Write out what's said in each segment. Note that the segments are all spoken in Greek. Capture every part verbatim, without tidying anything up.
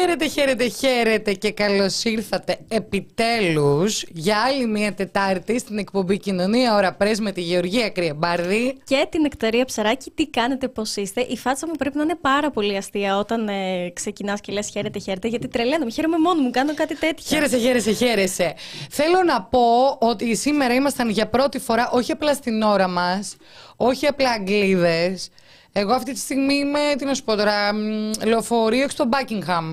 Χαίρετε, χαίρετε, χαίρετε και καλώς ήρθατε επιτέλους για άλλη μια Τετάρτη στην εκπομπή Κοινωνία Ώρα Πρες με τη Γεωργία Κριεμπάρδη και την Νεκταρία Ψαράκη. Τι κάνετε, πώς είστε? Η φάτσα μου πρέπει να είναι πάρα πολύ αστεία όταν ε, ξεκινάς και λες χαίρετε, χαίρετε, γιατί τρελαίνομαι. Χαίρομαι μόνο μου, κάνω κάτι τέτοιο. Χαίρεσαι, χαίρεσαι, χαίρεσαι. Θέλω να πω ότι σήμερα ήμασταν για πρώτη φορά όχι απλά στην ώρα μας, όχι απλά Αγγλίδες. Εγώ αυτή τη στιγμή είμαι, τι να σου πω τώρα, λεωφορείο στο Buckingham.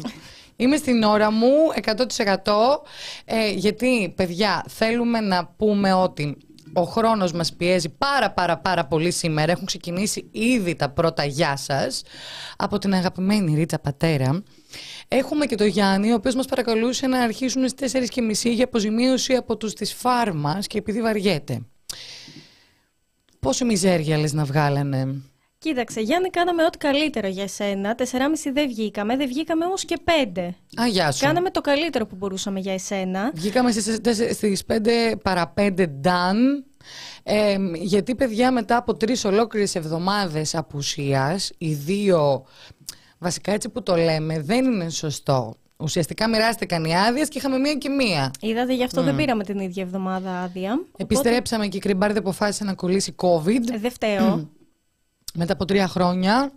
Είμαι στην ώρα μου, εκατό τοις εκατό, ε, γιατί, παιδιά, θέλουμε να πούμε ότι ο χρόνος μας πιέζει πάρα πάρα πάρα πολύ σήμερα. Έχουν ξεκινήσει ήδη τα πρώτα γεια σας από την αγαπημένη Ρίτσα Πατέρα. Έχουμε και τον Γιάννη, ο οποίος μας παρακαλούσε να αρχίσουν στις τέσσερις και μισή για αποζημίωση από τους της φάρμας και επειδή βαριέται. Πόσο μιζέρια λες να βγάλανε? Κοίταξε, Γιάννη, κάναμε ό,τι καλύτερο για εσένα. τεσσεράμισι δεν βγήκαμε, δεν βγήκαμε όμως και πέντε. Α, γεια σου. Κάναμε το καλύτερο που μπορούσαμε για εσένα. Βγήκαμε στις πέντε παρά πέντε, done. Ε, γιατί, παιδιά, μετά από τρεις ολόκληρες εβδομάδες απουσίας, οι δύο, βασικά έτσι που το λέμε, δεν είναι σωστό. Ουσιαστικά μοιράστηκαν οι άδειες και είχαμε μία και μία. Είδατε, γι' αυτό mm. δεν πήραμε την ίδια εβδομάδα άδεια. Επιστρέψαμε οπότε... και η Κριμπάρδη αποφάσισε να κολλήσει COVID. Ε, δεν φταίω. Mm. Μετά από τρία χρόνια,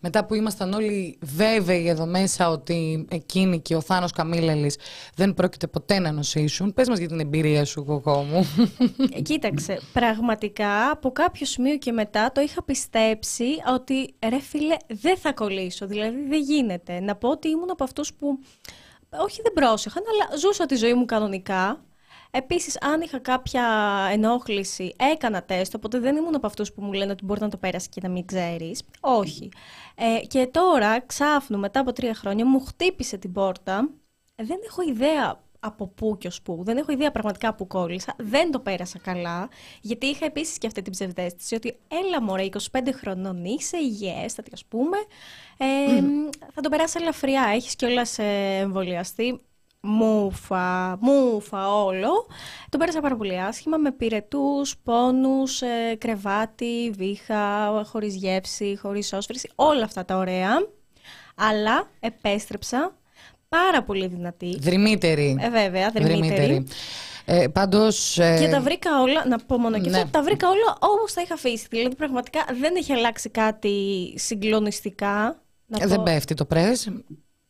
μετά που ήμασταν όλοι βέβαιοι εδώ μέσα ότι εκείνη και ο Θάνος Καμίλελης δεν πρόκειται ποτέ να νοσήσουν. Πες μας για την εμπειρία σου, κοκό μου. Κοίταξε, πραγματικά από κάποιο σημείο και μετά το είχα πιστέψει ότι ρε φίλε δεν θα κολλήσω, δηλαδή δεν γίνεται. Να πω ότι ήμουν από αυτούς που όχι δεν πρόσεχαν, αλλά ζούσα τη ζωή μου κανονικά. Επίσης, αν είχα κάποια ενόχληση, έκανα τεστ, οπότε δεν ήμουν από αυτούς που μου λένε ότι μπορεί να το πέρασε και να μην ξέρεις. Όχι. Ε, και τώρα, ξάφνου, μετά από τρία χρόνια, μου χτύπησε την πόρτα. Δεν έχω ιδέα από πού και ως πού. Δεν έχω ιδέα πραγματικά που κόλλησα. Δεν το πέρασα καλά, γιατί είχα επίσης και αυτή την ψευδαίσθηση ότι έλα μωρέ, είκοσι πέντε χρονών είσαι, υγιέστατη ας πούμε. Ε, mm. Θα το περάσει ελαφριά, έχεις κιόλας εμβολιαστεί. Μούφα, μούφα όλο. Το πέρασα πάρα πολύ άσχημα με πυρετούς, πόνους, ε, κρεβάτι, βήχα, χωρίς γεύση, χωρίς όσφρηση, όλα αυτά τα ωραία. Αλλά επέστρεψα πάρα πολύ δυνατή. Δρυμύτερη. Ε, βέβαια, δρυμύτερη. δρυμύτερη. Ε, πάντως, ε... Και τα βρήκα όλα, να πω μόνο και ναι. αυτό, τα βρήκα όλα όμως τα είχα αφήσει. Δηλαδή πραγματικά δεν έχει αλλάξει κάτι συγκλονιστικά. Να πω... Δεν πέφτει το πρέσ.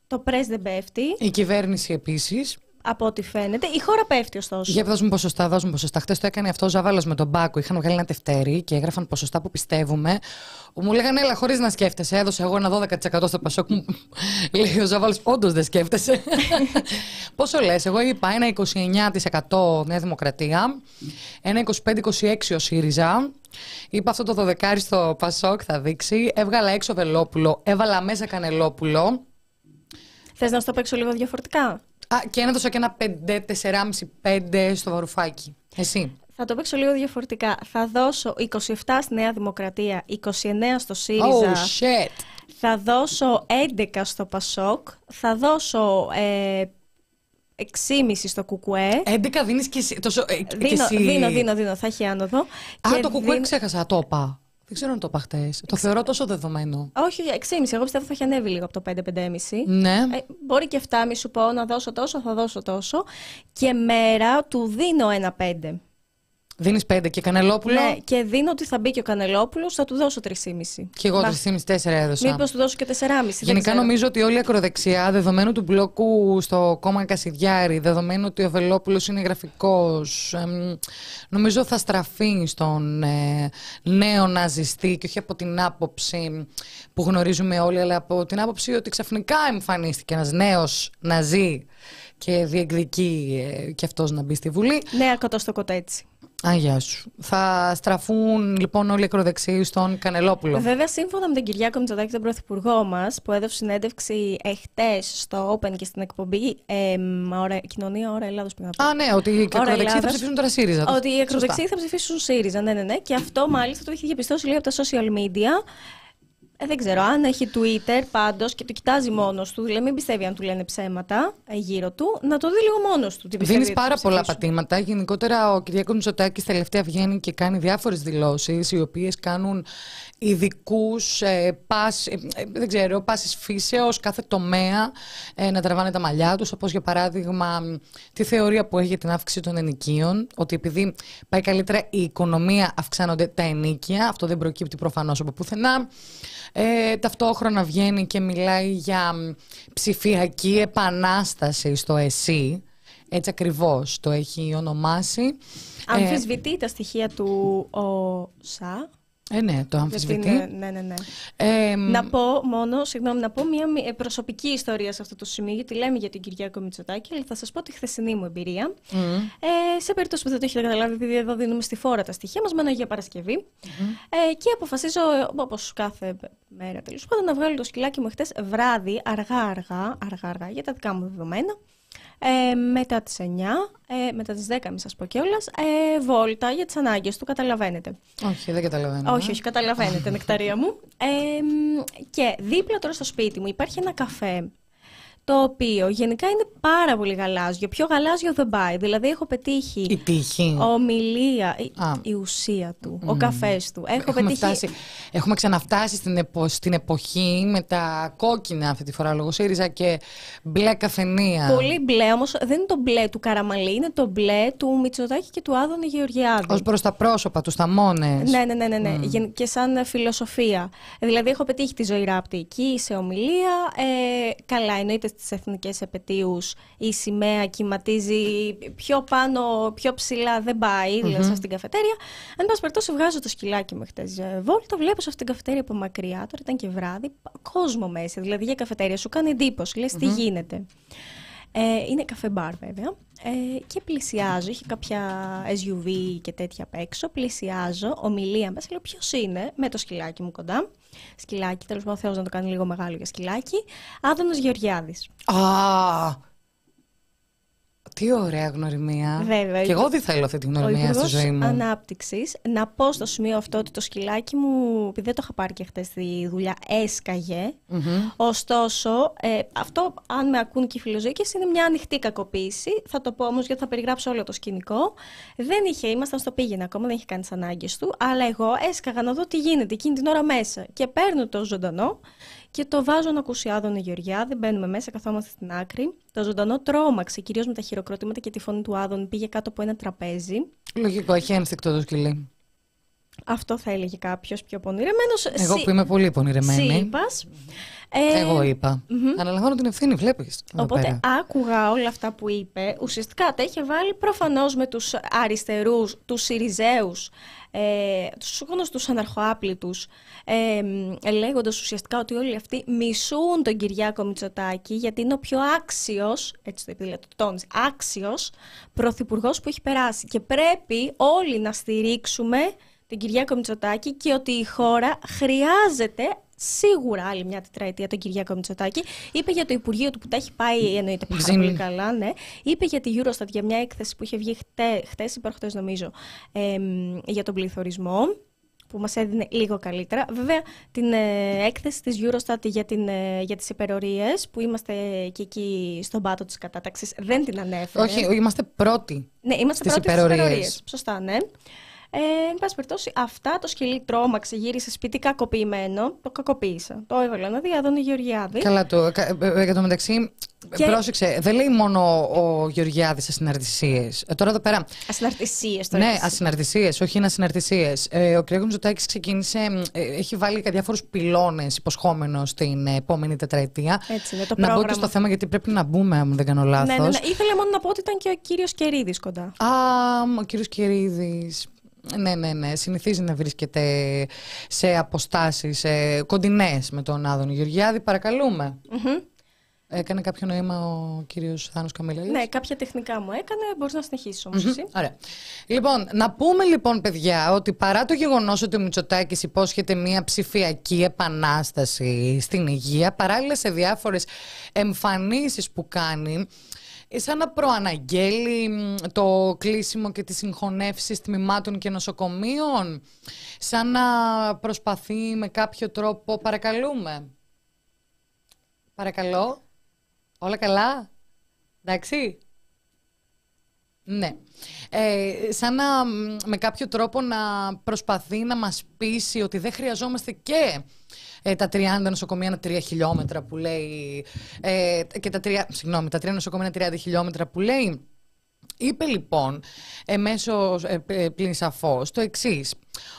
Το πρέσ δεν πέφτει. Η κυβέρνηση επίσης. Από ό,τι φαίνεται. Η χώρα πέφτει ωστόσο. Για δώσουμε ποσοστά, δώσουμε ποσοστά. Χτες το έκανε αυτό ο Ζαβάλος με τον Μπάκο. Είχαν βγάλει ένα τευτέρι και έγραφαν ποσοστά που πιστεύουμε. Μου λέγανε, έλα, χωρίς να σκέφτεσαι. Έδωσα εγώ ένα δώδεκα τοις εκατό στο Πασόκ μου. Λέει ο Ζαβάλος, όντως δεν σκέφτεσαι. Πόσο λες? Εγώ είπα ένα είκοσι εννιά τοις εκατό Νέα Δημοκρατία, ένα είκοσι πέντε είκοσι έξι τοις εκατό ο ΣΥΡΙΖΑ. Είπα αυτό το δώδεκα τοις εκατό στο Πασόκ θα δείξει. Έβγαλα έξω Βελόπουλο, έβαλα μέσα Κανελόπουλο. Θες να στο παίξω λίγο διαφορετικά? Α, και ένα δώσα και ένα πέντε, τεσσεράμισι, πέντε στο Βαρουφάκη. Εσύ. Θα το παίξω λίγο διαφορετικά. Θα δώσω είκοσι επτά στη Νέα Δημοκρατία, είκοσι εννέα στο ΣΥΡΙΖΑ. Oh, shit. Θα δώσω έντεκα στο Πασόκ. Θα δώσω ε, έξι κόμμα πέντε στο Κουκουέ. έντεκα δίνεις και εσύ. Τόσο, ε, δίνω, και εσύ. Δίνω, δίνω, δίνω. Θα έχει άνοδο. Α, και το Κουκουέ δίνω... ξέχασα, το είπα. Δεν ξέρω αν το είπα χτες. Το θεωρώ τόσο δεδομένο. Όχι, έξι κόμμα πέντε. Εγώ πιστεύω θα έχει ανέβει λίγο από το πέντε, πέντε κόμμα πέντε. Ναι. Ε, μπορεί και εφτά, μη σου πω να δώσω τόσο, θα δώσω τόσο. Και μέρα του δίνω ένα πέντε. Δίνεις πέντε και Κανελόπουλο. Ναι, και δίνω ότι θα μπει και ο Κανελόπουλος, θα του δώσω τρία κόμμα πέντε. Και εγώ τρία κόμμα πέντε, τέσσερα έδωσα. Μήπως του δώσω και τέσσερα κόμμα πέντε. Γενικά νομίζω ότι όλη η ακροδεξιά, δεδομένου του μπλοκού στο κόμμα Κασιδιάρη, δεδομένου ότι ο Βελόπουλος είναι γραφικός, εμ, νομίζω θα στραφεί στον ε, νέο ναζιστή και όχι από την άποψη που γνωρίζουμε όλοι, αλλά από την άποψη ότι ξαφνικά εμφανίστηκε ένας νέος ναζί και διεκδικεί ε, και αυτός να μπει στη Βουλή. Νέα κοτό στο κοτέτσι. Αγιά σου. Θα στραφούν λοιπόν όλοι οι ακροδεξιοί στον Κανελόπουλο. Βέβαια, σύμφωνα με τον Κυριάκο Μητσοτάκη, τον πρωθυπουργό μας, που έδωσε συνέντευξη εχθές στο Open και στην εκπομπή εμ, ώρα, Κοινωνία Ώρα Ελλάδος. Α, ναι, ότι οι ακροδεξιοί θα ψηφίσουν τώρα ΣΥΡΙΖΑ. Ότι οι ακροδεξιοί θα ψηφίσουν ΣΥΡΙΖΑ, ναι, ναι, ναι. Και αυτό μάλιστα το είχε διαπιστώσει λίγο από τα social media. Ε, δεν ξέρω, αν έχει Twitter πάντως και το κοιτάζει μόνος του, δηλαδή μην πιστεύει αν του λένε ψέματα γύρω του, να το δει λίγο μόνος του. Δίνεις πάρα το πολλά πατήματα. Γενικότερα ο Κυριάκος Μητσοτάκης τελευταία βγαίνει και κάνει διάφορες δηλώσεις, οι οποίες κάνουν ειδικούς, ε, πάσ, ε, δεν ξέρω, πάσης φύσεως, κάθε τομέα ε, να τραβάνε τα μαλλιά τους, όπως για παράδειγμα τη θεωρία που έχει για την αύξηση των ενοικίων, ότι επειδή πάει καλύτερα η οικονομία αυξάνονται τα ενοίκια, αυτό δεν προκύπτει προφανώς από πουθενά. Ε, ταυτόχρονα βγαίνει και μιλάει για ψηφιακή επανάσταση στο ΕΣΥ, έτσι ακριβώς το έχει ονομάσει. Αμφισβητεί τα στοιχεία του ΟΣΑ. Ε, ναι, το αμφισβητεί. Ναι, ναι, ναι, ναι. Ε, να πω μόνο, συγγνώμη, να πω μια προσωπική ιστορία σε αυτό το σημείο, γιατί λέμε για τον Κυριάκο Μητσοτάκη, αλλά θα σας πω τη χθεσινή μου εμπειρία. Mm. Ε, σε περίπτωση που δεν το έχετε καταλάβει, επειδή εδώ δίνουμε στη φόρα τα στοιχεία μας, μένω για Παρασκευή. Mm. Ε, και αποφασίζω, όπως κάθε μέρα τέλος πάντων, να βγάλω το σκυλάκι μου χτες βράδυ, αργά-αργά, αργά-αργά, για τα δικά μου δεδομένα. Ε, μετά τις εννιά, ε, μετά τις δέκα μην σας πω κιόλας, ε, βόλτα για τις ανάγκες του, καταλαβαίνετε. Όχι, δεν καταλαβαίνω. Όχι, όχι, καταλαβαίνετε, Νεκταρία μου. Ε, και δίπλα τώρα στο σπίτι μου υπάρχει ένα καφέ, το οποίο γενικά είναι πάρα πολύ γαλάζιο, πιο γαλάζιο δεν πάει. Δηλαδή έχω πετύχει η τύχη, ομιλία, η, η ουσία του, mm. ο καφές του. Έχω έχουμε, πετύχει... φτάσει, έχουμε ξαναφτάσει στην, επο, στην εποχή με τα κόκκινα αυτή τη φορά λόγω ΣΥΡΙΖΑ και μπλε καφενεία. Πολύ μπλε, όμως δεν είναι το μπλε του Καραμαλή, είναι το μπλε του Μητσοτάκη και του Άδωνη Γεωργιάδη. Ως προς τα πρόσωπα, τους ταμώνες. Ναι, ναι, ναι, ναι, ναι. Mm. Και σαν φιλοσοφία. Δηλαδή έχω πετύχει τη ζωή ράπτη εκεί, σε ομιλία, ε, καλά εννοείται. Στις εθνικές επετείους η σημαία κυματίζει πιο πάνω, πιο ψηλά, δεν πάει, δηλαδή mm-hmm. στην καφετέρια. Αν πας περτώσει, βγάζω το σκυλάκι μου χτες βόλτα, βλέπω σε αυτήν την καφετέρια από μακριά, τώρα ήταν και βράδυ, κόσμο μέσα, δηλαδή για καφετέρια σου κάνει εντύπωση, λες mm-hmm. τι γίνεται. Ε, είναι καφέ μπαρ βέβαια ε, και πλησιάζω, είχε κάποια ες γιου βι και τέτοια απ' έξω, πλησιάζω, ομιλία μέσα, λέω ποιος είναι, με το σκυλάκι μου κοντά. Σκυλάκι, τέλος πάντων, ο Θεός να το κάνει λίγο μεγάλο για σκυλάκι. Άδωνος Γεωργιάδης. Α! Τι ωραία γνωριμία. Βέβαια. Και εγώ δεν θέλω αυτή τη γνωριμία στη ζωή μου. Ανάπτυξης. Να πω στο σημείο αυτό ότι το σκυλάκι μου, επειδή δεν το είχα πάρει και χτες στη δουλειά, έσκαγε. Mm-hmm. Ωστόσο, ε, αυτό, αν με ακούν και οι φιλοζωικές, είναι μια ανοιχτή κακοποίηση. Θα το πω όμως γιατί θα περιγράψω όλο το σκηνικό. Δεν είχε, ήμασταν στο πήγαινε ακόμα, δεν είχε κάνει τις ανάγκες του. Αλλά εγώ έσκαγα να δω τι γίνεται εκείνη την ώρα μέσα. Και παίρνω το ζωντανό. Και το βάζω να ακούσει Άδωνη Γεωργιάδη, μπαίνουμε μέσα, καθόμαστε στην άκρη. Το ζωντανό τρόμαξε, κυρίως με τα χειροκρότηματα και τη φωνή του Άδων, πήγε κάτω από ένα τραπέζι. Λογικό, έχει ένστικτο το σκυλί. Αυτό θα έλεγε κάποιος πιο πονηρεμένος. Εγώ που είμαι πολύ πονηρεμένη. Είπας. Ε, Εγώ είπα. Mm-hmm. Αναλαμβάνω την ευθύνη, βλέπεις. Οπότε πέρα. Άκουγα όλα αυτά που είπε. Ουσιαστικά τα είχε βάλει προφανώς με τους αριστερούς, τους Συριζέους, ε, τους γνωστούς αναρχοάπλητους, ε, λέγοντας ουσιαστικά ότι όλοι αυτοί μισούν τον Κυριάκο Μητσοτάκη, γιατί είναι ο πιο άξιος, έτσι το είπε, το τόνισε, άξιος πρωθυπουργός που έχει περάσει. Και πρέπει όλοι να στηρίξουμε τον Κυριάκο Μητσοτάκη και ότι η χώρα χρειάζεται σίγουρα άλλη μια τετραετία τον Κυριάκο Μητσοτάκη. Είπε για το Υπουργείο του που τα έχει πάει, εννοείται πάρα πολύ καλά, ναι. Είπε για τη Eurostat, για μια έκθεση που είχε βγει χτες ή προχτές νομίζω, ε, για τον πληθωρισμό, που μας έδινε λίγο καλύτερα. Βέβαια, την ε, έκθεση της Eurostat για, την, ε, για τις υπερορίες, που είμαστε και εκεί στον πάτο της κατάταξης, δεν την ανέφερε. Όχι, είμαστε πρώτοι. Ναι, είμαστε πρώτοι στις υπερορίες. Σωστά, ναι. Ε, εν πάση περιπτώσει, αυτά το σκυλί τρόμαξε, γύρισε σπίτι κακοποιημένο. Το κακοποίησα. Το έβαλα να δει Άδωνη Γεωργιάδη. Καλά, το. Για το μεταξύ, και... πρόσεξε, δεν λέει μόνο ο Γεωργιάδης ασυναρτησίες. Ε, τώρα εδώ πέρα. Ασυναρτησίες τώρα. Ναι, ασυναρτησίες, όχι είναι ασυναρτησίες. Ε, ο κ. Μητσοτάκης ξεκίνησε, ε, έχει βάλει διάφορους πυλώνες υποσχόμενο στην επόμενη τετραετία. Έτσι, ναι, το πρόγραμμα. Να μπω και στο θέμα, γιατί πρέπει να μπούμε, αν δεν κάνω λάθος. Ναι, ναι, ναι. Ήθελα μόνο να πω ότι ήταν και ο κύριος Κερίδης κοντά. Α, ο κύριος Κερίδης. Ναι, ναι, ναι. Συνηθίζει να βρίσκεται σε αποστάσεις ε, κοντινές με τον Άδωνη Γεωργιάδη. Παρακαλούμε. Mm-hmm. Έκανε κάποιο νόημα ο κύριος Θάνος Καμίλελης. Ναι, κάποια τεχνικά μου έκανε. Μπορείς να συνεχίσεις όμως mm-hmm. εσύ. Ωραία. Λοιπόν, να πούμε λοιπόν, παιδιά, ότι παρά το γεγονός ότι ο Μητσοτάκης υπόσχεται μια ψηφιακή επανάσταση στην υγεία, παράλληλα σε διάφορες εμφανίσεις που κάνει, σαν να προαναγγέλει το κλείσιμο και τις συγχωνεύσεις τμήματων και νοσοκομείων, σαν να προσπαθεί με κάποιο τρόπο, παρακαλούμε. Παρακαλώ, όλα καλά, εντάξει. Ναι. Ε, σαν να με κάποιο τρόπο να προσπαθεί να μας πείσει ότι δεν χρειαζόμαστε και ε, τα τριάντα νοσοκομεία είναι τρία χιλιόμετρα που λέει ε, και τα τρία, συγγνώμη, τα τρία νοσοκομεία είναι τριάντα χιλιόμετρα που λέει. Είπε λοιπόν ε, μέσω ε, πλην σαφώς το εξής,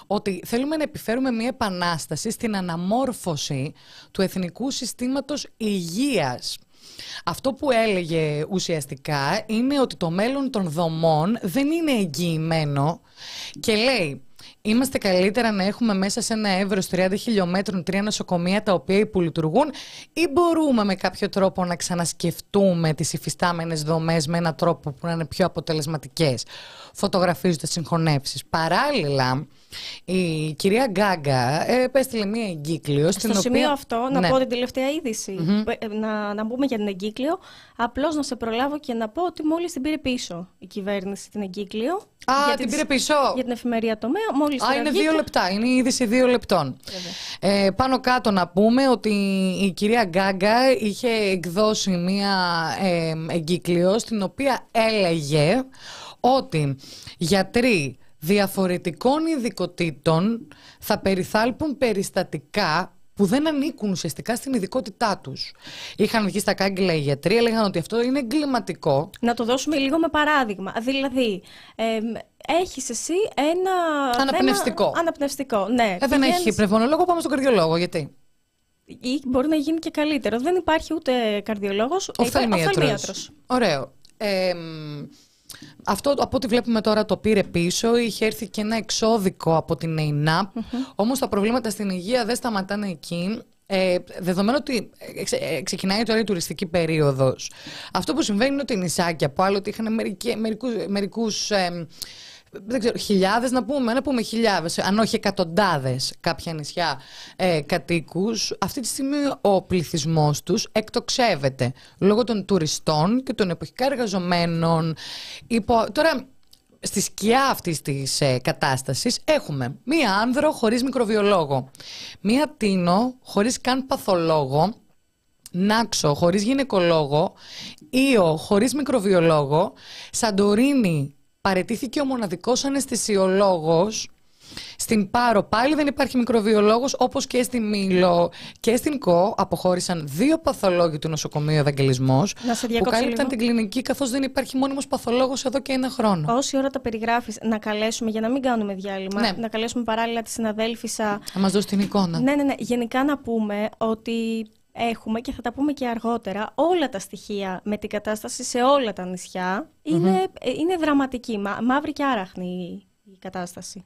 ότι θέλουμε να επιφέρουμε μια επανάσταση στην αναμόρφωση του εθνικού συστήματος υγείας. Αυτό που έλεγε ουσιαστικά είναι ότι το μέλλον των δομών δεν είναι εγγυημένο και λέει είμαστε καλύτερα να έχουμε μέσα σε ένα εύρος τριάντα χιλιόμετρων τρία νοσοκομεία τα οποία υπολειτουργούν ή μπορούμε με κάποιο τρόπο να ξανασκεφτούμε τις υφιστάμενες δομές με έναν τρόπο που να είναι πιο αποτελεσματικές. Φωτογραφίζονται συγχωνεύσεις. Παράλληλα, η κυρία Γκάγκα επέστειλε μία εγκύκλιο. Στο στην σημείο οποία... αυτό, ναι. Να πω την τελευταία είδηση. Mm-hmm. Να, να μπούμε για την εγκύκλιο. Απλώς να σε προλάβω και να πω ότι μόλις την πήρε πίσω η κυβέρνηση την εγκύκλιο. Α, για την, την πήρε πίσω. Για την εφημερία τομέα. Μόλις Α, είναι δύο λεπτά. Είναι η είδηση δύο λεπτών. Ε, πάνω κάτω να πούμε ότι η κυρία Γκάγκα είχε εκδώσει μία ε, εγκύκλιο στην οποία έλεγε ότι γιατροί διαφορετικών ειδικοτήτων θα περιθάλπουν περιστατικά που δεν ανήκουν ουσιαστικά στην ειδικότητά τους. Είχαν βγει στα κάγκελα οι γιατροί, έλεγαν ότι αυτό είναι εγκληματικό. Να το δώσουμε λίγο με παράδειγμα. Δηλαδή, ε, έχεις εσύ ένα... Αναπνευστικό. Θέμα... Αναπνευστικό, ναι. Ε, δεν έχει ένας... πνευμονολόγο, πάμε στον καρδιολόγο. Γιατί? Ή μπορεί να γίνει και καλύτερο. Δεν υπάρχει ούτε καρδιολόγος, οφθαλμίατρος. Ωραίο. Ε, Αυτό από ό,τι βλέπουμε τώρα το πήρε πίσω, είχε έρθει και ένα εξώδικο από την ΕΙΝΑΠ, mm-hmm. όμως τα προβλήματα στην υγεία δεν σταματάνε εκεί. Ε, δεδομένου ότι ε, ξεκινάει τώρα η τουριστική περίοδος, αυτό που συμβαίνει είναι ότι οι νησάκια που άλλοτε είχαν μερικέ, μερικούς, μερικούς ε, δεν ξέρω, χιλιάδες να πούμε, να πούμε χιλιάδες, αν όχι εκατοντάδες κάποια νησιά ε, κατοίκους, αυτή τη στιγμή ο πληθυσμός τους εκτοξεύεται λόγω των τουριστών και των εποχικά εργαζομένων. Υπό... Τώρα, στη σκιά αυτής της ε, κατάστασης έχουμε μία άνδρο χωρίς μικροβιολόγο, μία τίνο χωρίς καν παθολόγο, Νάξο χωρίς γυναικολόγο, Ήο χωρίς μικροβιολόγο, Σαντορίνη. Παραιτήθηκε ο μοναδικός αναισθησιολόγος. Στην Πάρο πάλι δεν υπάρχει μικροβιολόγος, όπως και στην Μήλο και στην ΚΟ αποχώρησαν δύο παθολόγοι του νοσοκομείου Ευαγγελισμός που κάλυπταν την κλινική, καθώς δεν υπάρχει μόνιμος παθολόγος εδώ και ένα χρόνο. Όση ώρα τα περιγράφεις, να καλέσουμε, για να μην κάνουμε διάλειμμα, ναι. να καλέσουμε παράλληλα τη συναδέλφισσα. Να μας δώσει την εικόνα. Ναι, ναι, ναι. Γενικά να πούμε ότι έχουμε, και θα τα πούμε και αργότερα, όλα τα στοιχεία με την κατάσταση σε όλα τα νησιά. Mm-hmm. είναι, είναι δραματική, μα, μαύρη και άραχνη η, η κατάσταση.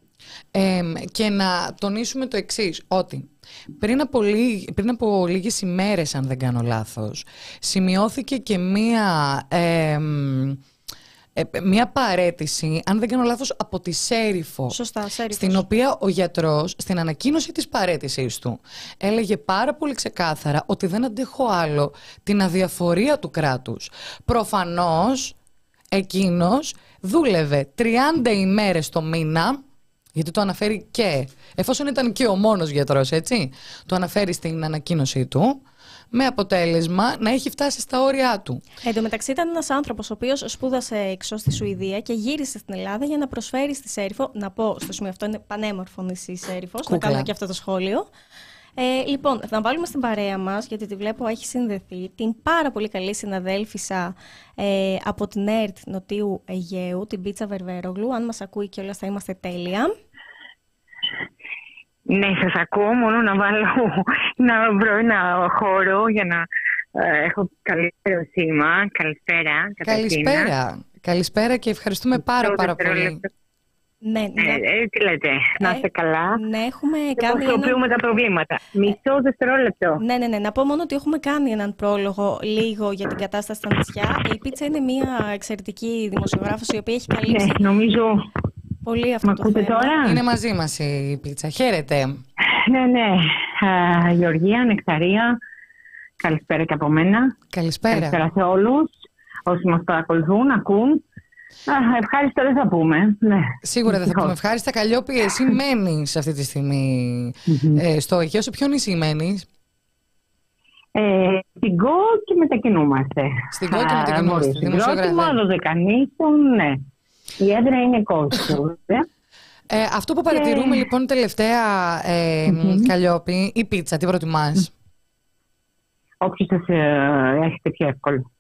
Ε, και να τονίσουμε το εξής, ότι πριν από, λίγ, πριν από λίγες ημέρες, αν δεν κάνω λάθος, σημειώθηκε και μία... Ε, Μια παραίτηση, αν δεν κάνω λάθος, από τη Σέριφο. Σωστά, Σέριφος. Στην οποία ο γιατρός, στην ανακοίνωση της παραίτησής του, έλεγε πάρα πολύ ξεκάθαρα ότι δεν αντέχω άλλο την αδιαφορία του κράτους. Προφανώς, εκείνος δούλευε τριάντα ημέρες το μήνα, γιατί το αναφέρει και, εφόσον ήταν και ο μόνος γιατρός, έτσι, το αναφέρει στην ανακοίνωσή του, με αποτέλεσμα να έχει φτάσει στα όρια του. Εν τω μεταξύ ήταν ένας άνθρωπος ο οποίος σπούδασε έξω στη Σουηδία και γύρισε στην Ελλάδα για να προσφέρει στη Σέριφο, να πω στο σημείο αυτό είναι πανέμορφο νησί Σέριφος, να κάνουμε και αυτό το σχόλιο. Ε, λοιπόν, θα βάλουμε στην παρέα μας, γιατί τη βλέπω έχει συνδεθεί, την πάρα πολύ καλή συναδέλφισσα ε, από την ΕΡΤ Νοτίου Αιγαίου, την Πίτσα Βερβέρογλου. Αν μας ακούει κιόλας θα είμαστε τέλεια. Ναι, σας ακούω, μόνο να βάλω, να βρω ένα χώρο για να ε, έχω καλύτερο σήμα. Καλησπέρα. Καλησπέρα. Καλησπέρα και ευχαριστούμε πάρα πάρα πολύ. Ναι, ναι. Ε, τι λέτε, να είστε καλά. Ναι, έχουμε κάνει. Προκλούμε τα προβλήματα. Μισό δευτερόλεπτο. Ναι, ναι, ναι. Να πω μόνο ότι έχουμε κάνει έναν πρόλογο λίγο για την κατάσταση στα νησιά. Η Πίτσα είναι μια εξαιρετική δημοσιογράφος η οποία έχει καλύψει. Ναι, νομίζω. Πολύ αυτό το θέμα. Τώρα? Είναι μαζί μας η Πίτσα. Χαίρετε. Ναι, ναι. Ε, Γεωργία, Νεκταρία. Καλησπέρα και από μένα. Καλησπέρα. Καλησπέρα σε όλους. όσοι μας παρακολουθούν, ακούν. Α, ευχάριστα δεν θα πούμε. Ναι. Σίγουρα δεν θα πούμε ευχάριστα. Καλλιόπη, εσύ μένεις αυτή τη στιγμή mm-hmm. ε, στο Αιγαίο. Σε ποιο νησί μένεις? Ε, στην Κό και μετακινούμαστε. Στην Κό και μετακινούμαστε. Στην Κό μόνο δεκανήσουν, ναι. Η έδρα είναι Κόστος. Ε, αυτό που παρατηρούμε λοιπόν τελευταία, ε, mm-hmm. Καλλιόπη, η πίτσα, τι προτιμάς? Όποιος σας έρχεται πιο εύκολο.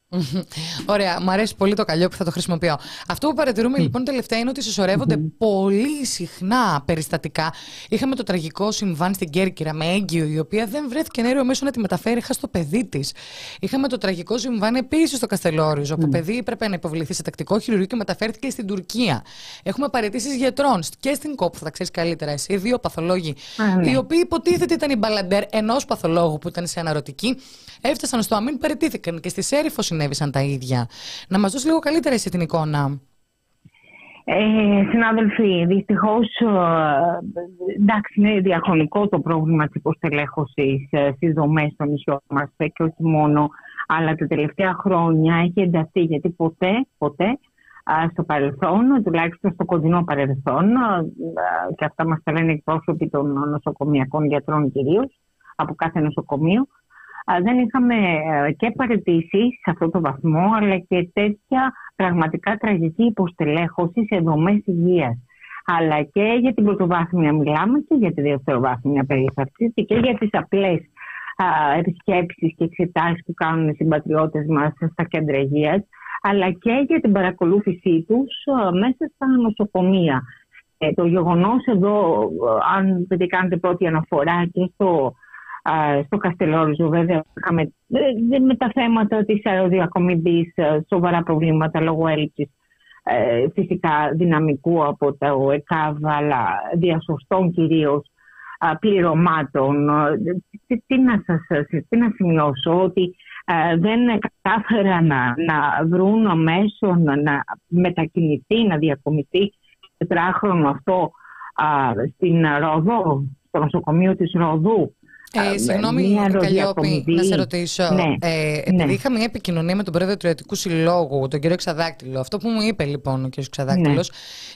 Ωραία, μου αρέσει πολύ το Καλλιόπη, θα το χρησιμοποιώ. Αυτό που παρατηρούμε mm. λοιπόν τελευταία είναι ότι συσσωρεύονται mm-hmm. πολύ συχνά περιστατικά. Είχαμε το τραγικό συμβάν στην Κέρκυρα με έγκυο, η οποία δεν βρέθηκε ενέργειο μέσο να τη μεταφέρει, χάσει το παιδί της. Είχαμε το τραγικό συμβάν επίσης στο Καστελόριζο, όπου mm. παιδί έπρεπε να υποβληθεί σε τακτικό χειρουργείο και μεταφέρθηκε στην Τουρκία. Έχουμε παραιτήσεις γιατρών και στην Κόπ, θα τα ξέρεις καλύτερα εσύ, δύο παθολόγοι, mm. οι οποίοι υποτίθεται ήταν οι μπαλαντέρ ενός παθολόγου που ήταν σε αναρωτική, έφτασαν στο αμήν, παραιτήθηκαν και στη Σέριφο συνέβησαν τα ίδια. Να μας δώσεις λίγο καλύτερα εσύ την εικόνα. Ε, συνάδελφοι, δυστυχώς, εντάξει, είναι διαχρονικό το πρόβλημα της υποστελέχωσης στις δομές των νησιών μας και όχι μόνο, αλλά τα τελευταία χρόνια έχει ενταθεί, γιατί ποτέ, ποτέ στο παρελθόν, τουλάχιστον στο κοντινό παρελθόν, και αυτά μας τα λένε εκπρόσωποι των νοσοκομιακών γιατρών κυρίως, από κάθε νοσοκομείο, δεν είχαμε και παραιτήσεις σε αυτό το βαθμό, αλλά και τέτοια πραγματικά τραγική υποστελέχωση σε δομές υγείας. Αλλά και για την πρωτοβάθμια μιλάμε και για τη δευτεροβάθμια περίθαλψη και για τις απλές επισκέψεις και εξετάσεις που κάνουν οι συμπατριώτες μας στα κέντρα υγείας, αλλά και για την παρακολούθησή τους α, μέσα στα νοσοκομεία. Ε, το γεγονός εδώ, αν κάνετε πρώτη αναφορά και στο... Στο Καστελόριζο, βέβαια, είχαμε με τα θέματα της αεροδιακομιδής σοβαρά προβλήματα λόγω έλλειψης φυσικά δυναμικού από το ΕΚΑΒ, αλλά διασωστών κυρίως πληρωμάτων. Τι να σας τι να σημειώσω, ότι δεν κατάφεραν να, να βρουν αμέσως να μετακινηθεί, να διακομηθεί τετράχρονο αυτό στην Ρόδο, στο νοσοκομείο της Ρόδου. Ε, συγγνώμη, Καλλιόπη, να σε ρωτήσω. Ναι, ε, επειδή ναι. είχα μια επικοινωνία με τον πρόεδρο του Ιατρικού Συλλόγου, τον κύριο Ξαδάκτηλο, αυτό που μου είπε λοιπόν ο κύριος Ξαδάκτηλος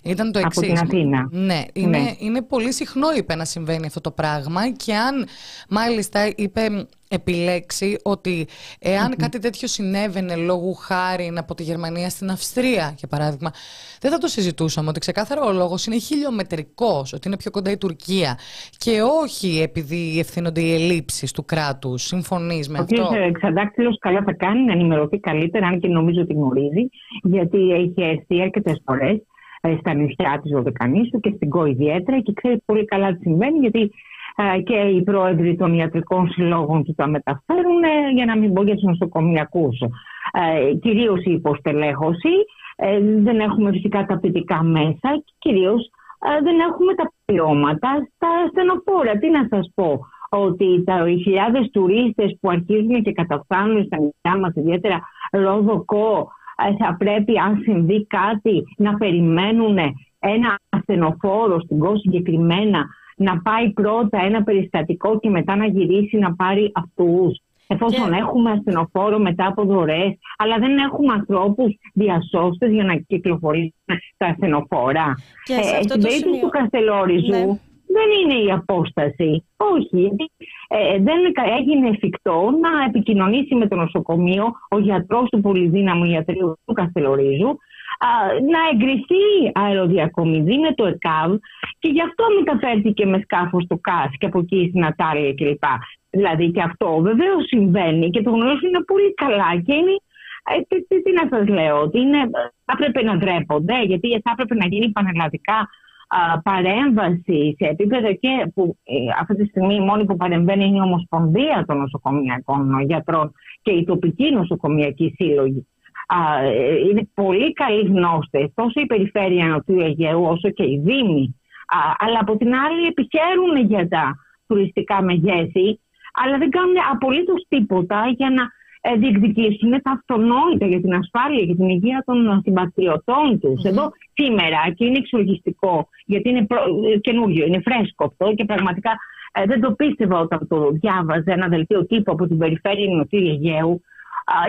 ναι. ήταν το εξής. Από την Αθήνα. Ναι, είναι, ναι. είναι πολύ συχνό, είπε, να συμβαίνει αυτό το πράγμα, και αν μάλιστα είπε. Επιλέξει ότι εάν mm-hmm. κάτι τέτοιο συνέβαινε λόγου χάρη από τη Γερμανία στην Αυστρία, για παράδειγμα, δεν θα το συζητούσαμε, ότι ξεκάθαρα ο λόγος είναι χιλιομετρικός, ότι είναι πιο κοντά η Τουρκία και όχι επειδή ευθύνονται οι ελλείψεις του κράτους. Συμφωνείς με ο αυτό? Ο κ. Ξαδάκτηλος καλά θα κάνει να ενημερωθεί καλύτερα, αν και νομίζω ότι γνωρίζει, γιατί έχει έρθει αρκετές φορές στα νησιά της Δωδεκανήσου και στην Κο ιδιαίτερα και ξέρει πολύ καλά τι συμβαίνει, γιατί και οι πρόεδροι των ιατρικών συλλόγων που τα μεταφέρουν, για να μην πω για τους νοσοκομιακούς. Κυρίως η υποστελέχωση, δεν έχουμε φυσικά τα ποιητικά μέσα και κυρίως δεν έχουμε τα πληρώματα στα ασθενοφόρα. Τι να σας πω, ότι τα, οι χιλιάδες τουρίστες που αρχίζουν και καταφθάνουν στα νησιά μας, ιδιαίτερα Ρόδο-Κο, θα πρέπει, αν συμβεί κάτι, να περιμένουν ένα ασθενοφόρο στην Κο συγκεκριμένα, να πάει πρώτα ένα περιστατικό και μετά να γυρίσει να πάρει αυτούς. Εφόσον και... έχουμε ασθενοφόρο μετά από δωρεές, αλλά δεν έχουμε ανθρώπους διασώστες για να κυκλοφορήσουν τα ασθενοφόρα. Και ε, σε αυτό στην το περίπτωση σημείο... του Καστελόριζου ναι. δεν είναι η απόσταση. Όχι. Ε, δεν έγινε εφικτό να επικοινωνήσει με το νοσοκομείο ο γιατρός του πολυδύναμου ιατρίου του Καστελόριζου, να εγκριθεί αεροδιακομιδή με το ΕΚΑΒ, και γι' αυτό μεταφέρθηκε με σκάφος του ΚΑΣ και από εκεί στην Ατάλεια κλπ. Δηλαδή και αυτό βεβαίως συμβαίνει και το γνωρίζουν πολύ καλά και είναι, ε, τι, τι, τι να σας λέω, ότι είναι, θα έπρεπε να ντρέπονται, γιατί θα έπρεπε να γίνει πανελλαδικά α, παρέμβαση σε επίπεδο και που ε, αυτή τη στιγμή μόνη που παρεμβαίνει είναι η Ομοσπονδία των Νοσοκομιακών Γιατρών και η τοπική νοσοκομιακή σύλλογη. Είναι πολύ καλοί γνώστες, τόσο η περιφέρεια του Αιγαίου όσο και οι δήμοι. Αλλά από την άλλη επιχαίρουν για τα τουριστικά μεγέθη, αλλά δεν κάνουν απολύτως τίποτα για να διεκδικήσουν τα αυτονόητα για την ασφάλεια και την υγεία των συμπατριωτών τους. Mm-hmm. Εδώ σήμερα, και είναι εξοργιστικό, γιατί είναι προ... καινούριο, είναι φρέσκο αυτό και πραγματικά ε, δεν το πίστευα όταν το διάβαζε ένα δελτίο τύπου από την περιφέρεια του Αιγαίου,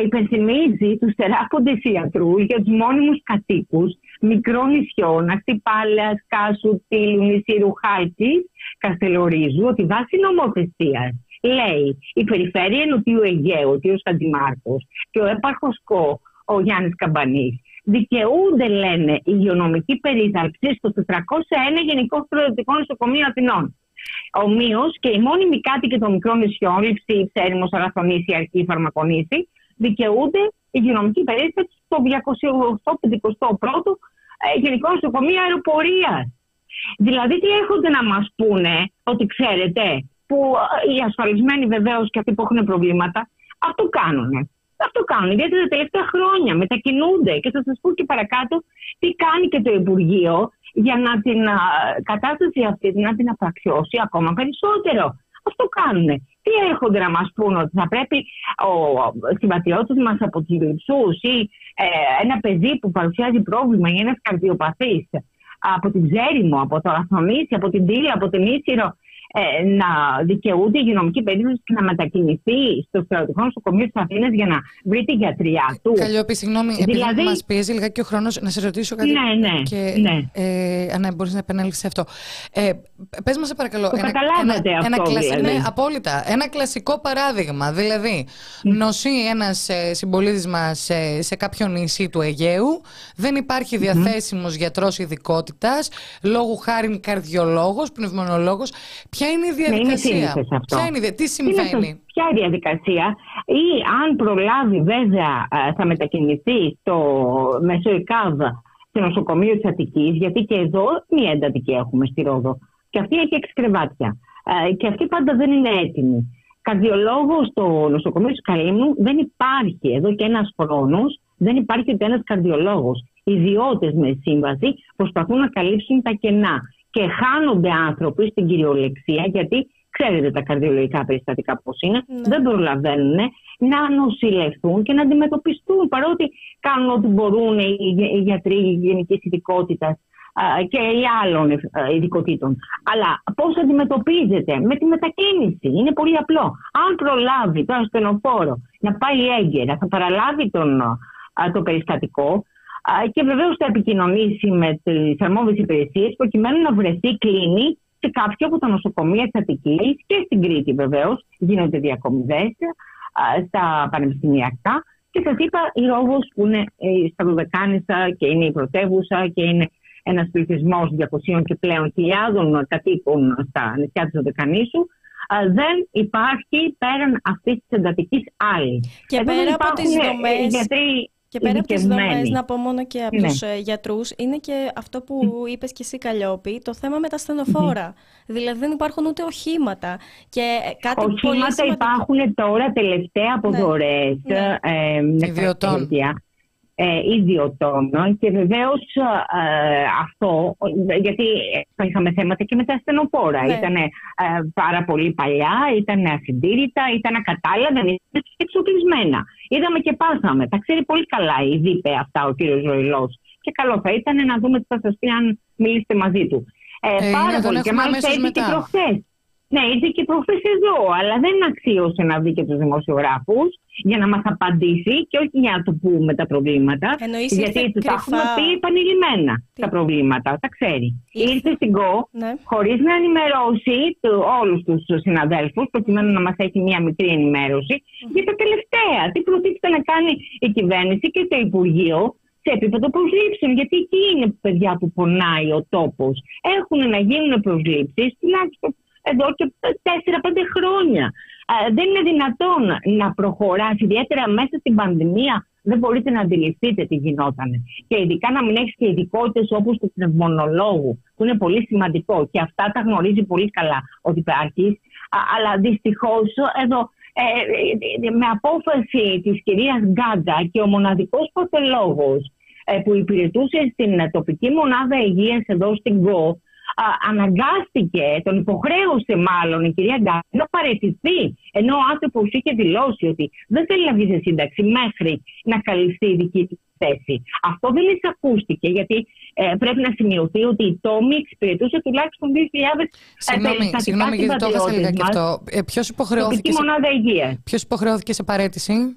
υπενθυμίζει τους θεράποντες ιατρούς για τους μόνιμους κατοίκους μικρών νησιών, Ακτυπάλαιας, Κάσου, Τύλου, Νησίρου, Χάλκης, Καστελορίζου, ότι βάσει νομοθεσίας λέει η Περιφέρεια Νοτιού Αιγαίου, ο κ. Αντιμάρκος και ο έπαρχος ΚΟ, ο Γιάννης Καμπανής, δικαιούνται, λένε, υγειονομική περίθαλψη στο τετρακόσια ένα Γενικό Προεδρικό Νοσοκομείο Αθηνών. Ομοίως και οι μόνιμοι κάτοικοι των μικρών νησιών, Λειψή, Ψέριμος, Αραθονήσι, Αρκή, Φαρμακονήσι, δικαιούνται υγειονομική περίθαλψη στο διακόσια ογδόντα πέντε ε, Γενικό Νοσοκομείο Αεροπορίας. Δηλαδή, τι έρχονται να μας πούνε, ότι ξέρετε, που οι ασφαλισμένοι βεβαίως και αυτοί που έχουν προβλήματα, αυτό κάνουνε. Αυτό κάνουν, γιατί τα τελευταία χρόνια μετακινούνται και θα σας πω και παρακάτω τι κάνει και το Υπουργείο για να την κατάσταση αυτή να την απαξιώσει ακόμα περισσότερο. Αυτό κάνουν. Τι έρχονται να μας πούν, ότι θα πρέπει ο συμπατριώτης μας από τους Λειψούς ή ε, ένα παιδί που παρουσιάζει πρόβλημα ή ένας καρδιοπαθής από την Ξέριμο, από το Αθωνήσι, από την Τύλα, από την Ίσυρο, να δικαιούνται η υγειονομική περίθαλψη και να μετακινηθεί στο Στρατιωτικό Νοσοκομείο της Αθήνας για να βρει τη γιατριά του. Καλλιόπη, συγγνώμη, επειδή δηλαδή... μας πιέζει λιγάκι ο χρόνος, να σε ρωτήσω κάτι. Ναι, ναι. Και, ναι. Ε, αν μπορείς να επανέλθεις σε αυτό. Ε, πες μας, σε παρακαλώ. Το ένα, καταλάβατε ένα, αυτό. Ένα κλασικό, δηλαδή. Ναι, απόλυτα. Ένα κλασικό παράδειγμα. Δηλαδή, νοσεί ένας συμπολίτης μας σε κάποιο νησί του Αιγαίου, δεν υπάρχει διαθέσιμος mm-hmm. γιατρός ειδικότητας, λόγου χάριν καρδιολόγος, πνευμονολόγος. Ποια είναι η διαδικασία, ναι, ποια είναι, τι συμβαίνει. Ποια η διαδικασία, ή αν προλάβει βέβαια θα μετακινηθεί στο Μεσοϊκάβ, στο νοσοκομείο της Αττικής, γιατί και εδώ μία εντατική έχουμε στη Ρόδο. Και αυτή έχει έξι κρεβάτια. Και αυτή πάντα δεν είναι έτοιμη. Καρδιολόγο στο νοσοκομείο της Καλύμνου δεν υπάρχει εδώ και ένας χρόνος, δεν υπάρχει ούτε ένας καρδιολόγος. Ιδιώτες με σύμβαση προσπαθούν να καλύψουν τα κενά. Και χάνονται άνθρωποι στην κυριολεξία, γιατί ξέρετε τα καρδιολογικά περιστατικά πώς είναι, ναι. δεν προλαβαίνουν να νοσηλευτούν και να αντιμετωπιστούν. Παρότι κάνουν ό,τι μπορούν οι γιατροί γενικής ειδικότητας και οι άλλων ειδικοτήτων. Αλλά πώς αντιμετωπίζεται με τη μετακίνηση, είναι πολύ απλό. Αν προλάβει το ασθενοφόρο να πάει έγκαιρα, θα παραλάβει τον, το περιστατικό. Και βεβαίως θα επικοινωνήσει με τις αρμόδιες υπηρεσίες προκειμένου να βρεθεί κλίνη σε κάποιο από τα νοσοκομεία της Αττικής και στην Κρήτη, βεβαίως. Γίνονται διακομιδές στα πανεπιστημιακά και σας είπα η Ρόβος που είναι στα Δωδεκάνησα και είναι η πρωτεύουσα και είναι ένας πληθυσμός διακοσίων και πλέον χιλιάδων κατοίκων στα νησιά της Δωδεκανήσου. Δεν υπάρχει πέραν αυτής της εντατικής άλλη. Και εδώ πέρα από τις δομές... γιατροί... Και πέρα από τις δομές, να πω μόνο και από ναι. τους γιατρούς, είναι και αυτό που είπες και εσύ, Καλλιόπη, το θέμα με τα ασθενοφόρα. Mm-hmm. Δηλαδή δεν υπάρχουν ούτε οχήματα. Και κάτι οχήματα πολύ σημαντικό... υπάρχουν τώρα τελευταία από ναι. δωρές ναι. ε, ιδιωτών. Ε, ιδιωτών. Και βεβαίως ε, αυτό, γιατί είχαμε θέματα και με τα ασθενοφόρα. Ναι. Ήταν ε, πάρα πολύ παλιά, ήταν ασυντήρητα, ήταν ακατάλληλα, δεν ήταν εξοπλισμένα. Είδαμε και πάσαμε. Τα ξέρει πολύ καλά η ΔΥΠΕ αυτά ο κύριος Ροϊλός. Και καλό θα ήταν να δούμε τι θα σας πει αν μιλήσετε μαζί του. Ε, ε, πάρα πολύ. Και μάλιστα είδε και προχθές. Ναι, είδε και προχθές εδώ. Αλλά δεν αξίωσε να δει και τους δημοσιογράφους για να μας απαντήσει και όχι για να του πούμε τα προβλήματα. Εννοείς, γιατί του τα έχουμε πει επανειλημμένα τα προβλήματα. Τα ξέρει. Ήρθε, ήρθε στην ΚΟ ναι. χωρίς να ενημερώσει το, όλους τους συναδέλφους, προκειμένου να μας έχει μία μικρή ενημέρωση mm. για τα τελευταία. Τι προτίθεται να κάνει η κυβέρνηση και το Υπουργείο σε επίπεδο προσλήψεων. Γιατί εκεί είναι, παιδιά, που πονάει ο τόπος. Έχουν να γίνουν προσλήψεις τουλάχιστον εδώ και τέσσερα πέντε χρόνια. Ε, δεν είναι δυνατόν να προχωράς, ιδιαίτερα μέσα στην πανδημία. Δεν μπορείτε να αντιληφθείτε τι γινόταν. Και ειδικά να μην έχεις και ειδικότητες όπως του πνευμονολόγου, που είναι πολύ σημαντικό και αυτά τα γνωρίζει πολύ καλά ότι υπάρχει. Αλλά δυστυχώς εδώ, ε, με απόφαση της κυρίας Γκάγκα και ο μοναδικός παθολόγος ε, που υπηρετούσε στην τοπική μονάδα υγείας εδώ στην ΚΟ, Α, αναγκάστηκε, τον υποχρέωσε μάλλον η κυρία Γκάγκα να παραιτηθεί, ενώ ο άνθρωπος είχε δηλώσει ότι δεν θέλει να βγει σε σύνταξη μέχρι να καλυφθεί η δική του θέση. Αυτό δεν εισακούστηκε, γιατί ε, πρέπει να σημειωθεί ότι η Τόμη εξυπηρετούσε τουλάχιστον δύο χιλιάδες περιστατικά. Συγγνώμη, γιατί το έχασα λίγα και αυτό. Ε, ποιος υποχρεώθηκε σε... Ποιος υποχρεώθηκε σε παραίτηση?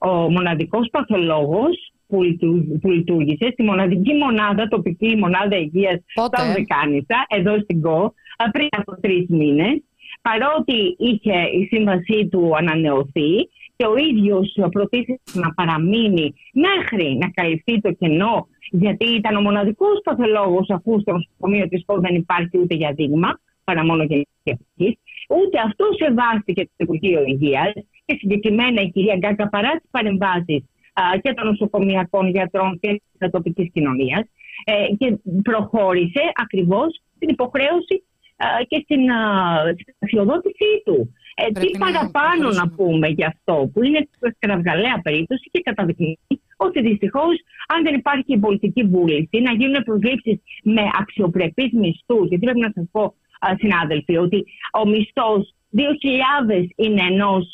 ο μοναδικός παθολόγος που, λειτου, που λειτουργήσε στη μοναδική μονάδα, τοπική μονάδα υγείας στα Οδεκάνησα, εδώ στην ΚΟ, πριν από τρεις μήνες, παρότι είχε η σύμβασή του ανανεωθεί και ο ίδιος προτίθεται να παραμείνει μέχρι να καλυφθεί το κενό, γιατί ήταν ο μοναδικός παθολόγος, αφού στο νοσοκομείο της ΚΟ δεν υπάρχει ούτε για δείγμα, παρά μόνο γενικής, ούτε αυτό σεβάστηκε το Υπουργείο Υγείας. Και συγκεκριμένα η κυρία Γκάγκα, παρά τις παρεμβάσεις και των νοσοκομειακών γιατρών και της τοπικής κοινωνίας, ε, και προχώρησε ακριβώς στην υποχρέωση α, και στην, α, στην αξιοδότησή του. Ε, τι παραπάνω να, να πούμε γι' αυτό, που είναι σκραυγαλαία περίπτωση και καταδεικνύει ότι δυστυχώς, αν δεν υπάρχει η πολιτική βούληση να γίνουν προσλήψεις με αξιοπρεπείς μισθούς, γιατί πρέπει να σας πω, α, συνάδελφοι, ότι ο μισθός δύο χιλιάδες είναι ενός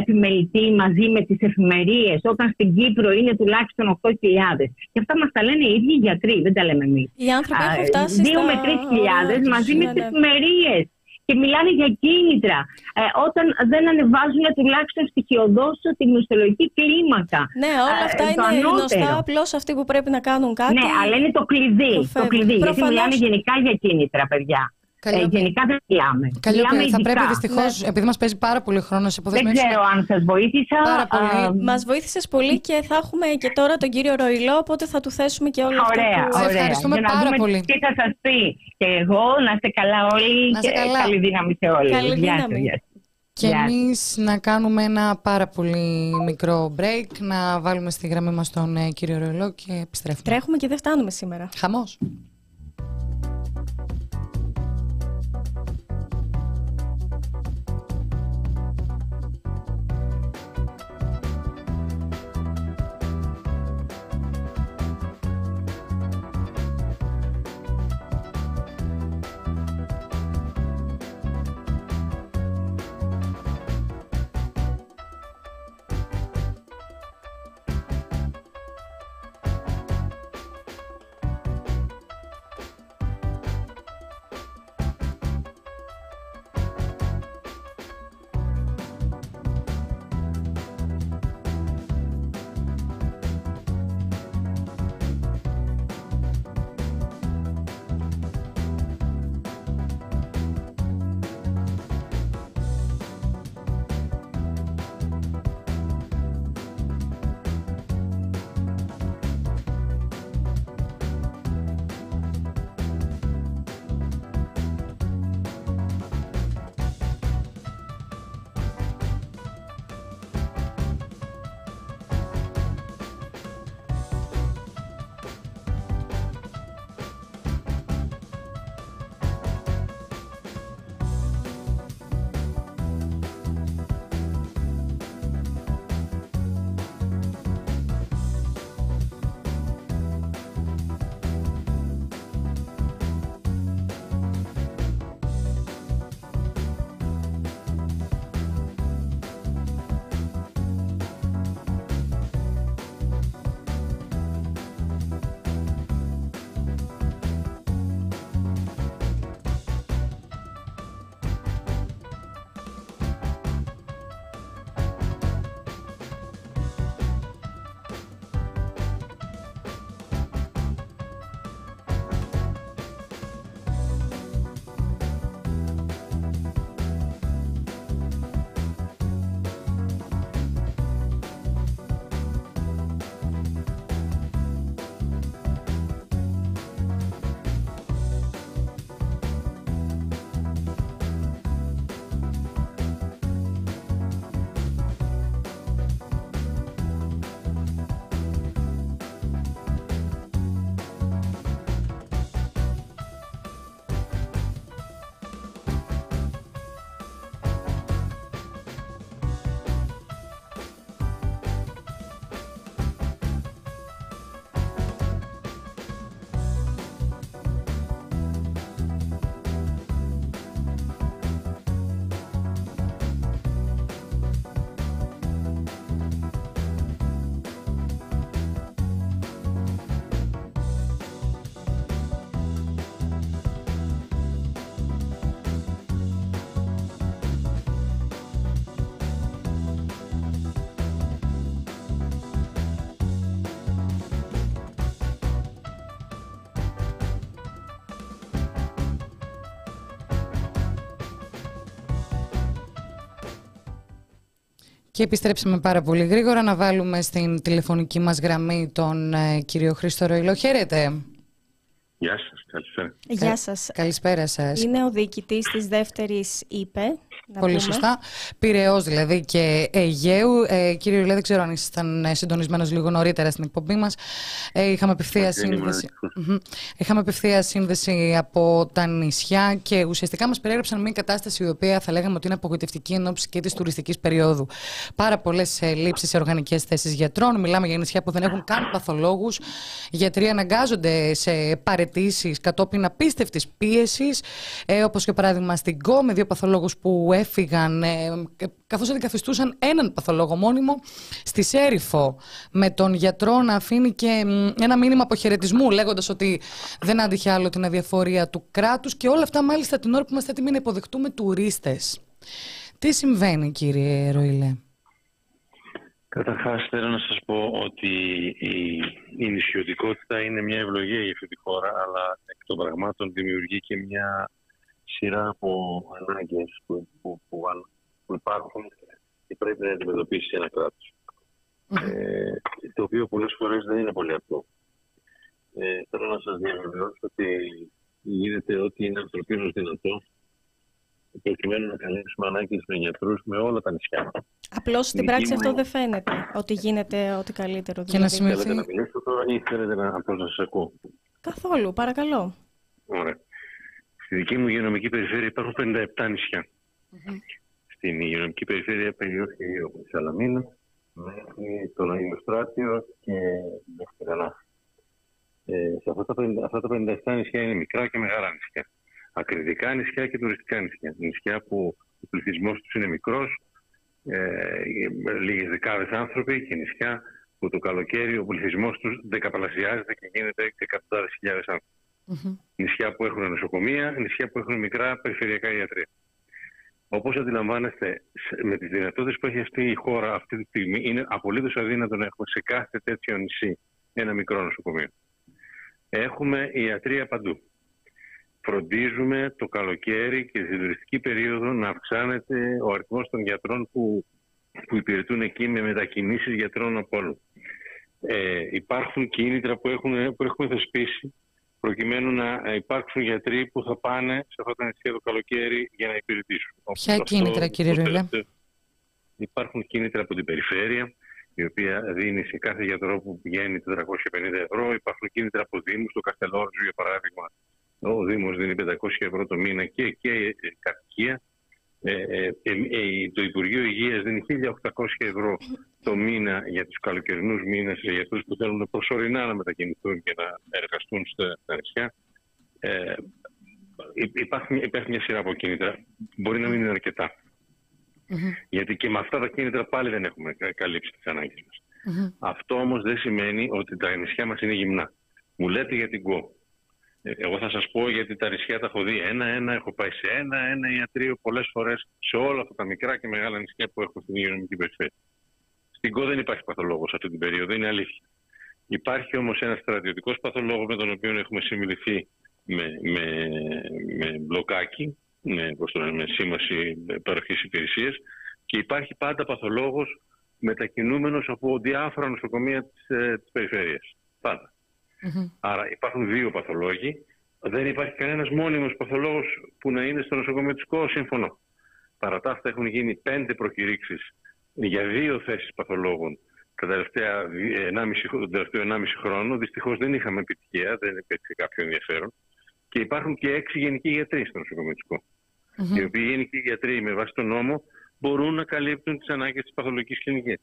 επιμελητή μαζί με τις εφημερίες, όταν στην Κύπρο είναι τουλάχιστον οκτώ χιλιάδες. Και αυτά μας τα λένε οι ίδιοι οι γιατροί, δεν τα λέμε εμείς. Οι άνθρωποι α, έχουν φτάσει δύο στα... με τρεις χιλιάδες μαζί με τις εφημερίες. Και μιλάνε για κίνητρα, ε, όταν δεν ανεβάζουν τουλάχιστον στοιχειοδός τη μισθολογική κλίμακα. Ναι, όλα αυτά ε, είναι γνωστά, απλώς αυτοί που πρέπει να κάνουν κάτι. Ναι, αλλά είναι το κλειδί, το κλειδί. Προφανώς... γιατί μιλάνε γενικά για κίνητρα, παιδιά. Ε, γενικά δεν μιλάμε. Καλή, θα πρέπει δυστυχώς, ναι. επειδή μας παίζει πάρα πολύ χρόνο, σε δεν ξέρω αν σας βοήθησα. Α... Μας βοήθησες πολύ και θα έχουμε και τώρα τον κύριο Ροϊλό, οπότε θα του θέσουμε και όλα αυτά. Ωραία, που... ωραία. Ευχαριστούμε να πάρα πολύ. Τι θα σας πει και εγώ, να είστε καλά όλοι και καλά. Καλή δύναμη σε όλους. Καλή δύναμη. Γεια σας, γεια σας. Και εμείς να κάνουμε ένα πάρα πολύ μικρό break, να βάλουμε στη γραμμή μας τον κύριο Ροϊλό και επιστρέφουμε. Τρέχουμε και δεν φτάνουμε σήμερα. Χαμός. Και επιστρέψαμε πάρα πολύ γρήγορα να βάλουμε στην τηλεφωνική μας γραμμή τον ε, κύριο Χρήστο Ροϊλό. Χαίρετε. Γεια σας, καλησπέρα. Γεια σας. Καλησπέρα σας. Είναι ο διοικητής της δεύτερης ΥΠΕ. Πολύ πούμε. Σωστά. Πειραιός δηλαδή και Αιγαίου. Ε, κύριε Ροϊλέ, δεν ξέρω αν ήσασταν συντονισμένος λίγο νωρίτερα στην εκπομπή μας. Ε, είχαμε απευθεία σύνδεση. Είχαμε απευθεία σύνδεση από τα νησιά και ουσιαστικά μας περιέγραψαν μια κατάσταση η οποία θα λέγαμε ότι είναι απογοητευτική εν ώψη και της τουριστικής περίοδου. Πάρα πολλές λήψεις σε οργανικές θέσεις γιατρών. Μιλάμε για νησιά που δεν έχουν καν παθολόγους. Γιατροί αναγκάζονται σε παραιτήσεις κατόπιν απίστευτης πίεσης. Ε, όπως και παράδειγμα στην Κο, με δύο παθολόγους που έφυγαν, καθώς αντικαθιστούσαν έναν παθολόγο μόνιμο. Στη Σέριφο, με τον γιατρό να αφήνει και ένα μήνυμα αποχαιρετισμού, λέγοντας ότι δεν άντυχε άλλο την αδιαφορία του κράτους, και όλα αυτά μάλιστα την ώρα που είμαστε έτοιμοι να υποδεχτούμε τουρίστες. Τι συμβαίνει, κύριε Ροϊλέ? Καταρχάς, θέλω να σας πω ότι η, η νησιωτικότητα είναι μια ευλογία για αυτή τη χώρα, αλλά εκ των πραγμάτων δημιουργεί και μια σειρά από ανάγκες που, που, που, που υπάρχουν και πρέπει να αντιμετωπίσει ένα κράτος. Mm. Ε, το οποίο πολλές φορές δεν είναι πολύ απλό. Ε, θέλω να σας διαβεβαιώσω ότι γίνεται ό,τι είναι ανθρωπίνως δυνατό προκειμένου να καλύψουμε ανάγκες με γιατρούς με όλα τα νησιά. Απλώς στην πράξη αυτό δεν φαίνεται ότι γίνεται ό,τι καλύτερο. Και να σημειωθεί... Θέλετε να μιλήσω τώρα ή θέλετε να, απλώς να σας ακούω? Καθόλου, παρακαλώ. Ωραία. Στη δική μου υγειονομική περιφέρεια υπάρχουν πενήντα επτά νησιά. Mm-hmm. Στην υγειονομική περιφέρεια περιοχή από τη Σαλαμίνα μέχρι το Λαϊνοστράτιο και μέχρι την Ανά. Αυτά τα πενήντα επτά νησιά είναι μικρά και μεγάλα νησιά. Ακριτικά νησιά και τουριστικά νησιά. Νησιά που ο πληθυσμός τους είναι μικρός, ε, λίγες δεκάδες άνθρωποι, και νησιά που το καλοκαίρι ο πληθυσμός τους δεκαπλασιάζεται και γίνεται εκατοντάδες χιλιάδες άνθρωποι. Mm-hmm. Νησιά που έχουν νοσοκομεία, νησιά που έχουν μικρά περιφερειακά ιατρεία. Όπως αντιλαμβάνεστε, με τις δυνατότητες που έχει αυτή η χώρα αυτή τη στιγμή, είναι απολύτως αδύνατο να έχουμε σε κάθε τέτοιο νησί ένα μικρό νοσοκομείο. Έχουμε ιατρεία παντού. Φροντίζουμε το καλοκαίρι και στην τουριστική περίοδο να αυξάνεται ο αριθμός των γιατρών που, που υπηρετούν εκεί, με μετακινήσεις γιατρών από όλου. Ε, υπάρχουν κίνητρα που, έχουν, που έχουμε θεσπίσει, προκειμένου να υπάρξουν γιατροί που θα πάνε σε αυτά τα νησιά το καλοκαίρι για να υπηρετήσουν. Ποια αυτό, κίνητρα, κύριε Ροϊλέ? Υπάρχουν κίνητρα από την περιφέρεια, η οποία δίνει σε κάθε γιατρό που πηγαίνει τετρακόσια πενήντα ευρώ. Υπάρχουν κίνητρα από Δήμους, το Καστελόριζο, για παράδειγμα. Ο Δήμος δίνει πεντακόσια ευρώ το μήνα και, και η κατοικία. Ε, ε, ε, ε, το Υπουργείο Υγείας δίνει χίλια οκτακόσια ευρώ το μήνα για τους καλοκαιρινούς μήνες, για αυτούς που θέλουν προσωρινά να μετακινηθούν και να εργαστούν στα νησιά. Ε, υπάρχει, υπάρχει μια σειρά από κίνητρα. Μπορεί να μην είναι αρκετά. Mm-hmm. Γιατί και με αυτά τα κίνητρα πάλι δεν έχουμε καλύψει τις ανάγκες μας. Mm-hmm. Αυτό όμως δεν σημαίνει ότι τα νησιά μας είναι γυμνά. Μου λέτε για την Κο. Εγώ θα σας πω, γιατί τα νησιά τα έχω δει ένα-ένα, έχω πάει σε ένα-ένα ιατρείο πολλές φορές σε όλα αυτά τα μικρά και μεγάλα νησιά που έχω στην υγειονομική περιφέρεια. Στην Κο δεν υπάρχει παθολόγος αυτή την περίοδο, είναι αλήθεια. Υπάρχει όμως ένας στρατιωτικός παθολόγος με τον οποίο έχουμε συμβληθεί με, με, με μπλοκάκι, με, με σήμαση παροχής υπηρεσίας, και υπάρχει πάντα παθολόγος μετακινούμενος από διάφορα νοσοκομεία της, ε, της περιφέρειας. Πάντα. Mm-hmm. Άρα υπάρχουν δύο παθολόγοι. Δεν υπάρχει κανένας μόνιμος παθολόγος που να είναι στο νοσοκομείο της Κο, σύμφωνο. Παρά τα αυτά, έχουν γίνει πέντε προκηρύξεις για δύο θέσεις παθολόγων τον τελευταίο ενάμιση χρόνο. Δυστυχώς δεν είχαμε επιτυχία, δεν υπήρξε κάποιο ενδιαφέρον. Και υπάρχουν και έξι γενικοί γιατροί στο νοσοκομείο της Κο. Mm-hmm. Οι οποίοι οι γενικοί γιατροί, με βάση τον νόμο, μπορούν να καλύπτουν τις ανάγκες της παθολογικής κλινικής.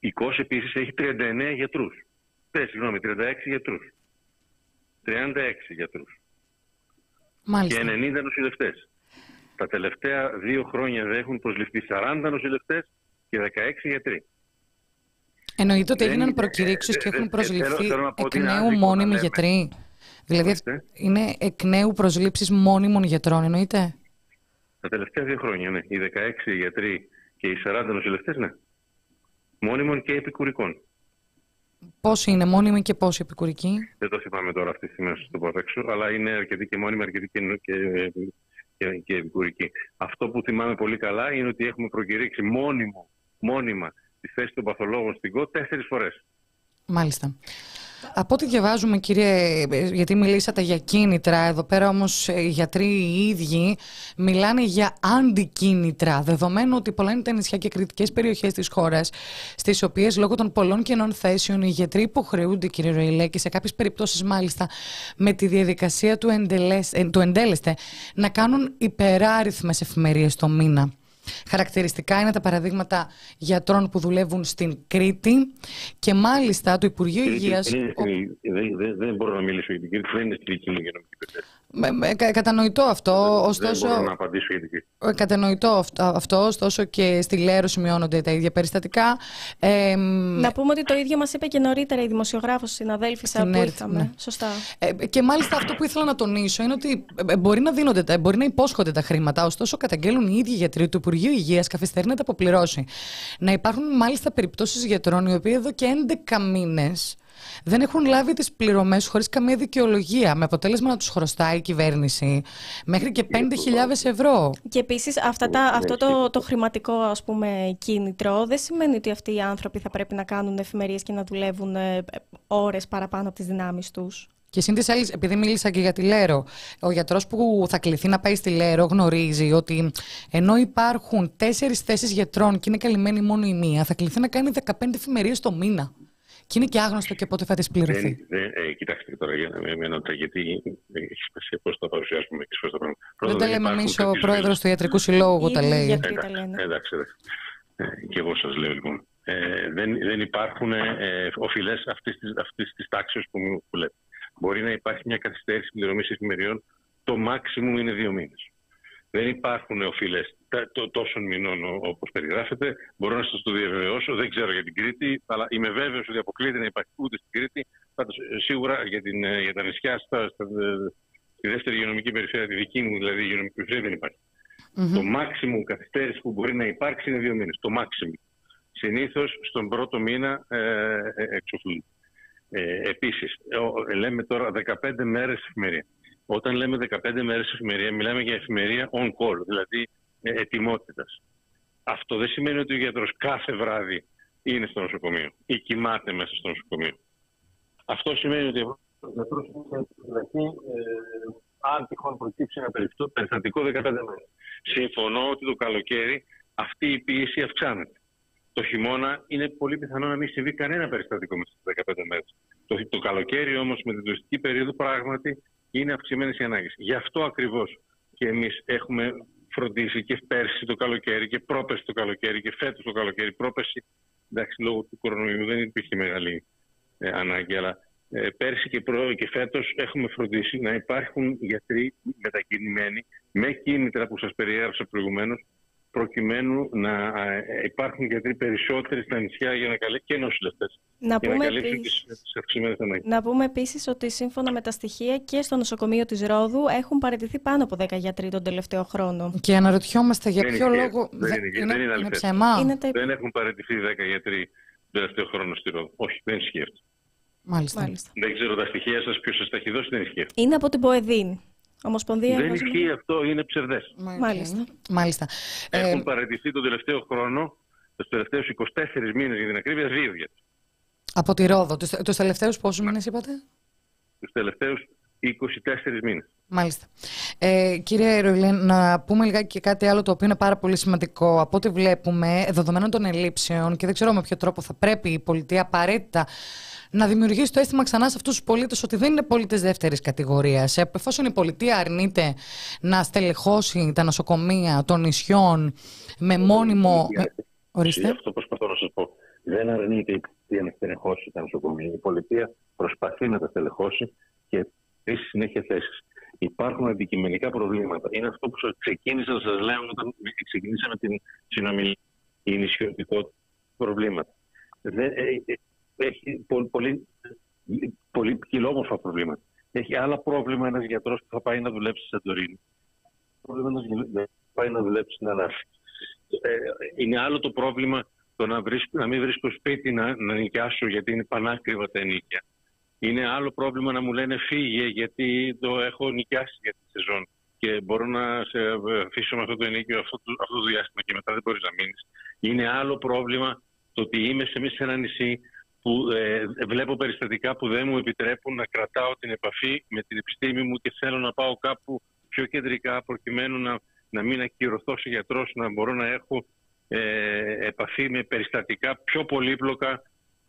Η Κο επίσης έχει τριάντα εννέα γιατρούς. Ναι, συγγνώμη, τριάντα έξι γιατρούς. τριάντα έξι γιατρούς. Μάλιστα. Και ενενήντα νοσηλευτές. Τα τελευταία δύο χρόνια δεν έχουν προσληφθεί σαράντα νοσηλευτές και δεκαέξι γιατροί. Εννοείται ότι έγιναν προκηρύξεις και έχουν προσληφθεί εκ νέου μόνιμοι γιατροί. Δηλαδή είναι εκ νέου προσλήψεις μόνιμων γιατρών, εννοείται. Τα τελευταία δύο χρόνια, ναι. Οι δεκαέξι γιατροί και οι σαράντα νοσηλευτές, ναι. Μόνιμων και επικουρικών. Πόσοι είναι μόνιμοι και πόσοι επικουρικοί? Δεν το θυμάμαι τώρα αυτή τη στιγμή να σας το πω απ' έξω, αλλά είναι αρκετοί και μόνιμοι, αρκετοί και και, και επικουρική. Αυτό που θυμάμαι πολύ καλά είναι ότι έχουμε προκηρύξει μόνιμο, μόνιμα τη θέση των παθολόγων στην ΚΟ τέσσερις φορές. Μάλιστα. Από ό,τι διαβάζουμε, κύριε, γιατί μιλήσατε για κίνητρα, εδώ πέρα όμως οι γιατροί οι ίδιοι μιλάνε για αντικίνητρα, δεδομένου ότι πολλά είναι τα νησιά και κριτικές περιοχές της χώρας, στις οποίες λόγω των πολλών κενών θέσεων οι γιατροί υποχρεούνται, κύριε Ροϊλέ, και σε κάποιες περιπτώσεις μάλιστα με τη διαδικασία του, εντελεσ... του εντέλεσθε, να κάνουν υπεράριθμες εφημερίες το μήνα. Χαρακτηριστικά είναι τα παραδείγματα γιατρών που δουλεύουν στην Κρήτη και μάλιστα του Υπουργείου Υγείας. Δεν μπορώ να μιλήσω για την Κρήτη, δεν είναι στη δική μου υγειονομική περιφέρεια. Κατανοητό αυτό, ωστόσο. Δεν μπορώ να απαντήσω για την Κρήτη. Κατανοητό αυτό, ωστόσο και στη Λέρο σημειώνονται τα ίδια περιστατικά. Να πούμε ότι το ίδιο μας είπε και νωρίτερα η δημοσιογράφος, η συναδέλφισσα που ήρθαμε. Σωστά. Και μάλιστα αυτό που ήθελα να τονίσω είναι ότι μπορεί να δίνονται, μπορεί να υπόσχονται τα χρήματα, ωστόσο καταγγέλουν οι ίδιοι γιατροί του Υπουργείου Υγείας καθυστερεί να τα αποπληρώσει. Να υπάρχουν μάλιστα περιπτώσεις γιατρών οι οποίοι εδώ και έντεκα μήνες δεν έχουν λάβει τις πληρωμές χωρίς καμία δικαιολογία, με αποτέλεσμα να τους χρωστάει η κυβέρνηση μέχρι και πέντε χιλιάδες ευρώ. Και επίσης αυτά τα, αυτό το, το χρηματικό, ας πούμε, κίνητρο δεν σημαίνει ότι αυτοί οι άνθρωποι θα πρέπει να κάνουν εφημερίες και να δουλεύουν ώρες παραπάνω από τις δυνάμεις τους. Και σύν της άλλης, επειδή μίλησα και για τη Λέρο, ο γιατρός που θα κληθεί να πάει στη Λέρο γνωρίζει ότι ενώ υπάρχουν τέσσερις θέσεις γιατρών και είναι καλυμμένη μόνο η μία, θα κληθεί να κάνει δεκαπέντε εφημερίες το μήνα. Και είναι και άγνωστο και πότε θα τις πληρωθεί. Ε, ε, κοιτάξτε τώρα, για να μην εννοώ, γιατί έχει σπασία πώς θα παρουσιάσουμε και πώς θα πρέπει. Δεν τα λέμε εμείς, ο πρόεδρος του Ιατρικού Συλλόγου τα λέει. Εντάξει, και εγώ σας λέω λοιπόν. Δεν υπάρχουν οφειλές αυτής της τάξης που λέτε. Μπορεί να υπάρχει μια καθυστέρηση πληρωμής εφημεριών, το maximum είναι δύο μήνες. Δεν υπάρχουν οφειλές τόσων μηνών όπως περιγράφεται. Μπορώ να σας το διαβεβαιώσω, δεν ξέρω για την Κρήτη, αλλά είμαι βέβαιος ότι αποκλείται να υπάρχει ούτε στην Κρήτη. Σίγουρα για, την, για τα νησιά, στα, στα, στη δεύτερη υγειονομική περιφέρεια, τη δική μου δηλαδή υγειονομική περιφέρεια, δεν υπάρχει. Mm-hmm. Το maximum καθυστέρηση που μπορεί να υπάρξει είναι δύο μήνες. Το maximum. Συνήθως στον πρώτο μήνα ε, ε, εξοφλούνται. Ε, Επίσης, λέμε τώρα δεκαπέντε μέρες εφημερία. Όταν λέμε δεκαπέντε μέρες εφημερία, μιλάμε για εφημερία on call, δηλαδή ε, ετοιμότητας. Αυτό δεν σημαίνει ότι ο γιατρός κάθε βράδυ είναι στο νοσοκομείο ή κοιμάται μέσα στο νοσοκομείο. Αυτό σημαίνει ότι ο γιατρός είναι φυλακή, ε, αν τυχόν προκύψει ένα περιστατικό δεκαπέντε μέρες. Συμφωνώ ότι το καλοκαίρι αυτή η πίεση αυξάνεται. Το χειμώνα είναι πολύ πιθανό να μην συμβεί κανένα περιστατικό μέσα στις δεκαπέντε μέρες. Το, το καλοκαίρι όμως με την τουριστική περίοδο πράγματι είναι αυξημένες οι ανάγκες. Γι' αυτό ακριβώς και εμείς έχουμε φροντίσει και πέρσι το καλοκαίρι και πρόπερσι το καλοκαίρι και φέτος το καλοκαίρι. Πρόπερσι, εντάξει, λόγω του κορονοϊού δεν υπήρχε μεγάλη ε, ανάγκη, αλλά ε, πέρσι και, προ, και φέτος έχουμε φροντίσει να υπάρχουν γιατροί μετακινημένοι με κίνητρα που σας περιέγραψα προηγουμένως, προκειμένου να υπάρχουν γιατροί περισσότεροι στα νησιά για να καλύψουν και νοσηλευτές. Να, να πούμε επίσης ότι σύμφωνα με τα στοιχεία και στο νοσοκομείο της Ρόδου έχουν παραιτηθεί πάνω από δέκα γιατροί τον τελευταίο χρόνο. Και αναρωτιόμαστε για δεν ποιο είναι, λόγο. Δεν, δεν είναι, είναι, είναι ψέμα. Τα... Δεν έχουν παραιτηθεί δέκα γιατροί τον τελευταίο χρόνο στη Ρόδου. Όχι, δεν ισχύει αυτό. Μάλιστα. Μάλιστα. Δεν ξέρω τα στοιχεία σας, ποιος σας τα έχει δώσει, δεν ισχύει. Είναι από την ΠΟΕΔΗΝ. Ομοσπονδία δεν ενός... ισχύει αυτό, είναι ψευδές. Μάλιστα. Μάλιστα. Έχουν ε... παραιτηθεί τον τελευταίο χρόνο, τους τελευταίους είκοσι τέσσερις μήνες για την ακρίβεια, δύο γιατροί. Από τη Ρόδο. Τους, τους τελευταίους πόσους μήνες είπατε? Τους τελευταίους είκοσι τέσσερις μήνες. Μάλιστα. Ε, κύριε Ροϊλέ, να πούμε λιγάκι και κάτι άλλο το οποίο είναι πάρα πολύ σημαντικό. Από ό,τι βλέπουμε, δεδομένων των ελλείψεων και δεν ξέρω με ποιο τρόπο θα πρέπει η πολιτεία απαραίτητα να δημιουργήσει το αίσθημα ξανά σε αυτούς τους πολίτες ότι δεν είναι πολίτες δεύτερης κατηγορίας. Εφόσον η πολιτεία αρνείται να στελεχώσει τα νοσοκομεία των νησιών με μόνιμο. Ορίστε. Αυτό προσπαθώ να σας πω. Δεν αρνείται η πολιτεία να στελεχώσει τα νοσοκομεία. Η πολιτεία προσπαθεί να τα στελεχώσει και έχει συνέχεια θέσεις. Υπάρχουν αντικειμενικά προβλήματα. Είναι αυτό που ξεκίνησα να σας λέω όταν ξεκινήσαμε την συνομιλία. Η νησιωτικότητα προβλήματα. Δεν... Έχει πολύ, πολύ, πολύ ποικιλόμορφα προβλήματα. Έχει άλλα πρόβλημα ένας γιατρός που θα πάει να δουλέψει στη Σαντορίνη. Πρόβλημα ένας γιατρός που πάει να δουλέψει στην Ανάρφη. Ε, είναι άλλο το πρόβλημα το να, βρίσκω, να μην βρίσκω σπίτι να, να νοικιάσω γιατί είναι πανάκριβα τα ενοίκια. Είναι άλλο πρόβλημα να μου λένε φύγε γιατί το έχω νοικιάσει για τη σεζόν. και μπορώ να σε αφήσω με αυτό το ενίκιο αυτό το, αυτό το διάστημα και μετά δεν μπορείς να μείνεις. Είναι άλλο πρόβλημα το ότι είμαι σε, σε ένα νησί που ε, βλέπω περιστατικά που δεν μου επιτρέπουν να κρατάω την επαφή με την επιστήμη μου και θέλω να πάω κάπου πιο κεντρικά προκειμένου να, να μην ακυρωθώ σε γιατρός, να μπορώ να έχω ε, επαφή με περιστατικά πιο πολύπλοκα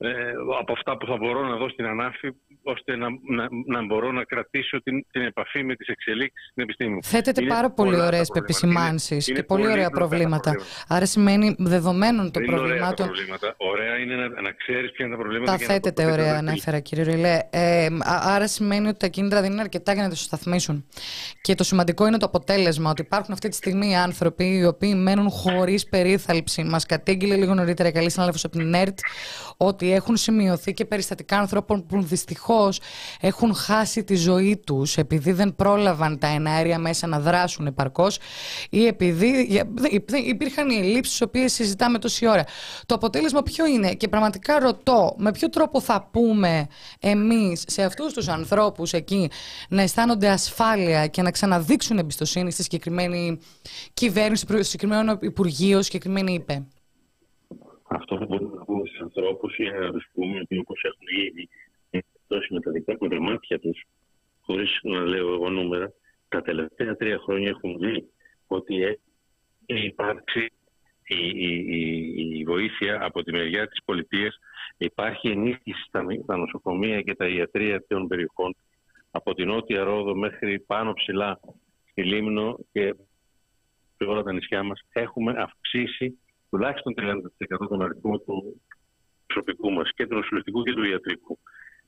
ε, από αυτά που θα μπορώ να δω στην Ανάφη, ώστε να, να, να μπορώ να κρατήσω την, την επαφή με τις εξελίξεις στην επιστήμη μου. Θέτεται είναι πάρα πολύ ωραίες επισημάνσεις και πολύ ωραία προβλήματα. Άρα σημαίνει δεδομένων των προβλημάτων. Προβλήματα. Ωραία είναι να, να ξέρεις ποια είναι τα προβλήματα. Τα θέτεται να ωραία, ανέφερα κύριε Ροϊλέ. Ε, άρα σημαίνει ότι τα κίνητρα δεν είναι αρκετά για να τα σταθμίσουν. Και το σημαντικό είναι το αποτέλεσμα, ότι υπάρχουν αυτή τη στιγμή άνθρωποι οι οποίοι μένουν χωρίς περίθαλψη. Μας κατήγγειλε λίγο νωρίτερα η καλή συνάδελφος από την ΕΡΤ ότι έχουν σημειωθεί και περιστατικά ανθρώπων που δυστυχώς έχουν χάσει τη ζωή τους επειδή δεν πρόλαβαν τα εναέρια μέσα να δράσουν επαρκώς ή επειδή υπήρχαν οι ελλείψεις τις οποίες συζητάμε τόση ώρα. Το αποτέλεσμα ποιο είναι και πραγματικά ρωτώ με ποιο τρόπο θα πούμε εμείς σε αυτούς τους ανθρώπους εκεί να αισθάνονται ασφάλεια και να ξαναδείξουν εμπιστοσύνη στη συγκεκριμένη κυβέρνηση, στο συγκεκριμένο Υπουργείο, συγκεκριμένη ΥΠΕ. Αυτό που μπορούμε να πούμε στους ανθρώπους είναι να τους πούμε ότι όπως έχουν γίνει με τα δικά με τα μάτια τους, χωρίς να λέω εγώ νούμερα, τα τελευταία τρία χρόνια έχουν δει ότι έχει υπάρξει η, η, η, η βοήθεια από τη μεριά της πολιτείας, υπάρχει ενίσχυση στα, στα νοσοκομεία και τα ιατρεία των περιοχών, από την Νότια Ρόδο μέχρι πάνω ψηλά στη Λίμνο και σε όλα τα νησιά μας, έχουμε αυξήσει τουλάχιστον τριάντα τοις εκατό τον αριθμό του προσωπικού μας και του νοσηλευτικού και του ιατρικού.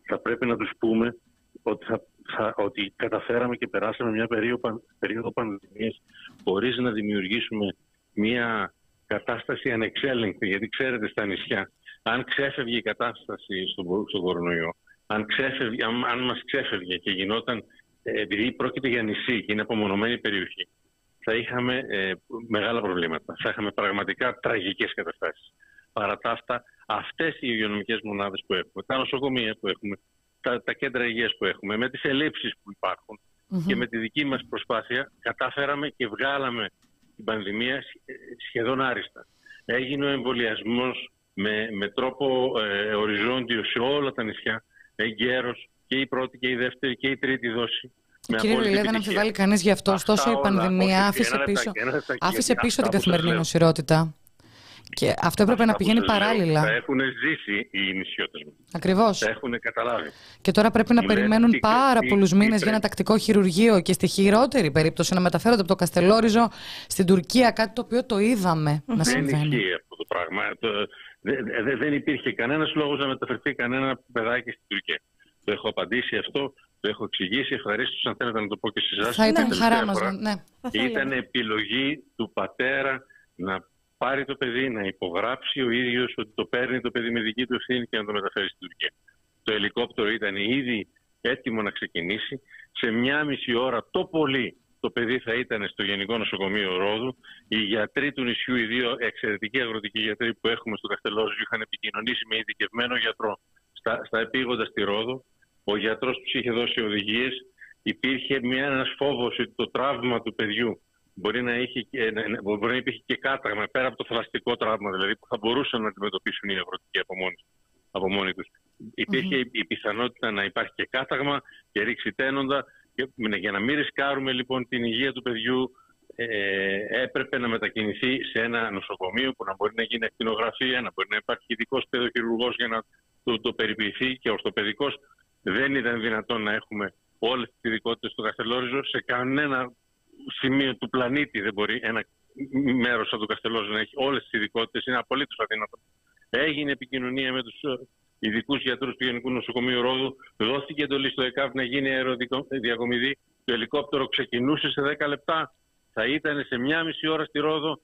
Θα πρέπει να τους πούμε ότι, θα, θα, ότι καταφέραμε και περάσαμε μια περίοδο, περίοδο πανδημίας χωρίς να δημιουργήσουμε μια κατάσταση ανεξέλεγκτη. Γιατί ξέρετε στα νησιά, αν ξέφευγε η κατάσταση στον στο κορονοϊό, αν, ξέφευγε, αν, αν μας ξέφευγε και γινόταν, επειδή πρόκειται για νησί και είναι απομονωμένη περιοχή, θα είχαμε ε, μεγάλα προβλήματα. Θα είχαμε πραγματικά τραγικές καταστάσεις. Παρά τα αυτά, αυτές οι υγειονομικές μονάδες που έχουμε, τα νοσοκομεία που έχουμε, τα, τα κέντρα υγείας που έχουμε, με τις ελλείψεις που υπάρχουν mm-hmm. και με τη δική μας προσπάθεια, κατάφεραμε και βγάλαμε την πανδημία σχεδόν άριστα. Έγινε ο εμβολιασμός με, με τρόπο ε, οριζόντιο σε όλα τα νησιά, εγκαίρος και η πρώτη και η δεύτερη και η τρίτη δόση. Κύριε Ροϊλέ, δεν αμφιβάλλει κανείς γι' αυτό. Ωστόσο, η πανδημία άφησε πίσω, άφησε πίσω την καθημερινή νοσηρότητα. Και αυτό έπρεπε να πηγαίνει παράλληλα. Τα έχουν ζήσει οι νησιώτες μας. Ακριβώς. Τα έχουν καταλάβει. Και τώρα πρέπει να Λε, περιμένουν τι, πάρα πολλούς μήνες για ένα τακτικό χειρουργείο και στη χειρότερη περίπτωση να μεταφέρονται από το Καστελόριζο στην Τουρκία. Κάτι το οποίο το είδαμε να συμβαίνει. Δεν ισχύει αυτό το πράγμα. Δεν υπήρχε κανένας λόγος να μεταφερθεί κανένα παιδάκι στην Τουρκία. Το έχω απαντήσει αυτό. Το έχω εξηγήσει, ευχαρίστως αν θέλετε να το πω και σε εσάς. Θα ήταν χαρά μας. Ήταν επιλογή του πατέρα να πάρει το παιδί, να υπογράψει ο ίδιος ότι το παίρνει το παιδί με δική του ευθύνη και να το μεταφέρει στην Τουρκία. Το ελικόπτερο ήταν ήδη έτοιμο να ξεκινήσει. Σε μια μισή ώρα το πολύ το παιδί θα ήταν στο Γενικό Νοσοκομείο Ρόδου. Οι γιατροί του νησιού, οι δύο εξαιρετικοί αγροτικοί γιατροί που έχουμε στο Καστελόριζο, είχαν επικοινωνήσει με ειδικευμένο γιατρό στα, στα επίγοντα στη Ρόδο. Ο γιατρός τους είχε δώσει οδηγίες. Υπήρχε ένας φόβος ότι το τραύμα του παιδιού μπορεί να, είχε, μπορεί να υπήρχε και κάταγμα πέρα από το θαλασσικό τραύμα, δηλαδή που θα μπορούσαν να αντιμετωπίσουν οι αγροτικοί από μόνοι, από μόνοι τους. Υπήρχε mm-hmm. η πιθανότητα να υπάρχει και κάταγμα και ρήξη τένοντα. Για να μην ρισκάρουμε λοιπόν την υγεία του παιδιού, ε, έπρεπε να μετακινηθεί σε ένα νοσοκομείο που να μπορεί να γίνει ακτινογραφία, να μπορεί να υπάρχει ειδικός παιδοχειρουργός για να το, το περιποιηθεί και ορθοπαιδικός. Δεν ήταν δυνατόν να έχουμε όλες τις ειδικότητες στο Καστελόριζο. Σε κανένα σημείο του πλανήτη δεν μπορεί ένα μέρος από το Καστελόριζο να έχει όλες τις ειδικότητες. Είναι απολύτως αδύνατο. Έγινε επικοινωνία με τους ειδικούς γιατρούς του Γενικού Νοσοκομείου Ρόδου. Δόθηκε εντολή στο ΕΚΑΒ να γίνει αεροδιακομιδή. Το ελικόπτερο ξεκινούσε σε δέκα λεπτά. Θα ήταν σε μία μισή ώρα στη Ρόδο.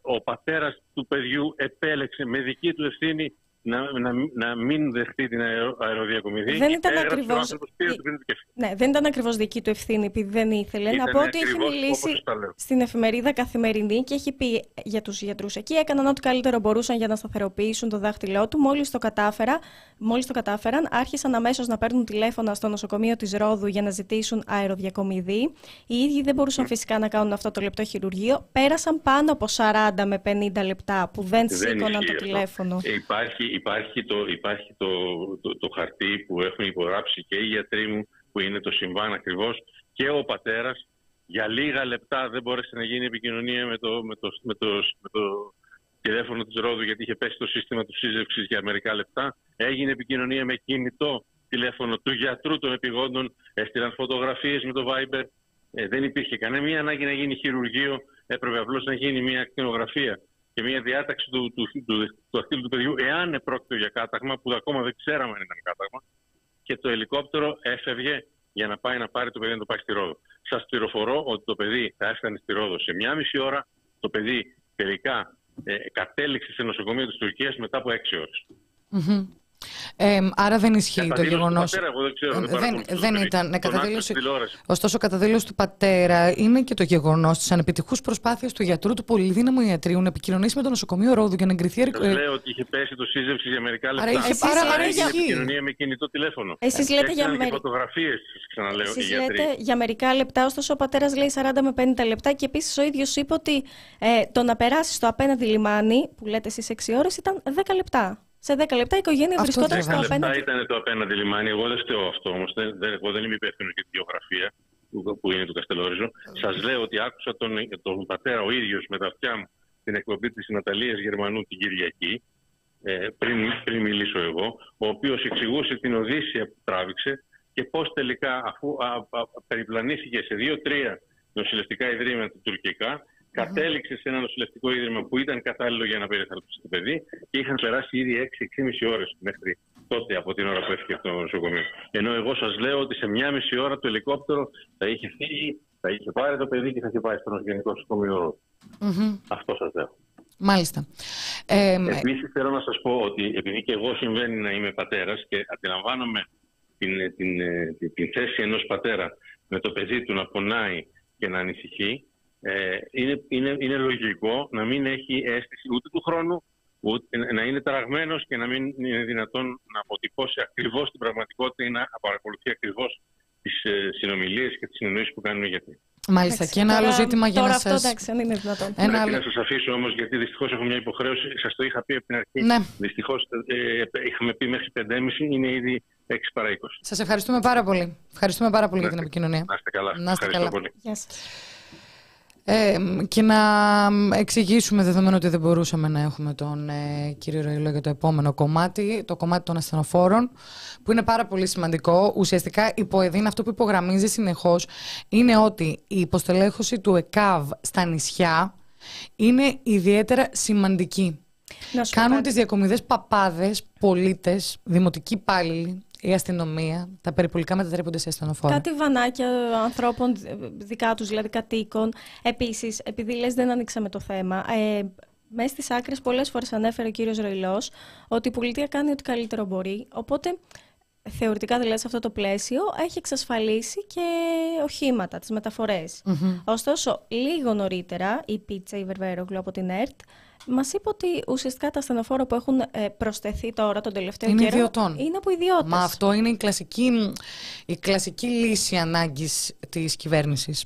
Ο πατέρας του παιδιού επέλεξε με δική του ευθύνη να, να, να μην δεχτεί την αερο, αεροδιακομιδή. Δεν ήταν ακριβώς ναι, δεν ήταν ακριβώς δική του ευθύνη, επειδή δεν ήθελε. Ήταν να πω ότι έχει μιλήσει στην εφημερίδα Καθημερινή και έχει πει για τους γιατρούς εκεί. Έκαναν ό,τι καλύτερο μπορούσαν για να σταθεροποιήσουν το δάχτυλό του. Μόλις το, κατάφερα, μόλις το κατάφεραν, άρχισαν αμέσως να παίρνουν τηλέφωνα στο νοσοκομείο της Ρόδου για να ζητήσουν αεροδιακομιδή. Οι ίδιοι δεν μπορούσαν φυσικά να κάνουν αυτό το λεπτό χειρουργείο. Πέρασαν πάνω από σαράντα με πενήντα λεπτά που δεν, δεν σήκωναν το τηλέφωνο. Υπάρχει, υπάρχει, το, υπάρχει το, το, το χαρτί που έχουν υπογράψει και οι γιατροί μου, που είναι το συμβάν ακριβώς, και ο πατέρας. Για λίγα λεπτά δεν μπόρεσε να γίνει επικοινωνία με το, με το, με το, με το τηλέφωνο της Ρόδου, γιατί είχε πέσει το σύστημα του σύζευξης για μερικά λεπτά. Έγινε επικοινωνία με κινητό τηλέφωνο του γιατρού των επιγόντων. Έστειλαν φωτογραφίες με το Viber. Ε, δεν υπήρχε κανένα ανάγκη να γίνει χειρουργείο. Έπρεπε απλώς να γίνει μια ακτινογραφία και μια διάταξη του, του, του, του ακτύλου του παιδιού, εάν επρόκειτο για κάταγμα, που ακόμα δεν ξέραμε αν ήταν κάταγμα. Και το ελικόπτερο έφευγε για να πάει να πάρει το παιδί να το πάει στη Ρόδο. Σας πληροφορώ ότι το παιδί θα έφτανε στη Ρόδο σε μία μισή ώρα. Το παιδί τελικά ε, κατέληξε σε νοσοκομείο της Τουρκίας μετά από έξι ώρες. Mm-hmm. Ε, άρα δεν ισχύει το γεγονός. Δεν, δεν, δεν ήταν. Ναι, καταδήλωση... Ωστόσο, καταδήλωση του πατέρα είναι και το γεγονός της ανεπιτυχούς προσπάθειας του γιατρού, του πολυδύναμου ιατρίου, να επικοινωνήσει με το νοσοκομείο Ρόδου για να εγκριθεί. Ε... Λέω ότι είχε πέσει το σύζευξη για μερικά λεπτά. Άρα, είχε... άρα, άρα, άρα είχε επικοινωνία με κινητό τηλέφωνο. Εσείς λέτε για μερ... φωτογραφίες, ξαναλέω. Εσείς λέτε για μερικά λεπτά, ωστόσο ο πατέρας λέει σαράντα με πενήντα λεπτά, και επίσης ο ίδιος είπε ότι ε, το να περάσει στο απέναντι λιμάνι, που λέτε εσείς έξι ώρες, ήταν δέκα λεπτά. Σε δέκα λεπτά η οικογένεια αυτό βρισκόταν στο απέναντι. δέκα λεπτά ήταν το απέναντι λιμάνι. Εγώ δεν φταίω αυτό όμως. Δεν, εγώ δεν είμαι υπεύθυνος για τη γεωγραφία που είναι του Καστελόριζου. Mm. Σας λέω ότι άκουσα τον, τον πατέρα ο ίδιος με τα αυτιά μου την εκπομπή της Ναταλίας Γερμανού την Κυριακή, ε, πριν, πριν μιλήσω εγώ, ο οποίος εξηγούσε την Οδύσσια που τράβηξε και πώς τελικά, αφού α, α, α, περιπλανήθηκε σε δύο-τρία νοσηλευτικά ιδρύματα τουρκικά, κατέληξε σε ένα νοσηλευτικό ίδρυμα που ήταν κατάλληλο για να περιθαλψει το παιδί, και είχαν περάσει ήδη έξι με έξι και μισή ώρες μέχρι τότε από την ώρα που έφυγε από το νοσοκομείο. Ενώ εγώ σας λέω ότι σε μία μισή ώρα το ελικόπτερο θα είχε φύγει, θα είχε πάρει το παιδί και θα είχε πάει στο νοσογενικό νοσοκομείο. Mm-hmm. Αυτό σας λέω. Μάλιστα. Ε, Επίσης θέλω να σας πω ότι, επειδή και εγώ συμβαίνει να είμαι πατέρας και αντιλαμβάνομαι την, την, την, την θέση ενός πατέρα με το παιδί του να πονάει και να ανησυχεί, Ε, είναι, είναι, είναι λογικό να μην έχει αίσθηση ούτε του χρόνου, ούτε, να είναι ταραγμένος και να μην είναι δυνατόν να αποτυπώσει ακριβώς την πραγματικότητα ή να παρακολουθεί ακριβώς τις ε, συνομιλίες και τις συνεννοήσεις που κάνουν οι γιατροί. Μάλιστα. Εντάξει, και ένα τώρα, άλλο ζήτημα για να σας... αυτό, εντάξει, αν είναι δυνατόν. Πρέπει άλλο... να σας αφήσω όμως, γιατί δυστυχώς έχω μια υποχρέωση. Σας το είχα πει από την αρχή. Ναι. Δυστυχώς ε, είχαμε πει μέχρι πέντε και μισή, είναι ήδη έξι παρά είκοσι. Σας ευχαριστούμε πάρα πολύ. Ευχαριστούμε πάρα πολύ να, για την επικοινωνία. Να είστε καλά. Να είστε καλά. Πολύ. Yes. Ε, και να εξηγήσουμε, δεδομένου ότι δεν μπορούσαμε να έχουμε τον ε, κύριο Ροϊλό για το επόμενο κομμάτι, το κομμάτι των ασθενοφόρων, που είναι πάρα πολύ σημαντικό. Ουσιαστικά η ΠΟΕΔΗΝ αυτό που υπογραμμίζει συνεχώς είναι ότι η υποστελέχωση του ΕΚΑΒ στα νησιά είναι ιδιαίτερα σημαντική. Κάνουν τις διακομιδές παπάδες, πολίτες, δημοτικοί υπάλληλοι, η αστυνομία, τα περιπολικά μετατρέπονται σε ασθενοφόρα. Κάτι βανάκια ανθρώπων δικά τους, δηλαδή κατοίκων. Επίσης, επειδή λες δεν ανοίξαμε το θέμα, ε, μέσα στις άκρες πολλές φορές ανέφερε ο κύριος Ροϊλός ότι η πολιτεία κάνει ό,τι καλύτερο μπορεί, οπότε... Θεωρητικά, δηλαδή, σε αυτό το πλαίσιο έχει εξασφαλίσει και οχήματα, τις μεταφορές. Mm-hmm. Ωστόσο, λίγο νωρίτερα η Πίτσα η Βερβέρογλου από την ΕΡΤ μας είπε ότι ουσιαστικά τα ασθενοφόρα που έχουν προσθεθεί τώρα τον τελευταίο είναι καιρό ιδιωτών. Είναι από ιδιώτες. Μα αυτό είναι η κλασική, η κλασική λύση ανάγκης της κυβέρνησης.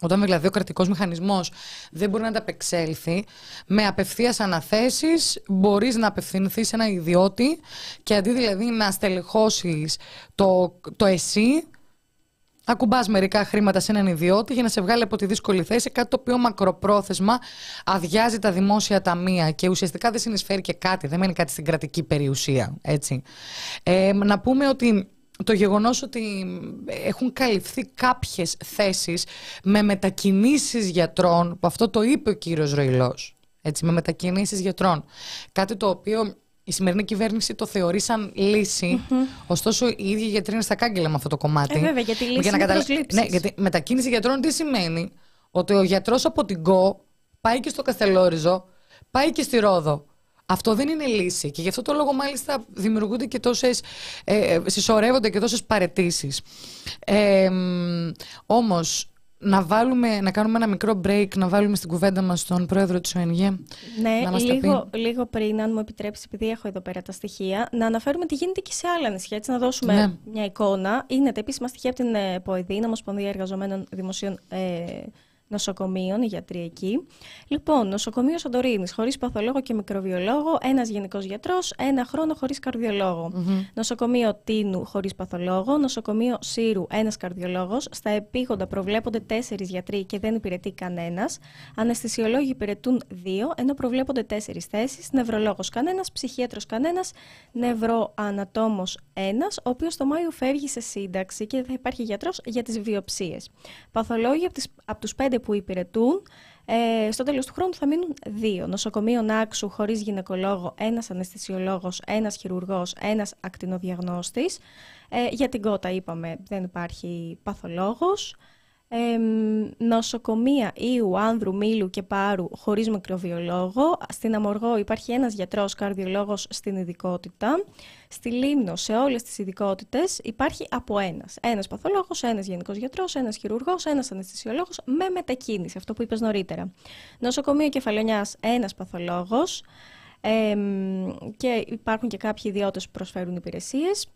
Όταν δηλαδή ο κρατικός μηχανισμός δεν μπορεί να ανταπεξέλθει, με απευθείας αναθέσεις μπορείς να απευθυνθείς σε ένα ιδιώτη, και αντί δηλαδή να στελεχώσεις το, το εσύ, ακουμπάς μερικά χρήματα σε έναν ιδιώτη για να σε βγάλει από τη δύσκολη θέση, κάτι το οποίο μακροπρόθεσμα αδειάζει τα δημόσια ταμεία και ουσιαστικά δεν συνεισφέρει και κάτι, δεν μένει κάτι στην κρατική περιουσία. Έτσι. Ε, να πούμε ότι... Το γεγονός ότι έχουν καλυφθεί κάποιες θέσεις με μετακινήσεις γιατρών, που αυτό το είπε ο κύριος Ροϊλός, έτσι, με μετακινήσεις γιατρών, κάτι το οποίο η σημερινή κυβέρνηση το θεωρεί σαν λύση, mm-hmm. ωστόσο οι ίδιοι γιατροί είναι στα κάγκελα με αυτό το κομμάτι. Ε, βέβαια, γιατί λύση για να είναι καταλα... ναι, γιατί μετακίνηση γιατρών τι σημαίνει? Ότι ο γιατρός από την ΚΟ πάει και στο Καστελόριζο, πάει και στη Ρόδο. Αυτό δεν είναι λύση και γι' αυτό το λόγο μάλιστα δημιουργούνται και τόσες, ε, συσσωρεύονται και τόσες παραιτήσεις. Ε, όμως, να, βάλουμε, να κάνουμε ένα μικρό break, να βάλουμε στην κουβέντα μας τον πρόεδρο της ΟΕΝΓΕ. Ναι, να μας λίγο, λίγο πριν, αν μου επιτρέψει, επειδή έχω εδώ πέρα τα στοιχεία, να αναφέρουμε τι γίνεται και σε άλλα νησιά, έτσι να δώσουμε ναι. μια εικόνα. Είναι τα επίσημα στοιχεία από την ΠΟΕΔΗΝ, Ομοσπονδία Εργαζομένων Δημοσίων ε, Νοσοκομείων, οι γιατροί εκεί. Λοιπόν, νοσοκομείο Σαντορίνης, χωρίς παθολόγο και μικροβιολόγο, ένας γενικός γιατρός, ένα χρόνο χωρίς καρδιολόγο. Mm-hmm. Νοσοκομείο Τίνου, χωρίς παθολόγο. Νοσοκομείο Σύρου, ένας καρδιολόγος. Στα επίγοντα προβλέπονται τέσσερις γιατροί και δεν υπηρετεί κανένας. Αναισθησιολόγοι υπηρετούν δύο, ενώ προβλέπονται τέσσερις θέσεις. Νευρολόγος κανένας, ψυχίατρος κανένας, νευροανατόμος ένας, ο οποίος το Μάιο φεύγει σε σύνταξη και δεν θα υπάρχει γιατρός για τις βιοψίες. Παθολόγοι από τους πέντε που υπηρετούν, ε, στο τέλος του χρόνου θα μείνουν δύο. Νοσοκομείο Νάξου χωρίς γυναικολόγο, ένας αναισθησιολόγος, ένας χειρουργός, ένας ακτινοδιαγνώστης. Ε, για την Κότα είπαμε δεν υπάρχει παθολόγος. Ε, νοσοκομεία Ίου, Άνδρου, Μήλου και Πάρου χωρίς μικροβιολόγο. Στην Αμοργό υπάρχει ένας γιατρός καρδιολόγος στην ειδικότητα. Στη Λίμνο, σε όλες τις ειδικότητες, υπάρχει από ένας. Ένας παθολόγος, ένας γενικός γιατρός, ένας χειρουργός, ένας αναισθησιολόγος με μετακίνηση, αυτό που είπες νωρίτερα. Νοσοκομείο Κεφαλαιονιάς, ένας παθολόγος. Ε, και υπάρχουν και κάποιοι ιδιώτες που προσφέρουν υπηρεσίες.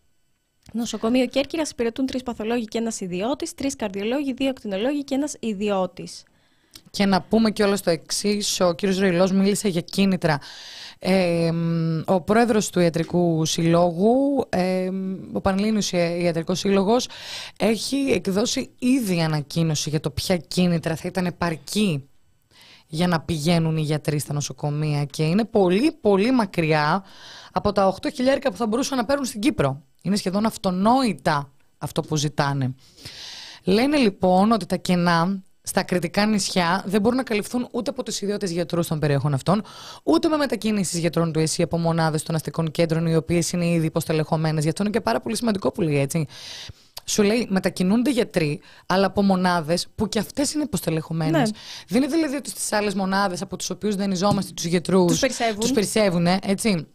Νοσοκομείο Κέρκυρας υπηρετούν τρεις παθολόγοι και ένας ιδιώτης, τρεις καρδιολόγοι, δύο ακτινολόγοι και ένας ιδιώτης. Και να πούμε κιόλας το εξής, ο κύριος Ροϊλός μίλησε για κίνητρα. Ε, ο πρόεδρος του Ιατρικού Συλλόγου, ε, ο Πανελληνιός Ιατρικός Σύλλογος, έχει εκδώσει ήδη ανακοίνωση για το ποια κίνητρα θα ήταν επαρκή για να πηγαίνουν οι γιατροί στα νοσοκομεία και είναι πολύ πολύ μακριά από τα οκτώ χιλιάδες που θα μπορούσαν να παίρνουν στην Κύπρο. Είναι σχεδόν αυτονόητα αυτό που ζητάνε. Λένε λοιπόν ότι τα κενά στα κριτικά νησιά δεν μπορούν να καλυφθούν ούτε από τους ιδιώτες γιατρούς των περιοχών αυτών, ούτε με μετακίνησεις γιατρών του ΕΣΥ από μονάδες των αστικών κέντρων, οι οποίες είναι ήδη υποστελεχωμένες. Γι' αυτό είναι και πάρα πολύ σημαντικό που λέει έτσι. Σου λέει μετακινούνται γιατροί, αλλά από μονάδες που και αυτές είναι υποστελεχωμένες. Ναι. Δεν είναι δηλαδή ότι στις άλλες μονάδες από τους οποίους δανειζόμαστε τους γιατρούς τους περισσεύουν. Τους περισσεύουν, έτσι.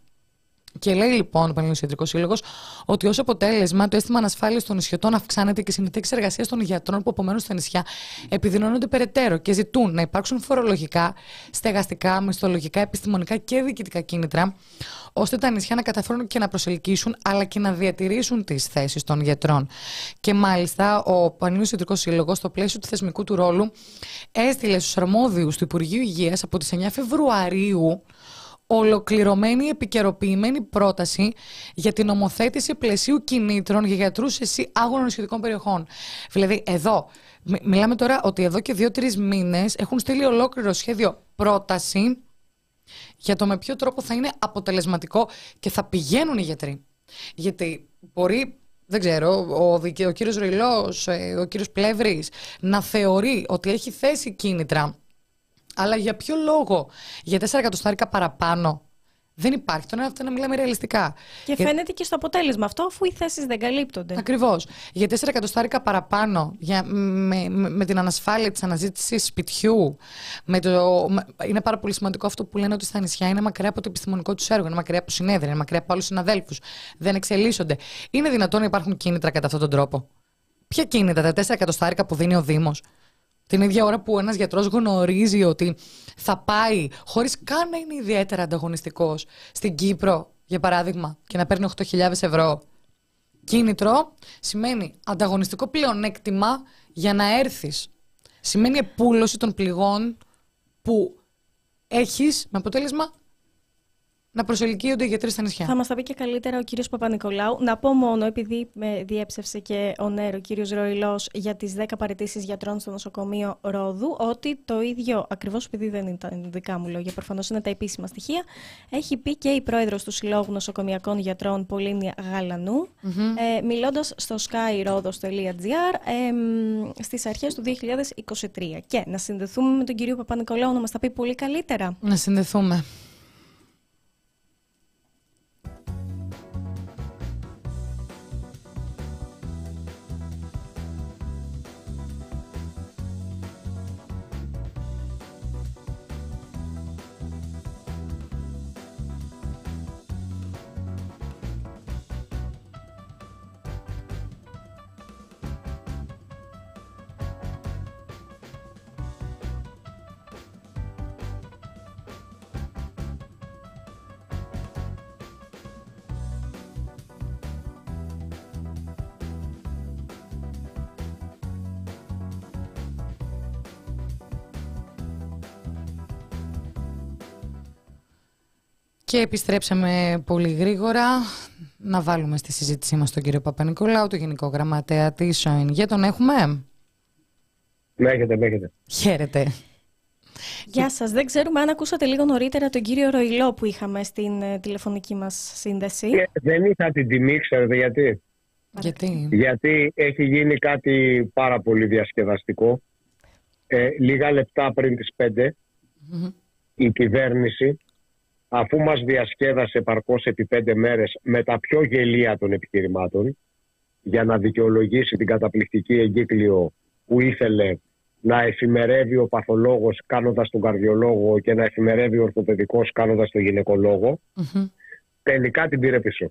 Και λέει λοιπόν ο Πανελληνίος Ιατρικός Σύλλογος ότι ως αποτέλεσμα το αίσθημα ανασφάλειας των νησιωτών αυξάνεται και οι συνθήκες εργασίας των γιατρών που απομένουν στα νησιά επιδεινώνονται περαιτέρω και ζητούν να υπάρξουν φορολογικά, στεγαστικά, μισθολογικά, επιστημονικά και διοικητικά κίνητρα, ώστε τα νησιά να καταφέρουν και να προσελκύσουν αλλά και να διατηρήσουν τις θέσεις των γιατρών. Και μάλιστα ο Πανελληνίος Ιατρικός Σύλλογος, στο πλαίσιο του θεσμικού του ρόλου, έστειλε στους αρμόδιους του Υπουργείου Υγείας από τις εννέα Φεβρουαρίου. Ολοκληρωμένη, επικαιροποιημένη πρόταση για την νομοθέτηση πλαισίου κινήτρων για γιατρούς ΕΣΥ άγωνων νησιωτικών περιοχών. Δηλαδή, εδώ, μι μιλάμε τώρα ότι εδώ και δύο-τρεις μήνες έχουν στείλει ολόκληρο σχέδιο πρόταση για το με ποιο τρόπο θα είναι αποτελεσματικό και θα πηγαίνουν οι γιατροί. Γιατί μπορεί, δεν ξέρω, ο, ο κύριος Ροϊλός, ο κύριος Πλευρής να θεωρεί ότι έχει θέσει κίνητρα. Αλλά για ποιο λόγο, για τέσσερα εκατοστάρικα παραπάνω, δεν υπάρχει. Τον αυτό να μιλάμε ρεαλιστικά. Και για... φαίνεται και στο αποτέλεσμα αυτό, αφού οι θέσεις δεν καλύπτονται. Ακριβώς. Για τέσσερα εκατοστάρικα παραπάνω, για... με, με, με την ανασφάλεια της αναζήτησης σπιτιού. Με το... Είναι πάρα πολύ σημαντικό αυτό που λένε ότι στα νησιά είναι μακριά από το επιστημονικό τους έργο, είναι μακριά από συνέδρια, είναι μακριά από άλλους συναδέλφους. Δεν εξελίσσονται. Είναι δυνατόν να υπάρχουν κίνητρα κατά αυτόν τον τρόπο? Ποια κίνητρα, τα τέσσερα εκατοστάρικα που δίνει ο Δήμος? Την ίδια ώρα που ένας γιατρός γνωρίζει ότι θα πάει, χωρίς καν να είναι ιδιαίτερα ανταγωνιστικός, στην Κύπρο, για παράδειγμα, και να παίρνει οκτώ χιλιάδες ευρώ. Κίνητρο σημαίνει ανταγωνιστικό πλεονέκτημα για να έρθεις. Σημαίνει επούλωση των πληγών που έχεις, με αποτέλεσμα να προσελκύονται οι γιατροί στα νησιά. Θα μας τα πει και καλύτερα ο κύριος Παπανικολάου. Να πω μόνο, επειδή με διέψευσε και ο νέρο, ο κύριος Ροϊλός, για τις δέκα παραιτήσεις γιατρών στο νοσοκομείο Ρόδου, ότι το ίδιο, ακριβώς επειδή δεν ήταν δικά μου λόγια, προφανώς είναι τα επίσημα στοιχεία, έχει πει και η πρόεδρος του Συλλόγου Νοσοκομειακών Γιατρών, Πολίνια Γαλανού, mm -hmm. ε, μιλώντας στο skyrodos τελεία gr ε, στις αρχές του δύο χιλιάδες είκοσι τρία. Και να συνδεθούμε με τον κύριο Παπανικολάου να μας τα πει πολύ καλύτερα. Να συνδεθούμε. Και επιστρέψαμε πολύ γρήγορα να βάλουμε στη συζήτησή μας τον κύριο Παπανικολάου, τον Γενικό Γραμματέα της ΟΕΝΓΕ. Για τον έχουμε? Μέγεται, μέγεται. Χαίρετε. Γεια σας. Δεν ξέρουμε αν ακούσατε λίγο νωρίτερα τον κύριο Ροϊλό που είχαμε στην ε, τηλεφωνική μας σύνδεση. Ε, δεν είχα την τιμή, ξέρετε γιατί. Γιατί, γιατί έχει γίνει κάτι πάρα πολύ διασκεδαστικό. Ε, λίγα λεπτά πριν τις πέντε mm-hmm. η κυβέρνηση, αφού μας διασκέδασε παρκώς επί πέντε μέρες με τα πιο γελία των επιχειρημάτων για να δικαιολογήσει την καταπληκτική εγκύκλιο που ήθελε να εφημερεύει ο παθολόγος κάνοντας τον καρδιολόγο και να εφημερεύει ο ορθοπαιδικός κάνοντας τον γυναικολόγο, mm-hmm. τελικά την πήρε πίσω.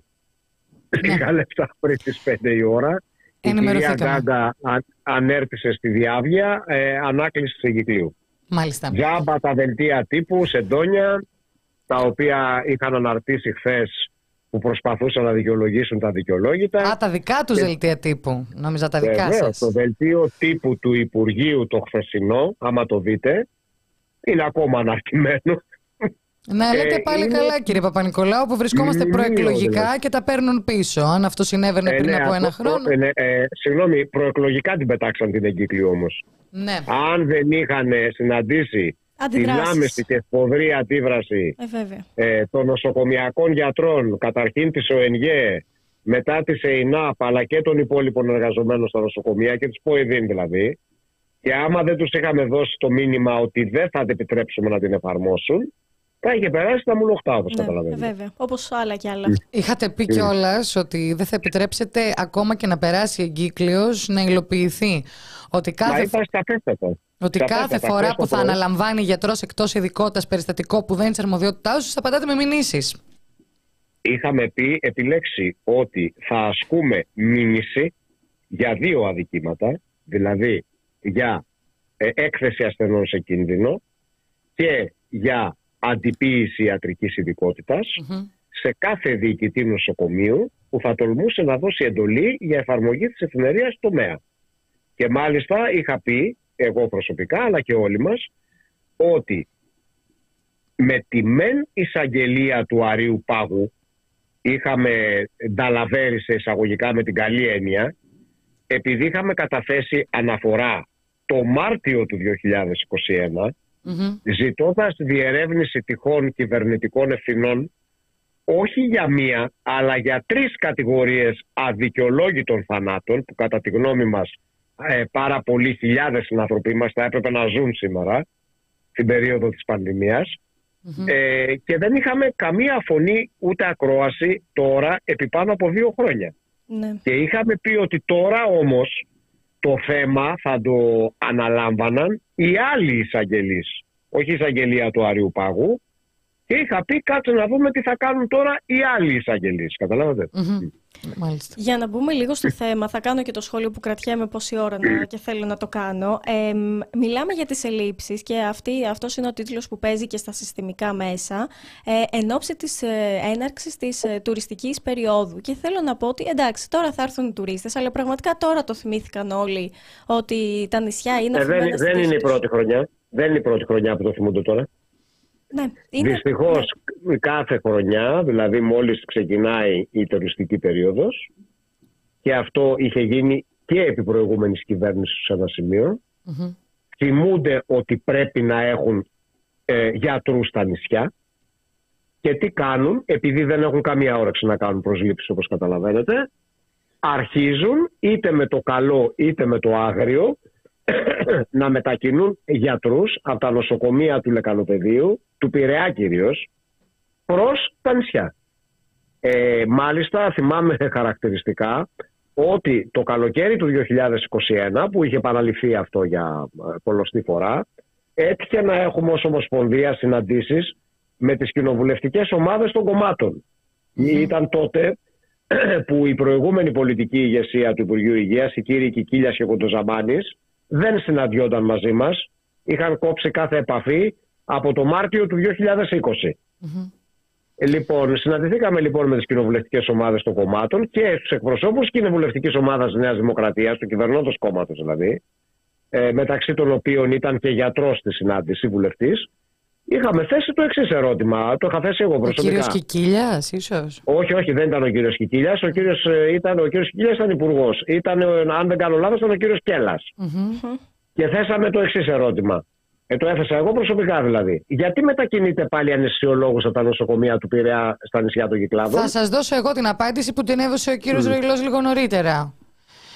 Ναι. Λίγα λεπτά πριν τις πέντε η ώρα η κυρία Γκάγκα ανέρτησε στη διάβγεια ε, ανάκληση του εγκυκλίου. Μάλιστα. Τζάμπα τα δελτία τύπου, σεντόνια, τα οποία είχαν αναρτήσει χθες που προσπαθούσαν να δικαιολογήσουν τα δικαιολόγητα. Α, τα δικά τους και... δελτία τύπου. Νόμιζα τα δικά Βεβαίως, σας. Το δελτίο τύπου του Υπουργείου το χθεσινό, άμα το δείτε, είναι ακόμα αναρτημένο. Να λέτε πάλι είναι... καλά, κύριε Παπανικολάου, που βρισκόμαστε μήνιο, προεκλογικά δηλαδή. Και τα παίρνουν πίσω. Αν αυτό συνέβαινε ε, πριν ναι, από ένα αυτό, χρόνο. Ε, ε, συγγνώμη, προεκλογικά την πετάξαν την εγκύκλιο όμως. Ναι. Αν δεν είχαν συναντήσει την άμεση και σφοδρή αντίδραση ε, ε, των νοσοκομιακών γιατρών, καταρχήν της ΟΕΝΓΕ, μετά της ΕΙΝΑΠ, αλλά και των υπόλοιπων εργαζομένων στα νοσοκομεία και της ΠΟΕΔΗΝ δηλαδή, και άμα δεν τους είχαμε δώσει το μήνυμα ότι δεν θα την επιτρέψουμε να την εφαρμόσουν, θα είχε περάσει τα μουλοχτά, όπως καταλαβαίνετε. Ναι, βέβαια, όπως άλλα κι άλλα. Είχατε πει κιόλας ότι δεν θα επιτρέψετε ακόμα και να περάσει εγκύκλιος να υλοποιηθεί. Ότι κάθε, ότι κάθε φορά που θα αναλαμβάνει γιατρός εκτός ειδικότητας περιστατικό που δεν είναι της αρμοδιότητάς τους, θα πατάτε με μηνύσεις. Είχαμε πει, επιλέξει ότι θα ασκούμε μήνυση για δύο αδικήματα, δηλαδή για ε, έκθεση ασθενών σε κίνδυνο και για αντιποίηση ιατρικής ειδικότητας mm-hmm. σε κάθε διοικητή νοσοκομείου που θα τολμούσε να δώσει εντολή για εφαρμογή της εφημερίας στο τομέα. Και μάλιστα είχα πει εγώ προσωπικά αλλά και όλοι μας ότι με τη μεν εισαγγελία του Αρίου Πάγου είχαμε νταλαβέρει σε εισαγωγικά με την καλή έννοια, επειδή είχαμε καταθέσει αναφορά το Μάρτιο του δύο χιλιάδες είκοσι ένα Mm-hmm. ζητώντας διερεύνηση τυχόν κυβερνητικών ευθυνών όχι για μία αλλά για τρεις κατηγορίες αδικαιολόγητων θανάτων που κατά τη γνώμη μας ε, πάρα πολλοί χιλιάδες συνανθρωποί μας θα έπρεπε να ζουν σήμερα την περίοδο της πανδημίας mm-hmm. ε, και δεν είχαμε καμία φωνή ούτε ακρόαση τώρα επί πάνω από δύο χρόνια mm-hmm. και είχαμε πει ότι τώρα όμως το θέμα θα το αναλάμβαναν οι άλλοι εισαγγελείς, όχι η εισαγγελία του Αριού Πάγου, και είχα πει κάτσε να δούμε τι θα κάνουν τώρα οι άλλοι εισαγγελείς. Καταλάβατε. Mm-hmm. Μάλιστα. Για να μπούμε λίγο στο θέμα, θα κάνω και το σχόλιο που κρατιέμαι πόση ώρα να, και θέλω να το κάνω. Ε, μιλάμε για τις ελλείψεις και αυτή, αυτός είναι ο τίτλος που παίζει και στα συστημικά μέσα ε, εν ώψη της ε, έναρξης της ε, τουριστικής περιόδου. Και θέλω να πω ότι εντάξει, τώρα θα έρθουν οι τουρίστες, αλλά πραγματικά τώρα το θυμήθηκαν όλοι ότι τα νησιά είναι ε, δεν, δεν είναι η πρώτη χρονιά. Δεν είναι η πρώτη χρονιά που το θυμούνται τώρα. Ναι, είναι... Δυστυχώς ναι. κάθε χρονιά, δηλαδή μόλις ξεκινάει η τουριστική περίοδος, και αυτό είχε γίνει και επί προηγούμενης κυβέρνησης σε ένα σημείο, mm-hmm. θυμούνται ότι πρέπει να έχουν ε, γιατρούς στα νησιά και τι κάνουν, επειδή δεν έχουν καμία όρεξη να κάνουν προσλήψεις όπως καταλαβαίνετε, αρχίζουν είτε με το καλό είτε με το άγριο να μετακινούν γιατρούς από τα νοσοκομεία του Λεκανοπεδίου, του Πειραιά κυρίως, προς τα νησιά. Ε, μάλιστα θυμάμαι χαρακτηριστικά ότι το καλοκαίρι του δύο χιλιάδες είκοσι ένα, που είχε παραλυφθεί αυτό για πολλοστή φορά, έτυχε να έχουμε ως Ομοσπονδία συναντήσεις με τις κοινοβουλευτικές ομάδες των κομμάτων. Mm. Ήταν τότε που η προηγούμενη πολιτική ηγεσία του Υπουργείου Υγείας, οι κύριοι Κικίλιας και Κοντοζαμάνης, δεν συναντιόνταν μαζί μας, είχαν κόψει κάθε επαφή από το Μάρτιο του δύο χιλιάδες είκοσι. Mm-hmm. Λοιπόν, συναντηθήκαμε λοιπόν με τις κοινοβουλευτικές ομάδες των κομμάτων και τους εκπροσώπους κοινοβουλευτικής ομάδας Νέας Δημοκρατίας, του κυβερνώντος κόμματος δηλαδή, ε, μεταξύ των οποίων ήταν και γιατρός στη συνάντηση, βουλευτής, Είχαμε θέσει το εξής ερώτημα. Το είχα θέσει εγώ προσωπικά. Ο κύριος Κικίλιας, ίσως. Όχι, όχι, δεν ήταν ο κύριος Κικίλιας. Ο κύριος ήταν, ήταν υπουργός. Ήταν, αν δεν κάνω λάθος, ήταν ο κύριος Κέλλας. Mm-hmm. Και θέσαμε το εξής ερώτημα. Ε, το έθεσα εγώ προσωπικά δηλαδή. Γιατί μετακινείτε πάλι αναισθησιολόγους από τα νοσοκομεία του Πειραιά στα νησιά των Κυκλάδων? Θα σας δώσω εγώ την απάντηση που την έδωσε ο κύριος mm. Ροϊλός λίγο νωρίτερα.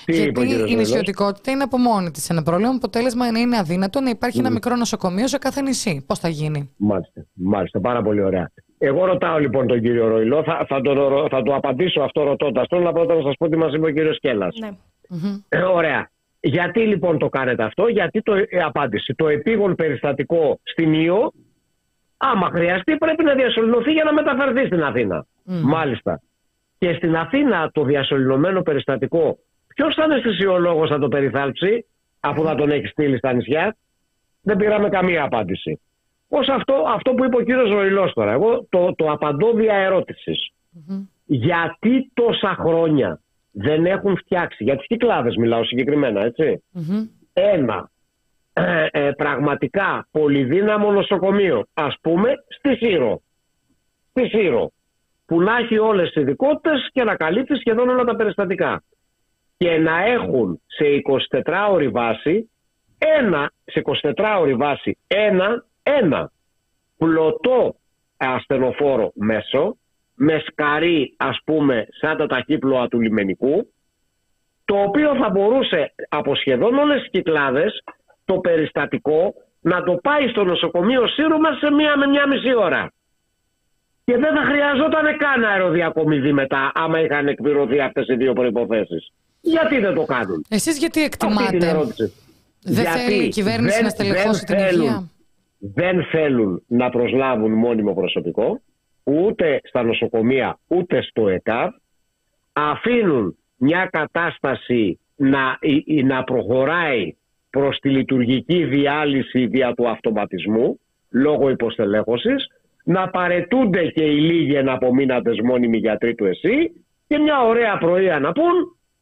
Τι Γιατί η νησιωτικότητα είναι από μόνη της ένα πρόβλημα. Αποτέλεσμα είναι αδύνατο να υπάρχει mm. ένα μικρό νοσοκομείο σε κάθε νησί. Πώς θα γίνει? Μάλιστα, μάλιστα, πάρα πολύ ωραία. Εγώ ρωτάω λοιπόν τον κύριο Ροϊλό, θα, θα, το, θα το απαντήσω αυτό ρωτώντας. Θέλω να πρώτα να σας πω τι μας είπε ο κύριος Κέλλας. Ναι. Mm-hmm. ε, ωραία. Γιατί λοιπόν το κάνετε αυτό? Γιατί το, ε, απάντηση, το επίγον περιστατικό στην Ήο, άμα χρειαστεί, πρέπει να διασωληνωθεί για να μεταφερθεί στην Αθήνα. Mm. Μάλιστα. Και στην Αθήνα το διασωληνωμένο περιστατικό, ποιος θα είναι αισθησιολόγος θα το περιθάλψει, αφού θα τον έχει στείλει στα νησιά? Δεν πήραμε καμία απάντηση. Ως αυτό, αυτό που είπε ο κύριος Ροϊλός τώρα, εγώ το, το απαντώ δια ερώτησης. Mm-hmm. Γιατί τόσα χρόνια δεν έχουν φτιάξει, για τις Κυκλάδες μιλάω συγκεκριμένα, έτσι, mm-hmm. ένα ε, ε, πραγματικά πολυδύναμο νοσοκομείο, ας πούμε, στη Σύρο. Στη Σύρο, που να έχει όλες τις ειδικότητες και να καλύπτει σχεδόν όλα τα περιστατικά. Και να έχουν σε εικοσιτετράωρη βάση ένα, σε εικοσιτετράωρη βάση ένα, ένα πλωτό ασθενοφόρο μέσο, με σκαρί, ας πούμε, σαν τα ταχύπλοα του λιμενικού, το οποίο θα μπορούσε από σχεδόν όλες τις Κυκλάδες το περιστατικό να το πάει στο νοσοκομείο Σύρο μας σε μία με μία μισή ώρα. Και δεν θα χρειαζόταν καν αεροδιακομιδή μετά, άμα είχαν εκπληρωθεί αυτές οι δύο προϋποθέσεις. Γιατί δεν το κάνουν? Εσείς γιατί εκτιμάτε? Δεν γιατί θέλει η κυβέρνηση δεν, να στελεχώσει την υγεία. Δεν θέλουν να προσλάβουν μόνιμο προσωπικό, ούτε στα νοσοκομεία, ούτε στο ΕΚΑΒ. Αφήνουν μια κατάσταση να, να προχωράει προς τη λειτουργική διάλυση δια του αυτοματισμού, λόγω υποστελέχωσης, να παρετούνται και οι λίγοι εναπομείνατες μόνιμοι γιατροί του ΕΣΥ και μια ωραία πρωία να πούν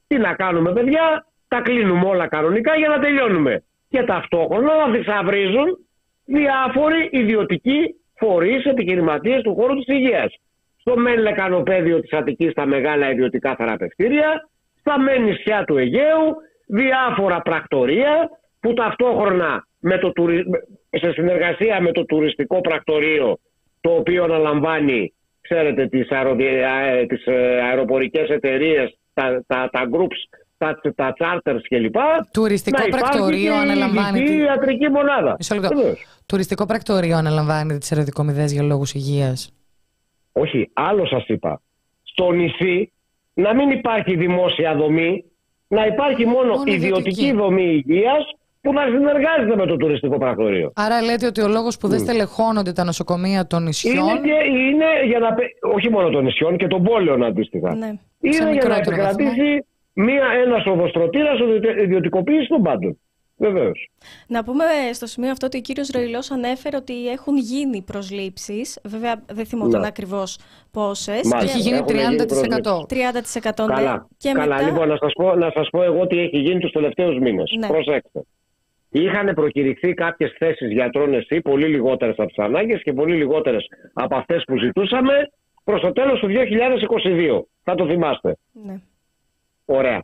τι να κάνουμε παιδιά, τα κλείνουμε όλα κανονικά για να τελειώνουμε. Και ταυτόχρονα να θησαυρίζουν διάφοροι ιδιωτικοί φορείς, επιχειρηματίες του χώρου της υγείας. Στο μεν λεκανοπέδιο της Αττικής τα μεγάλα ιδιωτικά θεραπευτήρια, στα μεν νησιά του Αιγαίου, διάφορα πρακτορία που ταυτόχρονα με το τουρι... σε συνεργασία με το τουριστικό πρακτορείο, το οποίο αναλαμβάνει, ξέρετε, τις, αεροδια... τις αεροπορικές εταιρείες, τα, τα, τα groups, τα, τα charters κλπ. Τουριστικό πρακτορείο αναλαμβάνει. Η ιατρική μονάδα. Τουριστικό πρακτορείο αναλαμβάνει τις αεροδικομιδές για λόγους υγείας. Όχι, άλλο σας είπα. Στο νησί να μην υπάρχει δημόσια δομή, να υπάρχει μόνο, μόνο ιδιωτική. ιδιωτική δομή υγείας που να συνεργάζεται με το τουριστικό πρακτορείο. Άρα λέτε ότι ο λόγος που mm. δεν στελεχώνονται τα νοσοκομεία των νησιών... Είναι, και, είναι για να... όχι μόνο των νησιών και των πόλεων αντίστοιχα. Ναι. Είναι για να επικρατήσει ένας οδοστρωτήρας ιδιωτικοποίηση των πάντων. Βεβαίως. Να πούμε στο σημείο αυτό ότι ο κύριος Ροϊλός ανέφερε ότι έχουν γίνει προσλήψεις. Βέβαια δεν θυμόταν ακριβώς πόσες. Έχει γίνει τριάντα τοις εκατό. τριάντα τοις εκατό. Καλά, και καλά. Μετά... λοιπόν να σας, πω, να σας πω εγώ τι έχει γίνει τους τελευταίους μήνες. Ναι. Προσέξτε. Είχαν προκηρυχθεί κάποιες θέσεις γιατρών ΕΣΥ, πολύ λιγότερες από τις ανάγκες και πολύ λιγότερες από αυτές που ζητούσαμε προς το τέλος του δύο χιλιάδες είκοσι δύο. Θα το θυμάστε. Ναι. Ωραία.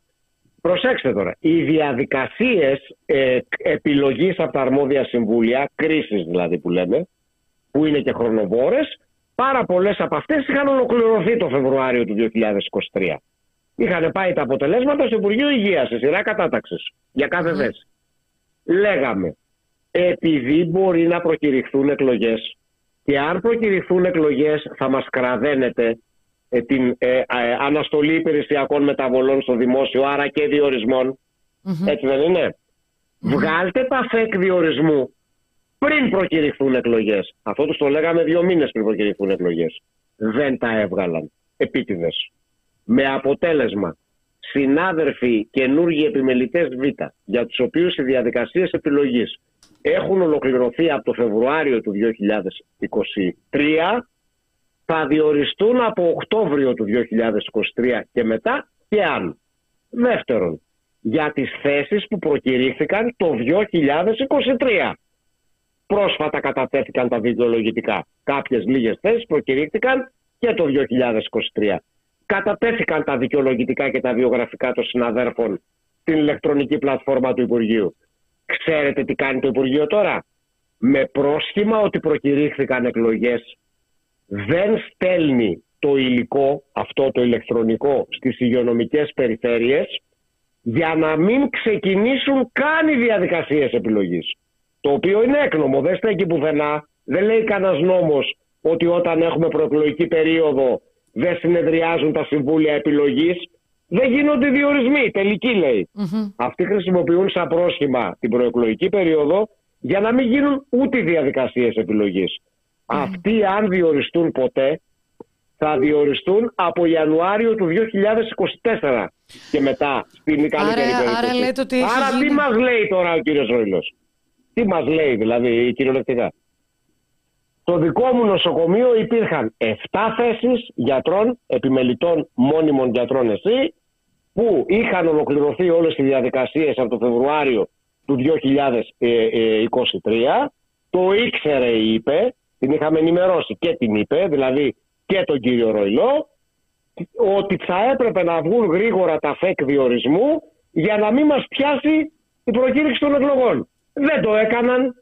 Προσέξτε τώρα, οι διαδικασίες ε, επιλογής από τα αρμόδια συμβούλια, κρίσης δηλαδή που λέμε, που είναι και χρονοβόρες, πάρα πολλές από αυτές είχαν ολοκληρωθεί το Φεβρουάριο του δύο χιλιάδες είκοσι τρία. Είχαν πάει τα αποτελέσματα στο Υπουργείο Υγείας, σε σειρά κατάταξης, για κάθε θέση. Λέγαμε, επειδή μπορεί να προκηρυχθούν εκλογές και αν προκηρυχθούν εκλογές θα μας κραδένετε την ε, ε, αναστολή υπηρεσιακών μεταβολών στο δημόσιο, άρα και διορισμών. Mm-hmm. Έτσι δεν είναι? Mm-hmm. Βγάλτε τα φεκ διορισμού πριν προκηρυχθούν εκλογές. Αυτό τους το λέγαμε δύο μήνες πριν προκηρυχθούν εκλογές. Δεν τα έβγαλαν επίτηδες. Με αποτέλεσμα, συνάδελφοι καινούργιοι επιμελητές Β, για τους οποίους οι διαδικασίες επιλογής έχουν ολοκληρωθεί από το Φεβρουάριο του δύο χιλιάδες είκοσι τρία, θα διοριστούν από Οκτώβριο του δύο χιλιάδες είκοσι τρία και μετά και αν. Δεύτερον, για τις θέσεις που προκηρύχθηκαν το δύο χιλιάδες είκοσι τρία. Πρόσφατα κατατέθηκαν τα δικαιολογητικά. Κάποιες λίγες θέσεις προκηρύχθηκαν και το δύο χιλιάδες είκοσι τρία. Κατατέθηκαν τα δικαιολογητικά και τα βιογραφικά των συναδέρφων στην ηλεκτρονική πλατφόρμα του Υπουργείου. Ξέρετε τι κάνει το Υπουργείο τώρα? Με πρόσχημα ότι προκηρύχθηκαν εκλογές, δεν στέλνει το υλικό, αυτό το ηλεκτρονικό, στις υγειονομικές περιφέρειες για να μην ξεκινήσουν καν οι διαδικασίες επιλογής. Το οποίο είναι έκνομο, δεν στέκει πουθενά. Δεν λέει κανένας νόμος ότι όταν έχουμε προεκλογική περίοδο δεν συνεδριάζουν τα συμβούλια επιλογής. Δεν γίνονται διορισμοί, τελικοί λέει. Mm-hmm. Αυτοί χρησιμοποιούν σαν πρόσχημα την προεκλογική περίοδο για να μην γίνουν ούτε διαδικασίες επιλογής. Mm-hmm. Αυτοί αν διοριστούν ποτέ, θα διοριστούν από Ιανουάριο του δύο χιλιάδες είκοσι τέσσερα και μετά στην ικανότερη περίπτωση. Άρα, λέτε ότι άρα τι γίνει... μας λέει τώρα ο κύριος Ροϊλός? Τι μας λέει δηλαδή κυριολεκτικά? Το δικό μου νοσοκομείο υπήρχαν εφτά θέσεις γιατρών, επιμελητών μόνιμων γιατρών ΕΣΥ, που είχαν ολοκληρωθεί όλες οι διαδικασίες από το Φεβρουάριο του δύο χιλιάδες είκοσι τρία. Το ήξερε η ΥΠΕ, την είχαμε ενημερώσει και την ΥΠΕ, δηλαδή και τον κύριο Ροϊλό, ότι θα έπρεπε να βγουν γρήγορα τα ΦΕΚ διορισμού για να μην μας πιάσει η προκήρυξη των εκλογών. Δεν το έκαναν.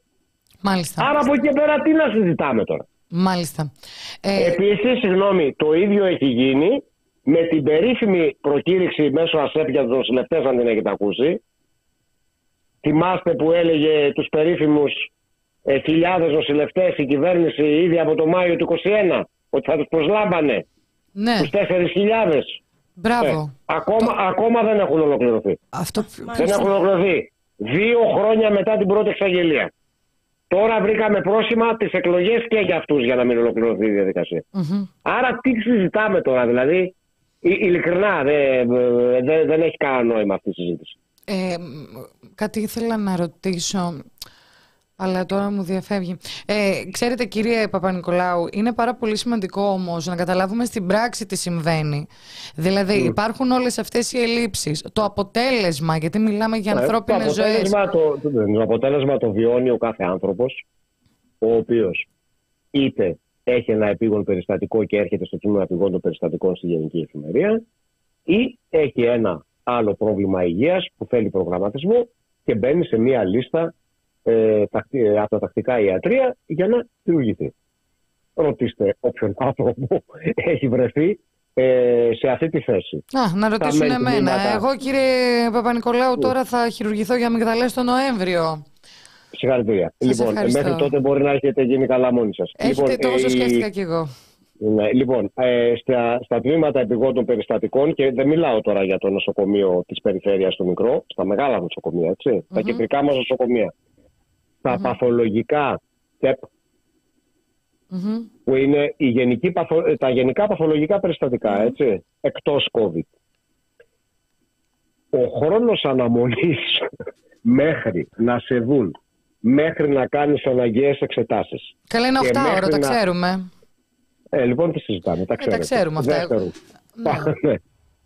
Μάλιστα, άρα μάλιστα. Από εκεί πέρα τι να συζητάμε τώρα? Μάλιστα. Ε... Επίσης, συγγνώμη, το ίδιο έχει γίνει με την περίφημη προκήρυξη μέσω ΑΣΕΠ για τους νοσηλευτές, αν την έχετε ακούσει. Θυμάστε που έλεγε τους περίφημους ε, χιλιάδες νοσηλευτές η κυβέρνηση ήδη από το Μάιο του είκοσι ένα ότι θα τους προσλάμπανε? Ναι. Τους τέσσερις χιλιάδες. Μπράβο. Ε, ακόμα, το... ακόμα δεν έχουν ολοκληρωθεί. Αυτό... Δεν έχουν ολοκληρωθεί. Δύο χρόνια μετά την πρώτη εξαγγελία. Τώρα βρήκαμε πρόσημα τις εκλογές και για αυτούς για να μην ολοκληρωθεί η διαδικασία. Mm-hmm. Άρα τι συζητάμε τώρα, δηλαδή, ειλικρινά δεν δε, δε έχει κανένα νόημα αυτή η συζήτηση. Ε, κάτι ήθελα να ρωτήσω, αλλά τώρα μου διαφεύγει. Ε, ξέρετε κυρία Παπανικολάου, είναι πάρα πολύ σημαντικό όμως να καταλάβουμε στην πράξη τι συμβαίνει. Δηλαδή mm. υπάρχουν όλες αυτές οι ελλείψεις. Το αποτέλεσμα, γιατί μιλάμε για ανθρώπινες ε, ζωές. Το, το αποτέλεσμα το βιώνει ο κάθε άνθρωπος, ο οποίος είτε έχει ένα επίγον περιστατικό και έρχεται στο τμήμα επιγόντων περιστατικών στη Γενική Εφημερία, ή έχει ένα άλλο πρόβλημα υγείας που θέλει προγραμματισμό και μπαίνει σε μία λίστα από τα τακτικά ιατρεία για να χειρουργηθεί. Ρωτήστε όποιον άνθρωπο έχει βρεθεί ε, σε αυτή τη θέση. Α, να ρωτήσουν εμένα. Μήματα... Εγώ κύριε Παπανικολάου τώρα θα χειρουργηθώ για αμυγδαλές τον Νοέμβριο. Συγχαρητήρια. Λοιπόν, ευχαριστώ. Μέχρι τότε μπορεί να έχετε γίνει καλά μόνοι σας. Έχετε λοιπόν, τόσο ε, σκέφτηκα κι εγώ. Ναι, λοιπόν, ε, στα, στα τμήματα επιγόντων περιστατικών, και δεν μιλάω τώρα για το νοσοκομείο της περιφέρειας του Μικρό, στα μεγάλα νοσοκομεία, έτσι, mm-hmm. τα κεντρικά μας νοσοκομεία. Τα mm-hmm. παθολογικά ΤΕΠ, mm-hmm. που είναι η γενική παθο... τα γενικά παθολογικά περιστατικά, mm-hmm. έτσι, εκτός COVID. Ο χρόνος αναμονής μέχρι να σε δουν, μέχρι να κάνεις αναγκαίες εξετάσεις. Καλά είναι οκτώ ώρα, να... τα ξέρουμε. Ε, λοιπόν, τι συζητάμε, τα ξέρουμε. Ε, τα ξέρουμε αυτά. Δεύτερο, ναι.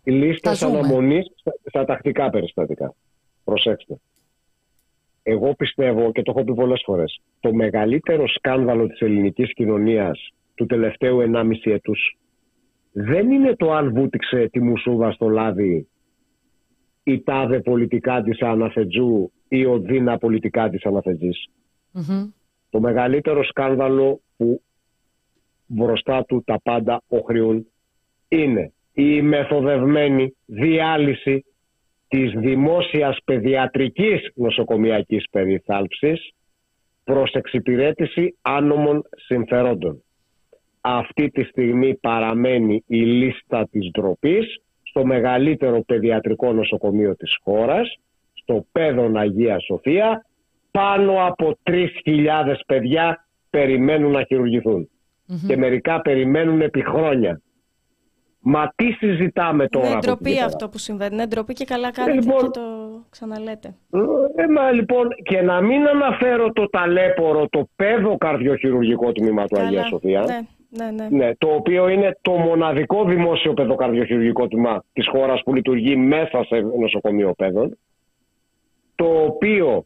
Η λίστα αναμονής στα, στα τακτικά περιστατικά. Προσέξτε. Εγώ πιστεύω, και το έχω πει πολλές φορές, το μεγαλύτερο σκάνδαλο της ελληνικής κοινωνίας του τελευταίου ενάμιση έτους δεν είναι το αν βούτυξε τη μουσούβα στο λάδι η τάδε πολιτικά της Αναθετζού ή ο δίνα πολιτικά της Αναθετζής. Mm-hmm. Το μεγαλύτερο σκάνδαλο που μπροστά του τα πάντα οχρεούν είναι η μεθοδευμένη διάλυση της δημόσιας παιδιατρικής νοσοκομιακής περιθάλψης προς εξυπηρέτηση άνομων συμφερόντων. Αυτή τη στιγμή παραμένει η λίστα της ντροπής στο μεγαλύτερο παιδιατρικό νοσοκομείο της χώρας, στο Παίδον Αγία Σοφία. Πάνω από τρεις χιλιάδες παιδιά περιμένουν να χειρουργηθούν. Mm-hmm. Και μερικά περιμένουν επί χρόνια. Μα τι συζητάμε τώρα? Είναι ντροπή αυτό που συμβαίνει. Είναι ντροπή και καλά κάνετε λοιπόν, και το ξαναλέτε. Ε, μα, λοιπόν, και να μην αναφέρω το ταλέπορο, το παιδο καρδιοχειρουργικό τμήμα του Αγία Σοφία. Ναι, ναι, ναι. Ναι, το οποίο είναι το μοναδικό δημόσιο παιδοκαρδιοχειρουργικό τμήμα της χώρας που λειτουργεί μέσα σε νοσοκομείο παιδών. Το οποίο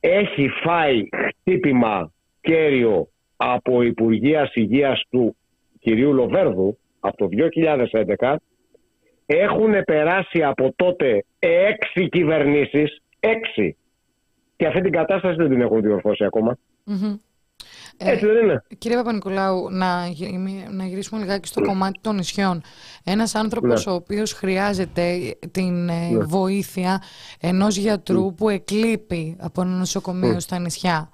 έχει φάει χτύπημα κέριο από Υπουργείας Υγείας του κυρίου Λοβέρδου από το δύο χιλιάδες έντεκα, έχουν περάσει από τότε έξι κυβερνήσεις, έξι, και αυτή την κατάσταση δεν την έχουν διορθώσει ακόμα. Mm-hmm. Έτσι δεν είναι. Ε, κύριε Παπανικολάου, να, να γυρίσουμε λιγάκι στο ναι. κομμάτι των νησιών. Ένας άνθρωπος ναι. ο οποίος χρειάζεται την ναι. βοήθεια ενός γιατρού ναι. που εκλείπει από ένα νοσοκομείο ναι. στα νησιά.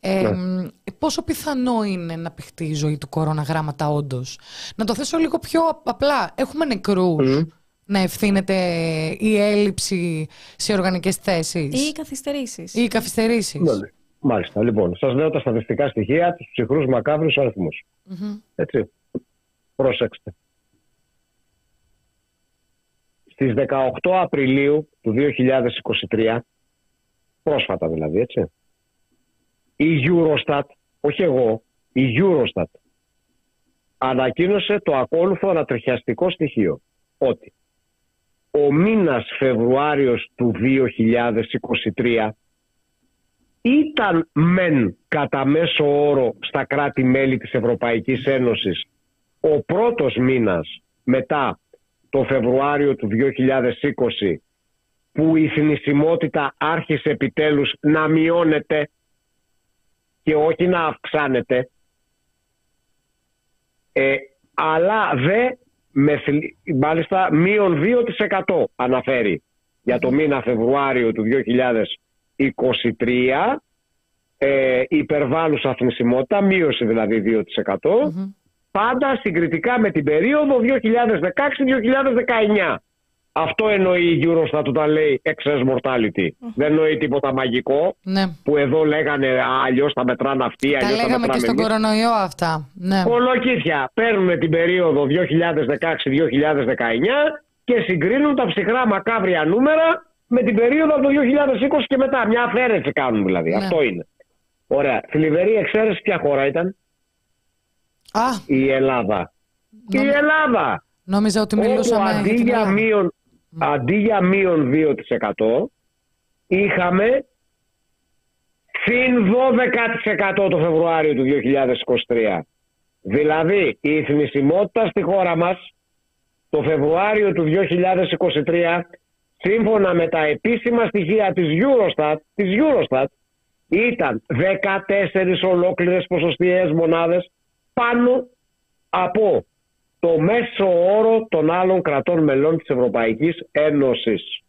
Ε, ναι. Πόσο πιθανό είναι να παιχτεί η ζωή του κοροναγράμματα όντως? Να το θέσω λίγο πιο απλά. Έχουμε νεκρούς. Ναι. Να ευθύνεται η έλλειψη σε οργανικές θέσεις. Ή οι καθυστερήσεις. Ή οι καθυστερήσεις. Ναι, ναι. Μάλιστα, λοιπόν, σας λέω τα στατιστικά στοιχεία, τους ψυχρούς μακάβριους αριθμούς. Mm-hmm. Έτσι, προσέξτε. Στις δεκαοκτώ Απριλίου του δύο χιλιάδες είκοσι τρία, πρόσφατα δηλαδή, έτσι, η Eurostat, όχι εγώ, η Eurostat, ανακοίνωσε το ακόλουθο ανατριχιαστικό στοιχείο, ότι ο μήνας Φεβρουάριος του δύο χιλιάδες είκοσι τρία ήταν μεν κατά μέσο όρο στα κράτη-μέλη της Ευρωπαϊκής Ένωσης ο πρώτος μήνας μετά το Φεβρουάριο του δύο χιλιάδες είκοσι που η θνησιμότητα άρχισε επιτέλους να μειώνεται και όχι να αυξάνεται, ε, αλλά δε με, μάλιστα μείον δύο τοις εκατό αναφέρει για το μήνα Φεβρουάριο του δύο χιλιάδες είκοσι τρία, ε, υπερβάλλουσα θνησιμότητα, μείωση δηλαδή δύο τοις εκατό, mm-hmm. πάντα συγκριτικά με την περίοδο δύο χιλιάδες δεκαέξι με δύο χιλιάδες δεκαεννιά. Αυτό εννοεί η Eurostat όταν λέει excess mortality. Mm-hmm. Δεν εννοεί τίποτα μαγικό, ναι. που εδώ λέγανε αλλιώς θα μετράνε αυτοί, αλλιώς θα μετράνε. Τα λέγαμε και στον εμείς. Κορονοϊό αυτά. Ναι. Κολοκύθια. Παίρνουμε την περίοδο δύο χιλιάδες δεκαέξι με δύο χιλιάδες δεκαεννιά και συγκρίνουν τα ψυχρά μακάβρια νούμερα με την περίοδο από το δύο χιλιάδες είκοσι και μετά. Μια αφαίρεση κάνουν δηλαδή. Ναι. Αυτό είναι. Ωραία. Θλιβερή εξαίρεση ποια χώρα ήταν? Α, η Ελλάδα. Νομι... Η Ελλάδα. Νόμιζα ότι μιλούσαμε. Όπου αντί για, μείον, αντί για μείον δύο τοις εκατό είχαμε συν δώδεκα τοις εκατό το Φεβρουάριο του δύο χιλιάδες είκοσι τρία. Δηλαδή η θνησιμότητα στη χώρα μας το Φεβρουάριο του δύο χιλιάδες είκοσι τρία, σύμφωνα με τα επίσημα στοιχεία της Eurostat, της Eurostat ήταν δεκατέσσερις ολόκληρες ποσοστιαίες μονάδες πάνω από το μέσο όρο των άλλων κρατών μελών της Ευρωπαϊκής Ένωσης.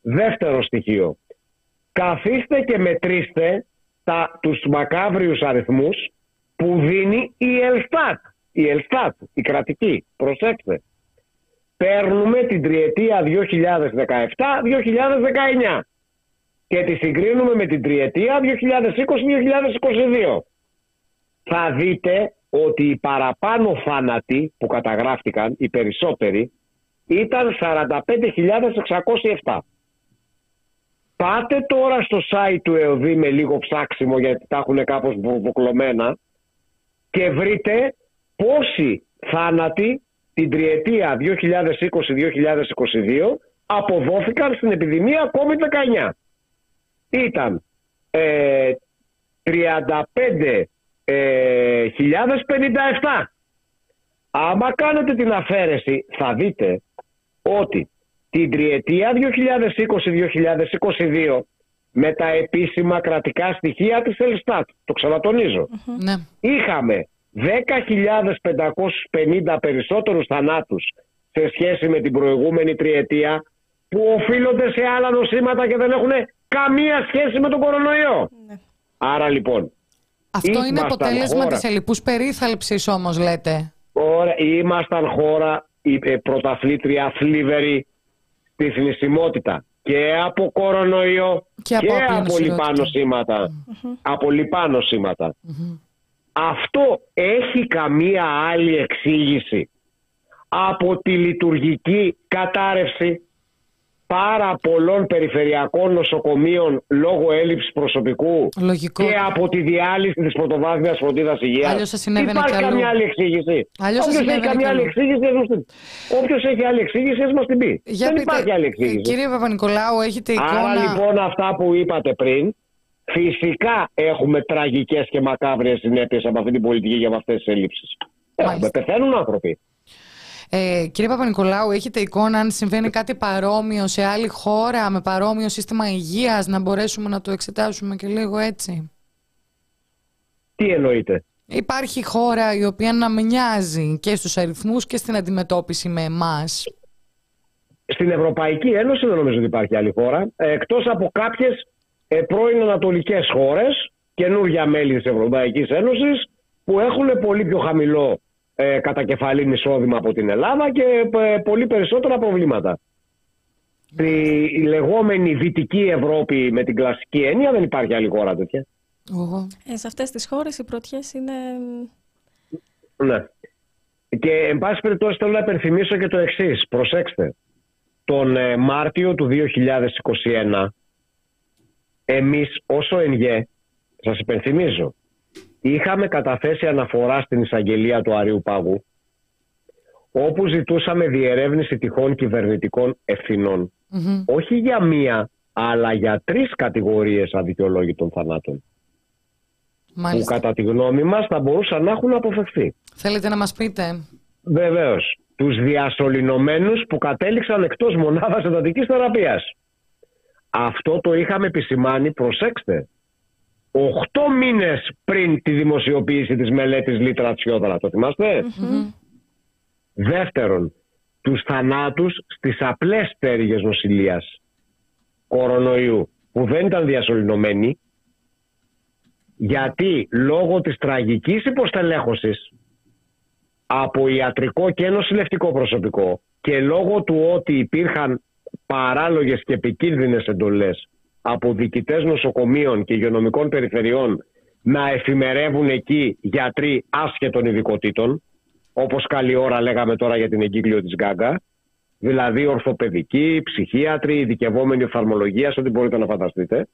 Δεύτερο στοιχείο. Καθίστε και μετρήστε τα, τους μακάβριους αριθμούς που δίνει η ΕΛΣΤΑΤ. Η ΕΛΣΤΑΤ, η κρατική. Προσέξτε. Παίρνουμε την τριετία δύο χιλιάδες δεκαεπτά με δύο χιλιάδες δεκαεννιά και τη συγκρίνουμε με την τριετία δύο χιλιάδες είκοσι με δύο χιλιάδες είκοσι δύο. Θα δείτε ότι οι παραπάνω θάνατοι που καταγράφτηκαν, οι περισσότεροι, ήταν σαράντα πέντε χιλιάδες εξακόσια επτά. Πάτε τώρα στο site του ΕΟΔΗ με λίγο ψάξιμο, γιατί τα έχουν κάπως βουκλωμένα, και βρείτε πόσοι θάνατοι την τριετία δύο χιλιάδες είκοσι με δύο χιλιάδες είκοσι δύο αποδόθηκαν στην επιδημία κόβιντ δεκαεννιά. Ήταν ε, τριάντα πέντε χιλιάδες πενήντα επτά. Ε, Άμα κάνετε την αφαίρεση θα δείτε ότι την τριετία δύο χιλιάδες είκοσι με δύο χιλιάδες είκοσι δύο με τα επίσημα κρατικά στοιχεία της ΕΛΣΤΑΤ, το ξανατονίζω, mm-hmm. ναι. είχαμε δέκα χιλιάδες πεντακόσιους πενήντα περισσότερους θανάτους σε σχέση με την προηγούμενη τριετία, που οφείλονται σε άλλα νοσήματα και δεν έχουν καμία σχέση με τον κορονοϊό. Ναι. Άρα λοιπόν... Αυτό είναι αποτέλεσμα χώρα... της ελλιπούς περίθαλψης όμως λέτε. Ωραία, ήμασταν χώρα πρωταθλήτρια θλιβερή στη θνησιμότητα και από κορονοϊό και από, και από λιπά νοσήματα. Mm-hmm. Από λιπά νοσήματα. Mm-hmm. Αυτό έχει καμία άλλη εξήγηση από τη λειτουργική κατάρρευση πάρα πολλών περιφερειακών νοσοκομείων λόγω έλλειψης προσωπικού? Λογικό. Και από τη διάλυση της πρωτοβάθμιας φροντίδας υγείας? Αλλιώς θα συνέβαινε κι αλλού. Υπάρχει καμία άλλη εξήγηση? Αλλιώς όποιος έχει καμία άλλη εξήγηση, όποιος έχει άλλη εξήγηση, ας μας την πει. Για δεν πείτε, υπάρχει άλλη εξήγηση. Κύριε Παπανικολάου, έχετε εικόνα? Άρα λοιπόν αυτά που είπατε πριν Φυσικά έχουμε τραγικές και μακάβριες συνέπειες από αυτή την πολιτική για αυτές τις ελλείψεις. Έχουμε, πεθαίνουν άνθρωποι. Ε, κύριε Παπανικολάου, έχετε εικόνα αν συμβαίνει κάτι παρόμοιο σε άλλη χώρα με παρόμοιο σύστημα υγείας, να μπορέσουμε να το εξετάσουμε και λίγο έτσι? Τι εννοείτε? Υπάρχει χώρα η οποία να μοιάζει και στους αριθμούς και στην αντιμετώπιση με εμάς? Στην Ευρωπαϊκή Ένωση δεν νομίζω ότι υπάρχει άλλη χώρα, εκτός από κάποιες πρώην ανατολικές χώρες, καινούργια μέλη της Ευρωπαϊκής Ένωσης, που έχουν πολύ πιο χαμηλό ε, κατακεφαλήν εισόδημα από την Ελλάδα και ε, πολύ περισσότερα προβλήματα. Mm. Η, η λεγόμενη Δυτική Ευρώπη με την κλασική έννοια, δεν υπάρχει άλλη χώρα τέτοια. Mm. Ε, σε αυτές τις χώρες οι πρωτιές είναι... Ναι. Και εν πάση περιπτώσει θέλω να υπενθυμίσω και το εξής. Προσέξτε. Τον ε, Μάρτιο του δύο χιλιάδες είκοσι ένα, εμείς ως ΟΕΝΓΕ, σας υπενθυμίζω, είχαμε καταθέσει αναφορά στην εισαγγελία του Αρείου Πάγου, όπου ζητούσαμε διερεύνηση τυχόν κυβερνητικών ευθυνών. Mm-hmm. Όχι για μία, αλλά για τρεις κατηγορίες αδικαιολόγητων θανάτων. Μάλιστα. Που κατά τη γνώμη μας θα μπορούσαν να έχουν αποφευθεί. Θέλετε να μας πείτε? Βεβαίως. Τους διασωληνωμένους που κατέληξαν εκτός μονάδας εντατικής θεραπείας. Αυτό το είχαμε επισημάνει, προσέξτε, οκτώ μήνες πριν τη δημοσιοποίηση της μελέτης Λίτρα Τσιόδρα, το θυμάστε? Mm-hmm. Δεύτερον, τους θανάτους στις απλές στέριγες νοσηλείας κορονοϊού, που δεν ήταν διασωληνωμένοι, γιατί λόγω της τραγικής υποστελέχωσης από ιατρικό και νοσηλευτικό προσωπικό και λόγω του ότι υπήρχαν παράλογες και επικίνδυνες εντολές από διοικητές νοσοκομείων και υγειονομικών περιφερειών να εφημερεύουν εκεί γιατροί άσχετων ειδικοτήτων, όπως καλή ώρα λέγαμε τώρα για την εγκύκλιο της Γκάγκα, δηλαδή ορθοπαιδικοί, ψυχίατροι, ειδικευόμενοι οφθαλμολογίας, ό,τι μπορείτε να φανταστείτε.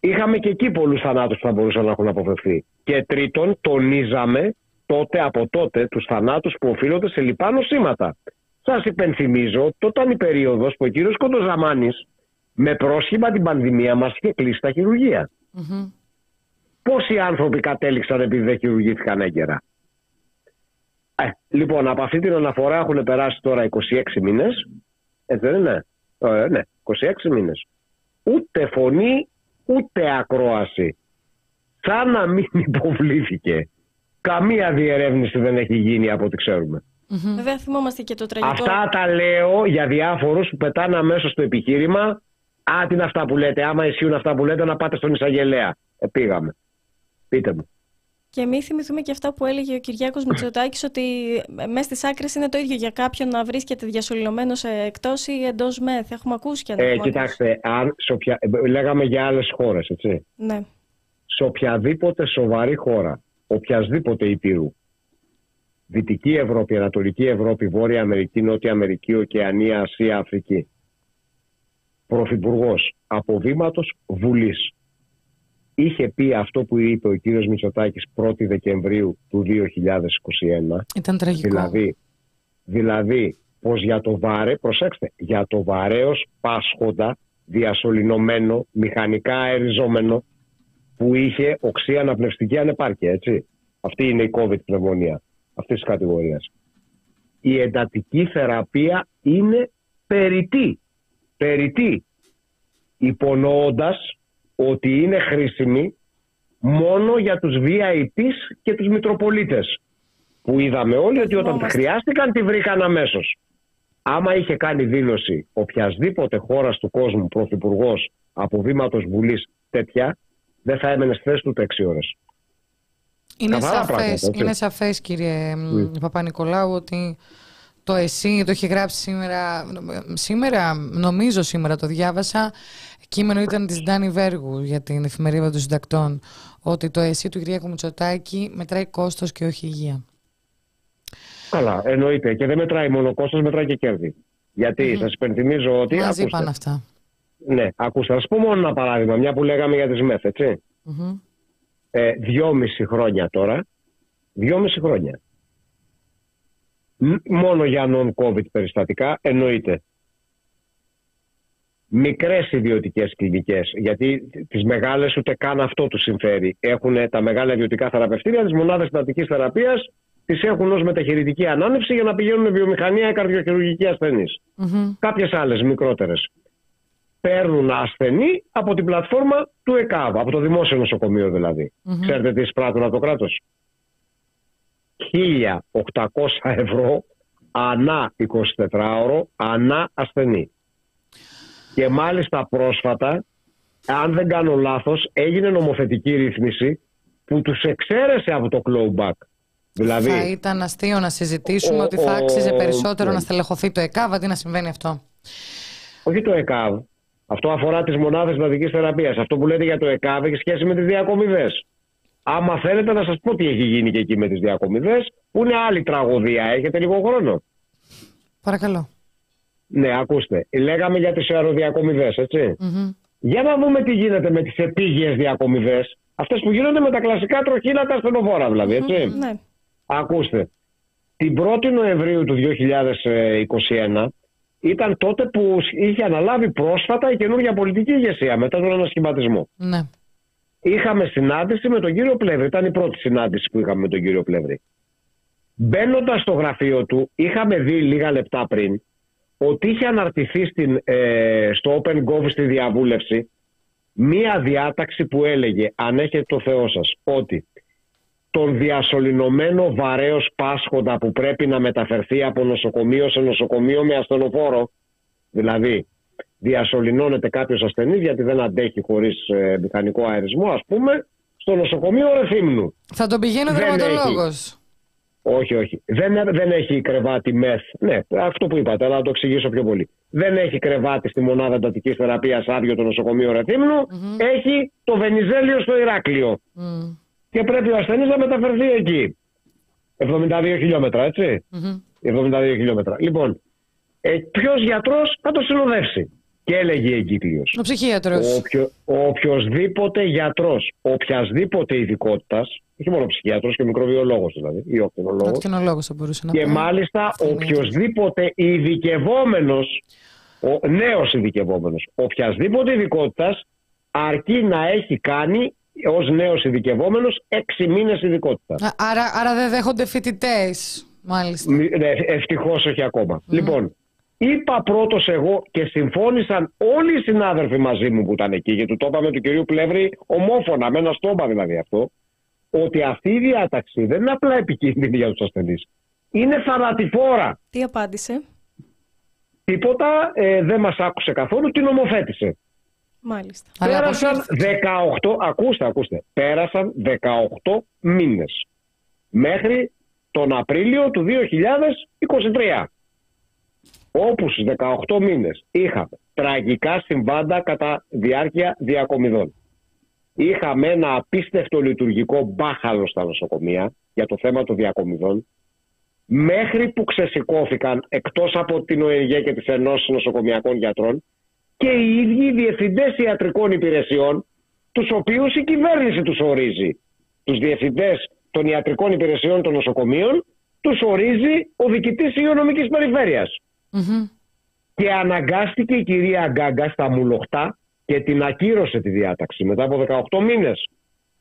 Είχαμε και εκεί πολλούς θανάτους που θα μπορούσαν να έχουν αποφευθεί. Και τρίτον, τονίζαμε τότε από τότε τους θανάτους που οφείλονται σε λιπά νοσήματα. Σας υπενθυμίζω ότι τότε ήταν η περίοδος που ο κύριος Κοντοζαμάνης με πρόσχημα την πανδημία μας είχε κλείσει τα χειρουργεία. Mm-hmm. Πόσοι άνθρωποι κατέληξαν επειδή δεν χειρουργήθηκαν έγκαιρα? Ε, λοιπόν, από αυτή την αναφορά έχουν περάσει τώρα είκοσι έξι μήνες. Έτσι δεν είναι? Ε, ναι, είκοσι έξι μήνες. Ούτε φωνή, ούτε ακρόαση. Σαν να μην υποβλήθηκε. Καμία διερεύνηση δεν έχει γίνει από ό,τι ξέρουμε. Mm-hmm. Βέβαια θυμόμαστε και το τραγικό. Αυτά τα λέω για διάφορους που πετάνε αμέσως στο επιχείρημα. Α, τι είναι αυτά που λέτε? Άμα ισχύουν αυτά που λέτε, να πάτε στον εισαγγελέα. Ε, πήγαμε. Πείτε μου. Και εμείς θυμηθούμε και αυτά που έλεγε ο Κυριάκος Μητσοτάκης, ότι μέσα στις άκρες είναι το ίδιο για κάποιον να βρίσκεται διασωληνωμένος εκτός ή εντός ΜΕΘ. Έχουμε ακούσει και ε, κοιτάξτε, αν σε οποια... λέγαμε για άλλες χώρες, έτσι. Ναι. Σε οποιαδήποτε σοβαρή χώρα, οποιασδήποτε υπήρου, Δυτική Ευρώπη, Ανατολική Ευρώπη, Βόρεια Αμερική, Νότια Αμερική, Οκεανία, Ασία, Αφρική, πρωθυπουργός αποβήματος Βουλής είχε πει αυτό που είπε ο κύριος Μητσοτάκης πρώτη Δεκεμβρίου του δύο χιλιάδες είκοσι ένα. Ήταν τραγικό. Δηλαδή, δηλαδή πως για το βαρέ, προσέξτε, για το βαρέως πάσχοντα, διασωληνωμένο, μηχανικά αεριζόμενο, που είχε οξύ αναπνευστική ανεπάρκεια, έτσι. Αυτή είναι η COVID πνευμονία αυτής της κατηγορίας. Η εντατική θεραπεία είναι περιττή. Περιττή. Υπονοώντας ότι είναι χρήσιμη μόνο για τους βι άι πις και τους Μητροπολίτες. Που είδαμε όλοι ότι όταν τη χρειάστηκαν τη βρήκαν αμέσως. Άμα είχε κάνει δήλωση οποιασδήποτε χώρας του κόσμου πρωθυπουργός από βήματος Βουλής τέτοια, δεν θα έμενε στη θέση του ούτε έξι ώρες. Είναι σαφές, είναι σαφές, κύριε mm. Παπανικολάου, ότι το ΕΣΥ το έχει γράψει σήμερα, σήμερα, νομίζω σήμερα το διάβασα, κείμενο ήταν της Ντάνη Βέργου για την εφημερίδα των συντακτών, ότι το ΕΣΥ του Κυριάκου Μητσοτάκη μετράει κόστος και όχι υγεία. Καλά, εννοείται. Και δεν μετράει μόνο κόστος, μετράει και κέρδη. Γιατί mm. σας υπενθυμίζω ότι... Μαζί πάνε αυτά. Ναι, ακούστε, ας πούμε μόνο ένα παράδειγμα, μια που λέγαμε για τις ΜΕΘ, έτσι. Mm-hmm. Ε, δυόμιση χρόνια τώρα, δυόμιση χρόνια. Μ, μόνο για non-COVID περιστατικά, εννοείται. μικρές ιδιωτικές κλινικές, γιατί τις μεγάλες ούτε καν αυτό τους συμφέρει. Έχουν τα μεγάλα ιδιωτικά θεραπευτήρια, τις μονάδες συντατικής θεραπείας, τις έχουν ως μεταχειρητική ανάνευση για να πηγαίνουν βιομηχανία καρδιοχειρουργική ασθενής. Mm-hmm. Κάποιες άλλες μικρότερες παίρνουν ασθενή από την πλατφόρμα του ΕΚΑΒ, από το δημόσιο νοσοκομείο δηλαδή. Mm-hmm. Ξέρετε τι εισπράττουν από το κράτος? χίλια οκτακόσια ευρώ ανά εικοσιτετράωρο, ανά ασθενή. Και μάλιστα πρόσφατα, αν δεν κάνω λάθος, έγινε νομοθετική ρύθμιση που τους εξαίρεσε από το clawback. Δηλαδή, θα ήταν αστείο να συζητήσουμε ο, ότι θα άξιζε περισσότερο ο, να στελεχωθεί το ΕΚΑΒ, αντί να συμβαίνει αυτό. Όχι το ΕΚΑΒ. Αυτό αφορά τις μονάδες συντατικής θεραπείας. Αυτό που λέτε για το ΕΚΑΒ έχει σχέση με τις διακομιδές. Άμα θέλετε να σας πω τι έχει γίνει και εκεί με τις διακομιδές, που είναι άλλη τραγωδία. Έχετε λίγο χρόνο? Παρακαλώ. Ναι, ακούστε. Λέγαμε για τις αεροδιακομιδές, έτσι. Mm-hmm. Για να δούμε τι γίνεται με τις επίγειες διακομιδές. Αυτές που γίνονται με τα κλασικά τροχύλα, τα ασθενοφόρα δηλαδή, έτσι. Mm-hmm, ναι. Ακούστε. Την πρώτη Νοεμβρίου του δύο χιλιάδες είκοσι ένα ήταν τότε που είχε αναλάβει πρόσφατα η καινούργια πολιτική ηγεσία μετά τον ανασχηματισμό. Ναι. Είχαμε συνάντηση με τον κύριο Πλευρή. Ήταν η πρώτη συνάντηση που είχαμε με τον κύριο Πλευρή. Μπαίνοντας στο γραφείο του, είχαμε δει λίγα λεπτά πριν ότι είχε αναρτηθεί στην, ε, στο OpenGov στη διαβούλευση μία διάταξη που έλεγε, αν έχετε το Θεό σας, ότι τον διασωληνωμένο βαρέως πάσχοντα που πρέπει να μεταφερθεί από νοσοκομείο σε νοσοκομείο με ασθενοφόρο, δηλαδή διασωληνώνεται κάποιος ασθενής γιατί δεν αντέχει χωρίς ε, μηχανικό αερισμό, ας πούμε, στο νοσοκομείο Ρεθύμνου. Θα τον πηγαίνει ο δερματολόγος. Όχι, όχι. Δεν, δεν έχει κρεβάτι μεθ. Ναι, αυτό που είπατε, αλλά θα το εξηγήσω πιο πολύ. Δεν έχει κρεβάτι στη μονάδα εντατικής θεραπείας άδειο το νοσοκομείο Ρεθύμνου. Mm-hmm. Έχει το βενιζέλιο στο Ηράκλειο. Mm. Και πρέπει ο ασθενής να μεταφερθεί εκεί. εβδομήντα δύο χιλιόμετρα, έτσι. Mm-hmm. εβδομήντα δύο χιλιόμετρα. Λοιπόν, ε, ποιος γιατρός θα το συνοδεύσει? Και έλεγε εγκύκλειος. Ο ψυχίατρος. Οποιο, οποιοσδήποτε γιατρός, οποιασδήποτε ειδικότητας, όχι μόνο ψυχίατρος και μικροβιολόγος δηλαδή, ή οκτινολόγος. Οκτινολόγος θα μπορούσε να πει. Και μάλιστα οποιοσδήποτε ειδικευόμενος, ο νέος ειδικευόμενος, οποιασδήποτε ειδικότητας, αρκεί να έχει κάνει ως νέος ειδικευόμενος έξι μήνες ειδικότητα. Άρα, άρα δεν δέχονται φοιτητές, μάλιστα. Ναι, ευτυχώς όχι ακόμα. Mm. Λοιπόν, είπα πρώτος εγώ και συμφώνησαν όλοι οι συνάδελφοι μαζί μου που ήταν εκεί, γιατί το είπαμε του κυρίου Πλεύρη ομόφωνα, με ένα στόμα δηλαδή αυτό, ότι αυτή η διάταξη δεν είναι απλά επικίνδυνη για τους ασθενείς. Είναι θανατηφόρα. Τι απάντησε? Τίποτα, ε, δεν μας άκουσε καθόλου, την νομοθέτησε. Μάλιστα. Πέρασαν δεκαοκτώ, ακούστε, ακούστε, πέρασαν δεκαοκτώ μήνες μέχρι τον Απρίλιο του δύο χιλιάδες είκοσι τρία. Όπου στους δεκαοκτώ μήνες είχαμε τραγικά συμβάντα κατά διάρκεια διακομιδών. Είχαμε ένα απίστευτο λειτουργικό μπάχαλο στα νοσοκομεία για το θέμα των διακομιδών, μέχρι που ξεσηκώθηκαν, εκτός από την ΟΕΝΓΕ και τις Ενώσεις Νοσοκομειακών Γιατρών, και οι ίδιοι οι διευθυντές ιατρικών υπηρεσιών, τους οποίους η κυβέρνηση τους ορίζει. Τους διευθυντές των ιατρικών υπηρεσιών των νοσοκομείων τους ορίζει ο διοικητής υγειονομικής περιφέρειας. Mm-hmm. Και αναγκάστηκε η κυρία Γκάγκα στα μουλοχτά και την ακύρωσε τη διάταξη μετά από δεκαοκτώ μήνες.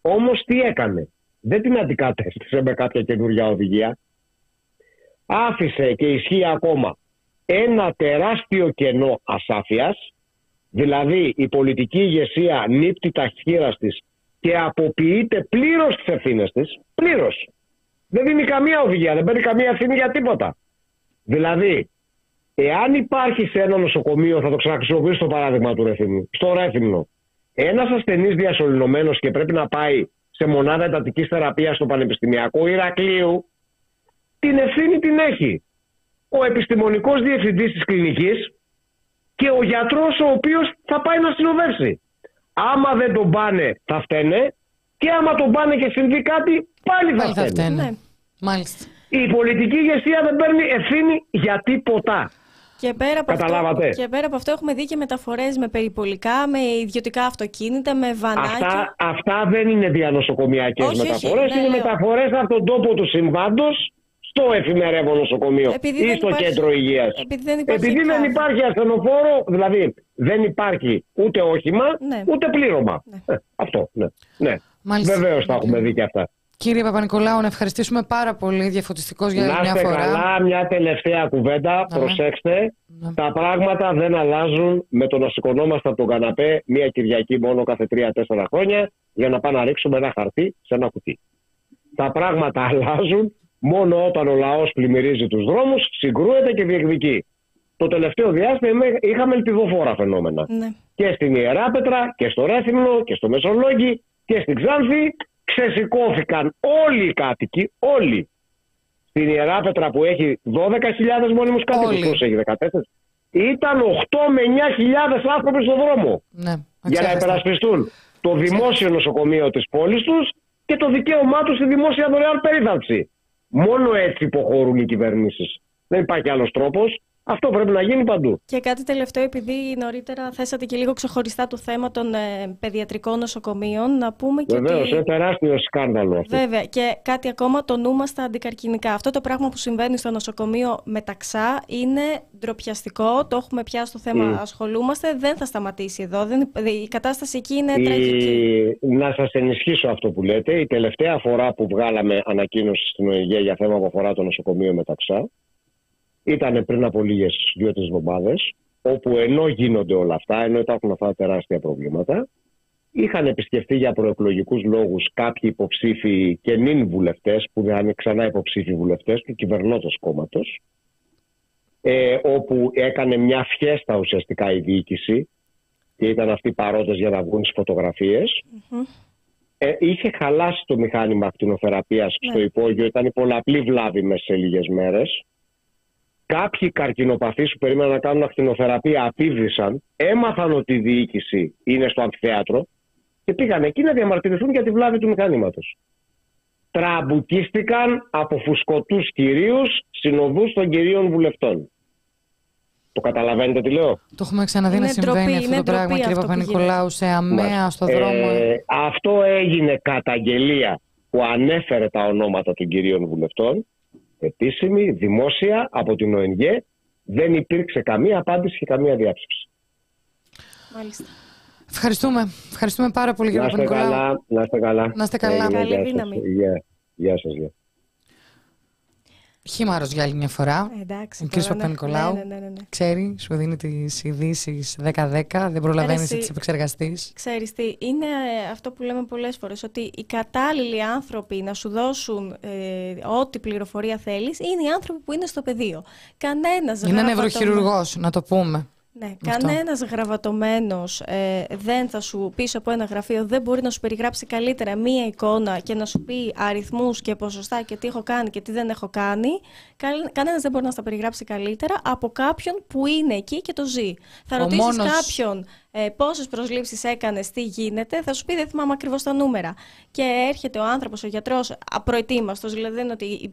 Όμως τι έκανε? Δεν την αντικατέστησε με κάποια καινούργια οδηγία. Άφησε, και ισχύει ακόμα, ένα τεράστιο κενό ασάφειας. Δηλαδή η πολιτική ηγεσία νύπτει τα χείρα της και αποποιείται πλήρως τις ευθύνες της. Πλήρως. Δεν δίνει καμία οδηγία, δεν παίρνει καμία ευθύνη για τίποτα. Δηλαδή, εάν υπάρχει σε ένα νοσοκομείο, θα το ξαναχρησιμοποιήσω το παράδειγμα του Ρεθύμνου, στο Ρέθυμνο, ένας ασθενής διασωληνωμένος και πρέπει να πάει σε μονάδα εντατικής θεραπείας στο Πανεπιστημιακό Ηρακλείου, την ευθύνη την έχει ο επιστημονικός διευθυντής της κλινικής και ο γιατρός ο οποίος θα πάει να συνοδεύσει. Άμα δεν τον πάνε, θα φταίνε, και άμα τον πάνε και συμβεί κάτι, πάλι θα, θα φταίνε. Ναι. Μάλιστα. Η πολιτική ηγεσία δεν παίρνει ευθύνη για τίποτα. Και πέρα από Καταλάβατε. Αυτό, και πέρα από αυτό έχουμε δει και μεταφορές με περιπολικά, με ιδιωτικά αυτοκίνητα, με βανάκια. Αυτά, αυτά δεν είναι διανοσοκομιακές μεταφορές, όχι, είναι ναι, μεταφορές από τον τόπο του συμβάντος στο εφημερεύω νοσοκομείο επειδή ή στο υπάρχει... κέντρο υγείας. Επειδή δεν υπάρχει, επειδή δεν υπάρχει ασθενοφόρο, δηλαδή δεν υπάρχει ούτε όχημα, ναι. ούτε πλήρωμα. Ναι. Ε, αυτό, ναι. ναι. Βεβαίως θα έχουμε δει και αυτά. Κύριε Παπανικολάου, να ευχαριστήσουμε πάρα πολύ, διαφωτιστικός για άλλη μια φορά. Να είστε καλά, μια τελευταία κουβέντα, ναι. προσέξτε. Ναι. Τα πράγματα δεν αλλάζουν με το να σηκωνόμαστε από τον καναπέ μια Κυριακή μόνο κάθε τρία τέσσερα χρόνια για να πάμε να ρίξουμε ένα χαρτί σε ένα κουτί. Τα πράγματα αλλάζουν μόνο όταν ο λαός πλημμυρίζει τους δρόμους, συγκρούεται και διεκδικεί. Το τελευταίο διάστημα είχαμε ελπιδοφόρα φαινόμενα. Ναι. Και στην Ιεράπετρα και στο Ρέθυμνο και στο Μεσολόγγι και στην Ξάνθη. Ξεσηκώθηκαν όλοι οι κάτοικοι, όλοι. Στην Ιεράπετρα που έχει δώδεκα χιλιάδες μόνιμους κάτοικους, πώς έχει δεκατέσσερις, ήταν οκτώ με εννιά χιλιάδες άνθρωποι στον δρόμο. Ναι, για να υπερασπιστούν το δημόσιο νοσοκομείο της πόλης τους και το δικαίωμά τους στη δημόσια δωρεάν περίθαλψη. Μόνο έτσι υποχωρούν οι κυβερνήσεις. Δεν υπάρχει άλλος τρόπος. Αυτό πρέπει να γίνει παντού. Και κάτι τελευταίο, επειδή νωρίτερα θέσατε και λίγο ξεχωριστά το θέμα των ε, παιδιατρικών νοσοκομείων, να πούμε και. Βεβαίως, ότι... είναι τεράστιο σκάνδαλο αυτό. Βέβαια. Και κάτι ακόμα, το νου μας στα αντικαρκυνικά. Αυτό το πράγμα που συμβαίνει στο νοσοκομείο Μεταξά είναι ντροπιαστικό. Το έχουμε πια στο θέμα, mm. ασχολούμαστε. Δεν θα σταματήσει εδώ. Δεν... Η κατάσταση εκεί είναι η... τραγική. Να σας ενισχύσω αυτό που λέτε. Η τελευταία φορά που βγάλαμε ανακοίνωση στην ΟΕΝΓΕ για θέμα που αφορά το νοσοκομείο Μεταξά. Ήταν πριν από λίγες δύο-τρεις εβδομάδες, όπου ενώ γίνονται όλα αυτά, ενώ υπάρχουν αυτά τα τεράστια προβλήματα, είχαν επισκεφτεί για προεκλογικούς λόγους κάποιοι υποψήφοι και νυν βουλευτές, που δεν είναι ξανά υποψήφοι βουλευτές του κυβερνώντος κόμματος, ε, όπου έκανε μια φιέστα ουσιαστικά η διοίκηση και ήταν αυτοί παρόντες για να βγουν στις φωτογραφίες. Mm-hmm. Ε, είχε χαλάσει το μηχάνημα ακτινοθεραπείας mm-hmm. στο υπόγειο, ήταν η πολλαπλή βλάβη μέσα σε λίγες μέρες. Κάποιοι καρκινοπαθείς που περίμεναν να κάνουν ακτινοθεραπεία απήβησαν, έμαθαν ότι η διοίκηση είναι στο αμφιθέατρο και πήγαν εκεί να διαμαρτυρηθούν για τη βλάβη του μηχανήματος. Τραμπουκίστηκαν από φουσκωτούς κυρίους, συνοδούς των κυρίων βουλευτών. Το καταλαβαίνετε τι λέω? Το έχουμε ξαναδεί να συμβαίνει ντροπή, αυτό το πράγμα, αυτό, κύριε Παπανικολάου, σε αμαία, στον δρόμο. Ε, αυτό έγινε καταγγελία που ανέφερε τα ονόματα των κυρίων βουλευτών. Επίσημη, δημόσια, από την ΟΕΝΓΕ, δεν υπήρξε καμία απάντηση και καμία διάψευση. Μάλιστα. Ευχαριστούμε. Ευχαριστούμε πάρα πολύ, κύριε Παπανικολάου. Να είστε καλά. Να είστε καλά. Καλή ε, δύναμη. Γεια σας. Yeah. Χήμαρος για άλλη μια φορά. Εντάξει, ο κύριος Παπανικολάου. Ναι, ναι, ναι, ναι. Ξέρει, σου δίνει τις ειδήσεις δέκα δέκα, δεν προλαβαίνεις να τις επεξεργαστείς. Ξέρεις τι, είναι αυτό που λέμε πολλές φορές, ότι οι κατάλληλοι άνθρωποι να σου δώσουν ε, ό,τι πληροφορία θέλεις είναι οι άνθρωποι που είναι στο πεδίο. Κανένας είναι νευροχειρουργός, να το πούμε. Ναι, κανένας γραβατωμένος ε, δεν θα σου πίσω από ένα γραφείο, δεν μπορεί να σου περιγράψει καλύτερα μία εικόνα και να σου πει αριθμούς και ποσοστά και τι έχω κάνει και τι δεν έχω κάνει. Κανένας δεν μπορεί να στα περιγράψει καλύτερα από κάποιον που είναι εκεί και το ζει. Θα Ο ρωτήσεις μόνος... κάποιον ε, πόσες προσλήψεις έκανες, τι γίνεται, θα σου πει δεν θυμάμαι ακριβώς τα νούμερα. Και έρχεται ο άνθρωπος, ο γιατρός, απροετοίμαστος, δηλαδή δεν είναι ότι...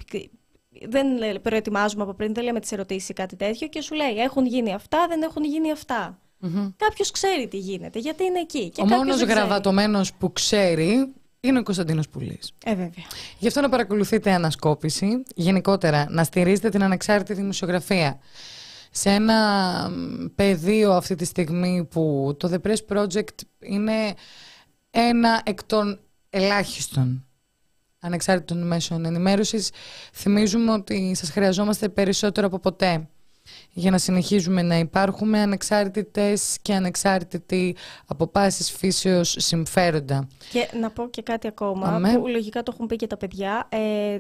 Δεν προετοιμάζουμε από πριν, δεν λέμε τις ερωτήσεις ή κάτι τέτοιο και σου λέει έχουν γίνει αυτά, δεν έχουν γίνει αυτά. Mm-hmm. Κάποιος ξέρει τι γίνεται, γιατί είναι εκεί. Και ο μόνος γραβατωμένος που ξέρει είναι ο Κωνσταντίνος Πουλής. Ε, βέβαια. Γι' αυτό να παρακολουθείτε ανασκόπηση, γενικότερα να στηρίζετε την ανεξάρτητη δημοσιογραφία. Σε ένα πεδίο αυτή τη στιγμή που το The Press Project είναι ένα εκ των ελάχιστων ανεξάρτητων μέσων ενημέρωσης, θυμίζουμε ότι σας χρειαζόμαστε περισσότερο από ποτέ για να συνεχίζουμε να υπάρχουμε ανεξάρτητες και ανεξάρτητοι από πάσης φύσεως συμφέροντα. Και να πω και κάτι ακόμα, Αμέ. που λογικά το έχουν πει και τα παιδιά, ε,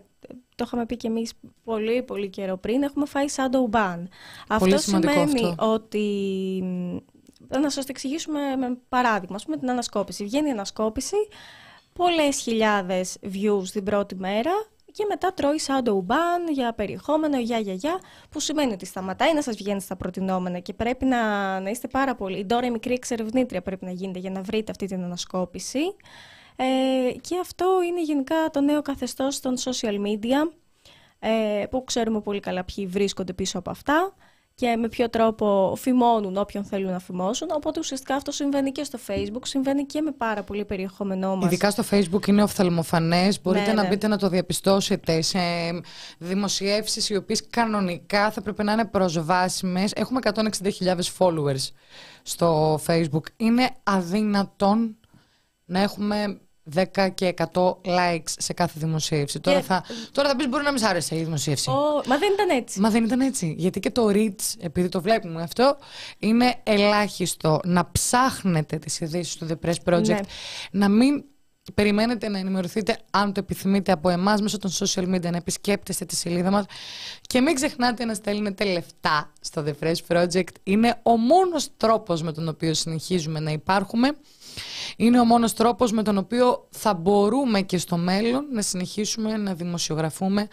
το είχαμε πει και εμείς πολύ πολύ καιρό πριν, έχουμε φάει shadow ban. Αυτό σημαίνει αυτό. ότι... Να σας το εξηγήσουμε με παράδειγμα, ας πούμε την ανασκόπηση. Βγαίνει η ανασκόπηση, πολλές χιλιάδες views την πρώτη μέρα και μετά τρώει shadow ban για περιεχόμενο, για για για, που σημαίνει ότι σταματάει να σας βγαίνει στα προτινόμενα και πρέπει να, να είστε πάρα πολύ. Η τώρα η μικρή εξερευνήτρια πρέπει να γίνεται για να βρείτε αυτή την ανασκόπηση. Ε, και αυτό είναι γενικά το νέο καθεστώς των social media, ε, που ξέρουμε πολύ καλά ποιοι βρίσκονται πίσω από αυτά. και με ποιο τρόπο φημώνουν όποιον θέλουν να φημώσουν. Οπότε ουσιαστικά αυτό συμβαίνει και στο Facebook, συμβαίνει και με πάρα πολύ περιεχόμενό μας. Ειδικά στο Facebook είναι οφθαλμοφανές. Μπορείτε ναι, να ναι. μπείτε να το διαπιστώσετε σε δημοσιεύσεις οι οποίες κανονικά θα πρέπει να είναι προσβάσιμες. Έχουμε εκατόν εξήντα χιλιάδες followers στο Facebook. Είναι αδύνατον να έχουμε δέκα και εκατό likes σε κάθε δημοσίευση. Τώρα, yeah. θα, τώρα θα πεις μπορεί να μην σ' άρεσε η δημοσίευση. Oh, μα δεν ήταν έτσι. Μα δεν ήταν έτσι. Γιατί και το reach, επειδή το βλέπουμε αυτό, είναι ελάχιστο. Να ψάχνετε τις ειδήσεις του The Press Project, yeah. να μην περιμένετε να ενημερωθείτε, αν το επιθυμείτε, από εμάς μέσω των social media, να επισκέπτεστε τη σελίδα μας και μην ξεχνάτε να στέλνετε λεφτά στο The Press Project. Είναι ο μόνος τρόπος με τον οποίο συνεχίζουμε να υπάρχουμε. Είναι ο μόνος τρόπος με τον οποίο θα μπορούμε και στο μέλλον να συνεχίσουμε να δημοσιογραφούμε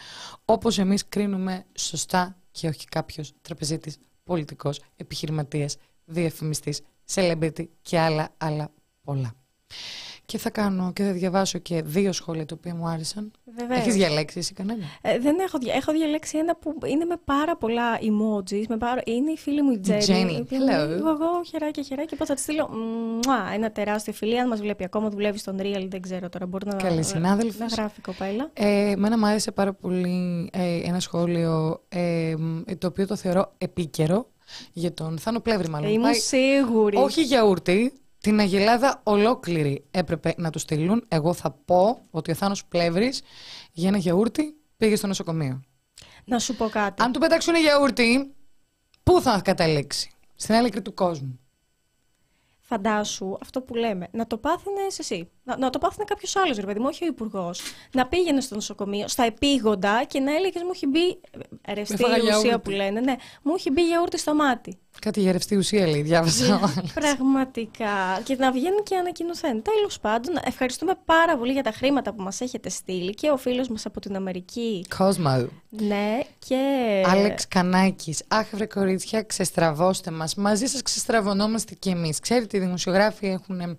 όπως εμείς κρίνουμε σωστά και όχι κάποιος τραπεζίτης, πολιτικός, επιχειρηματίας, διαφημιστής, celebrity και άλλα άλλα πολλά. Και θα κάνω και θα διαβάσω και δύο σχόλια τα οποία μου άρεσαν. Βεβαίως. Έχεις διαλέξει εσύ κανένα? Ε, δεν έχω, έχω διαλέξει ένα που είναι με πάρα πολλά emojis. Με πάρα, είναι η φίλη μου η Τζένι. Εγώ χεράκια χεράκια. Πώς θα τη στείλω? Μουά, ένα τεράστιο φιλί. Αν μας βλέπει ακόμα, δουλεύει στον Real. Δεν ξέρω τώρα. Μπορεί να, να, να γράφει κοπέλα. Ε, εμένα μου άρεσε πάρα πολύ ε, ένα σχόλιο ε, το οποίο το θεωρώ επίκαιρο για τον Θάνο Πλεύρη, μάλλον. Ε, είμαι σίγουρη. Όχι γιαούρτι. Την Αγελάδα ολόκληρη έπρεπε να του στείλουν. Εγώ θα πω ότι ο Θάνος Πλεύρης για ένα γιαούρτι πήγε στο νοσοκομείο. Να σου πω κάτι. Αν του πετάξουν γιαούρτι, πού θα καταλήξει? Στην άλλη άκρη του κόσμου. Φαντάσου αυτό που λέμε, να το πάθαινες εσύ. Να, να το πάθαινε κάποιος άλλος, ρε παιδί μου, όχι ο υπουργός. Να πήγαινε στο νοσοκομείο, στα επίγοντα και να έλεγες μου έχει μπει ρευστή ουσία που λένε. Ναι, μου έχει μπει γιαούρτι στο μάτι. Κάτι για ρευστή ουσία λέει, διάβασα. Πραγματικά. Και να βγαίνουν και ανακοινωθέν. Τέλος πάντων, ευχαριστούμε πάρα πολύ για τα χρήματα που μας έχετε στείλει και ο φίλος μας από την Αμερική. Κόσμο. Ναι, και. Άλεξ Κανάκης. Αχ, βρε κορίτσια, ξεστραβώστε μας. Μαζί σας ξεστραβωνόμαστε κι εμείς. Ξέρετε, οι δημοσιογράφοι έχουν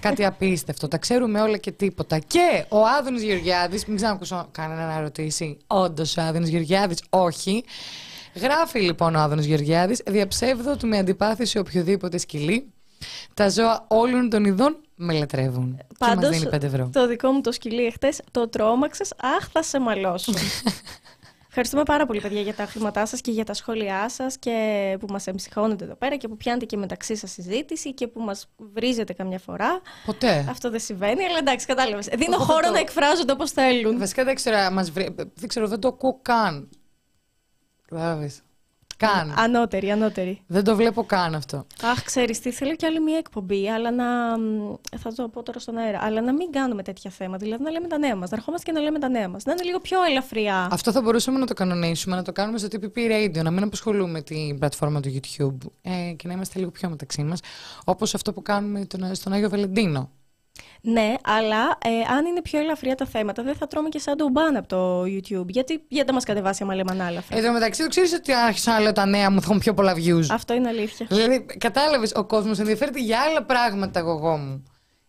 κάτι απίστευτο. Τα ξέρουμε όλα και τίποτα. Και ο Άδωνης Γεωργιάδης, μην ξανακούσω κανένα να ρωτήσει. Όντως, ο Άδωνης Γεωργιάδης, όχι. Γράφει λοιπόν ο Άδωνης Γεωργιάδης, διαψεύδω ότι με αντιπάθει σε οποιοδήποτε σκυλί. Τα ζώα όλων των ειδών με λατρεύουν. Πάντως, και μας δίνει πέντε ευρώ. Το δικό μου το σκυλί εχθές το τρόμαξες, αχ θα σε μαλώσω. Ευχαριστούμε πάρα πολύ, παιδιά, για τα χρήματά σας και για τα σχόλιά σας και που μας εμψυχώνετε εδώ πέρα και που πιάνετε και μεταξύ σας συζήτηση και που μας βρίζετε καμιά φορά. Ποτέ. Αυτό δεν συμβαίνει, αλλά εντάξει, κατάλαβες. Δίνω Ποτέ. χώρο να εκφράζονται όπως θέλουν. Βασικά δεν ξέρω, μας βρί... δεν, ξέρω δεν το ακούω καν. Κατάλαβες. Καν. Ανώτερη, ανώτερη. Δεν το βλέπω καν αυτό. Αχ, ξέρεις τι, θέλω κι άλλη μία εκπομπή, αλλά να. Θα το πω τώρα στον αέρα. Αλλά να μην κάνουμε τέτοια θέματα. Δηλαδή να λέμε τα νέα μας. Να ερχόμαστε και να λέμε τα νέα μας. Να είναι λίγο πιο ελαφριά. Αυτό θα μπορούσαμε να το κανονίσουμε, να το κάνουμε στο τι πι πι Radio. Να μην απασχολούμε την πλατφόρμα του YouTube. Ε, και να είμαστε λίγο πιο μεταξύ μας. Όπως αυτό που κάνουμε στον Άγιο Βαλεντίνο. Ναι, αλλά ε, αν είναι πιο ελαφριά τα θέματα, δεν θα τρώμε και σαν το μπαν από το YouTube. Γιατί για να μας κατεβάσει, άμα λέμε ανάλαφρα. Εν τω μεταξύ, το ξέρεις ότι άρχισα να λέω τα νέα μου, θα έχουν πιο πολλά views. Αυτό είναι αλήθεια. Δηλαδή, κατάλαβες, ο κόσμος ενδιαφέρεται για άλλα πράγματα, αγωγό μου.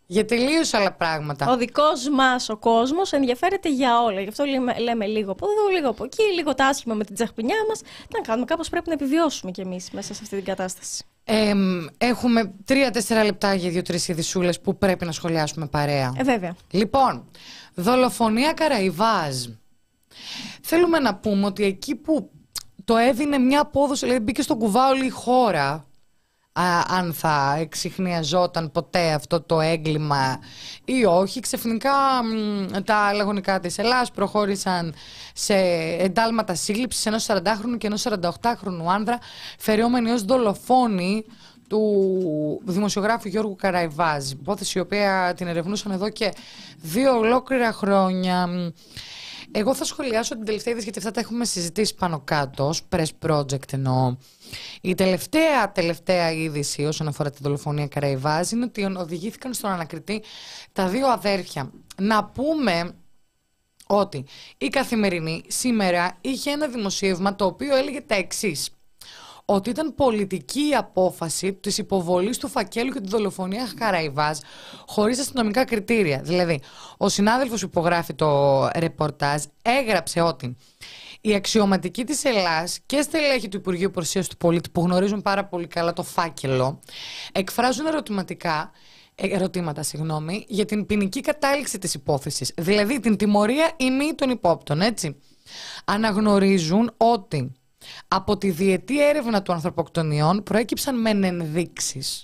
Για τελείως άλλα πράγματα. Ο δικός μας ο κόσμος ενδιαφέρεται για όλα. Γι' αυτό λέμε, λέμε λίγο από εδώ, λίγο από εκεί, λίγο τα άσχημα με την τσαχπινιά μας. Να κάνουμε κάπως, πρέπει να επιβιώσουμε κι εμείς μέσα σε αυτή την κατάσταση. Ε, έχουμε τρία τέσσερα λεπτά για δύο τρεις ειδισούλες που πρέπει να σχολιάσουμε παρέα. Ε, βέβαια. Λοιπόν, δολοφονία Καραϊβάζ. Θέλουμε να πούμε ότι εκεί που το έδινε μια απόδοση, δηλαδή μπήκε στον κουβά όλη η χώρα. Α, αν θα εξιχνιαζόταν ποτέ αυτό το έγκλημα ή όχι, ξαφνικά μ, τα λαγωνικά της Ελλάς προχώρησαν σε εντάλματα σύλληψης ενός σαραντάχρονου και ενός σαρανταοκτάχρονου άνδρα φερειόμενοι ως δολοφόνοι του δημοσιογράφου Γιώργου Καραϊβάζ, υπόθεση η οποία την ερευνούσαν εδώ και δύο ολόκληρα χρόνια. Εγώ θα σχολιάσω την τελευταία είδηση, γιατί αυτά τα έχουμε συζητήσει πάνω κάτω, ως Press Project εννοώ. Η τελευταία, τελευταία είδηση όσον αφορά τη δολοφονία Καραϊβάζ είναι ότι οδηγήθηκαν στον ανακριτή τα δύο αδέρφια. Να πούμε ότι η Καθημερινή σήμερα είχε ένα δημοσίευμα το οποίο έλεγε τα εξής. Ότι ήταν πολιτική η απόφαση της υποβολής του φακέλου για τη δολοφονία Καραϊβάζ χωρίς αστυνομικά κριτήρια. Δηλαδή, ο συνάδελφος που υπογράφει το ρεπορτάζ έγραψε ότι Οι αξιωματικοί της Ελλάς και στελέχη του Υπουργείου Προστασίας του Πολίτη, που γνωρίζουν πάρα πολύ καλά το φάκελο, εκφράζουν ερωτηματικά, ερωτήματα συγγνώμη, για την ποινική κατάληξη της υπόθεσης, δηλαδή την τιμωρία ή μη των υπόπτων, έτσι. Αναγνωρίζουν ότι από τη διετή έρευνα των ανθρωποκτονιών προέκυψαν μεν ενδείξεις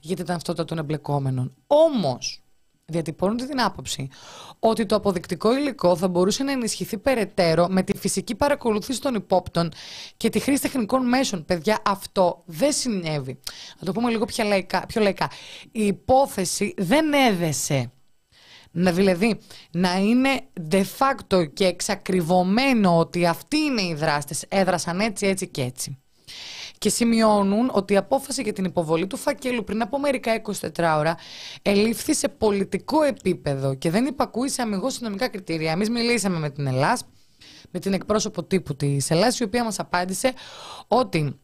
για την ταυτότητα των εμπλεκόμενων. Όμως, διατυπώνουν την άποψη ότι το αποδεικτικό υλικό θα μπορούσε να ενισχυθεί περαιτέρω με τη φυσική παρακολούθηση των υπόπτων και τη χρήση τεχνικών μέσων. Παιδιά, αυτό δεν συνέβη. Να το πούμε λίγο πιο λαϊκά. Πιο λαϊκά. Η υπόθεση δεν έδεσε. Να, δηλαδή, να είναι de facto και εξακριβωμένο ότι αυτοί είναι οι δράστες, έδρασαν έτσι, έτσι και έτσι. Και σημειώνουν ότι η απόφαση για την υποβολή του φακέλου πριν από μερικά είκοσι τέσσερις ώρα ελήφθη σε πολιτικό επίπεδο και δεν υπακούει σε αμιγώς συνομικά κριτήρια. Εμείς μιλήσαμε με την Ελλάς, με την εκπρόσωπο τύπου της Ελλάς, η οποία μας απάντησε ότι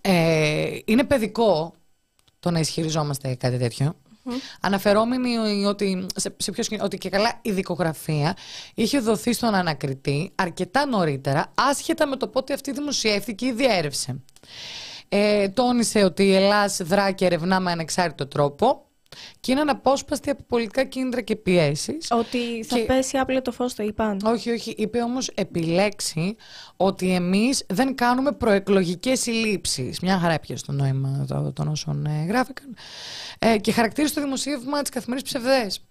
ε, είναι παιδικό το να ισχυριζόμαστε κάτι τέτοιο. Mm. Αναφερόμενοι ότι, σε, σε ποιος, ότι και καλά η δικογραφία είχε δοθεί στον ανακριτή αρκετά νωρίτερα, άσχετα με το πότε αυτή δημοσιεύθηκε ή διέρευσε. Ε, τόνισε ότι η Ελλάς δρά και ερευνά με ανεξάρτητο τρόπο και είναι αναπόσπαστη από πολιτικά κίνητρα και πιέσεις. Ότι θα και... πέσει άπλετο φως, το είπαν. Όχι, όχι. Είπε όμως επιλέξει ότι εμείς δεν κάνουμε προεκλογικές συλλήψεις. Μια χαρά έπιασε το νόημα των όσων ε, γράφηκαν. Ε, και χαρακτήρισε το δημοσίευμα της Καθημερινής ψευδές.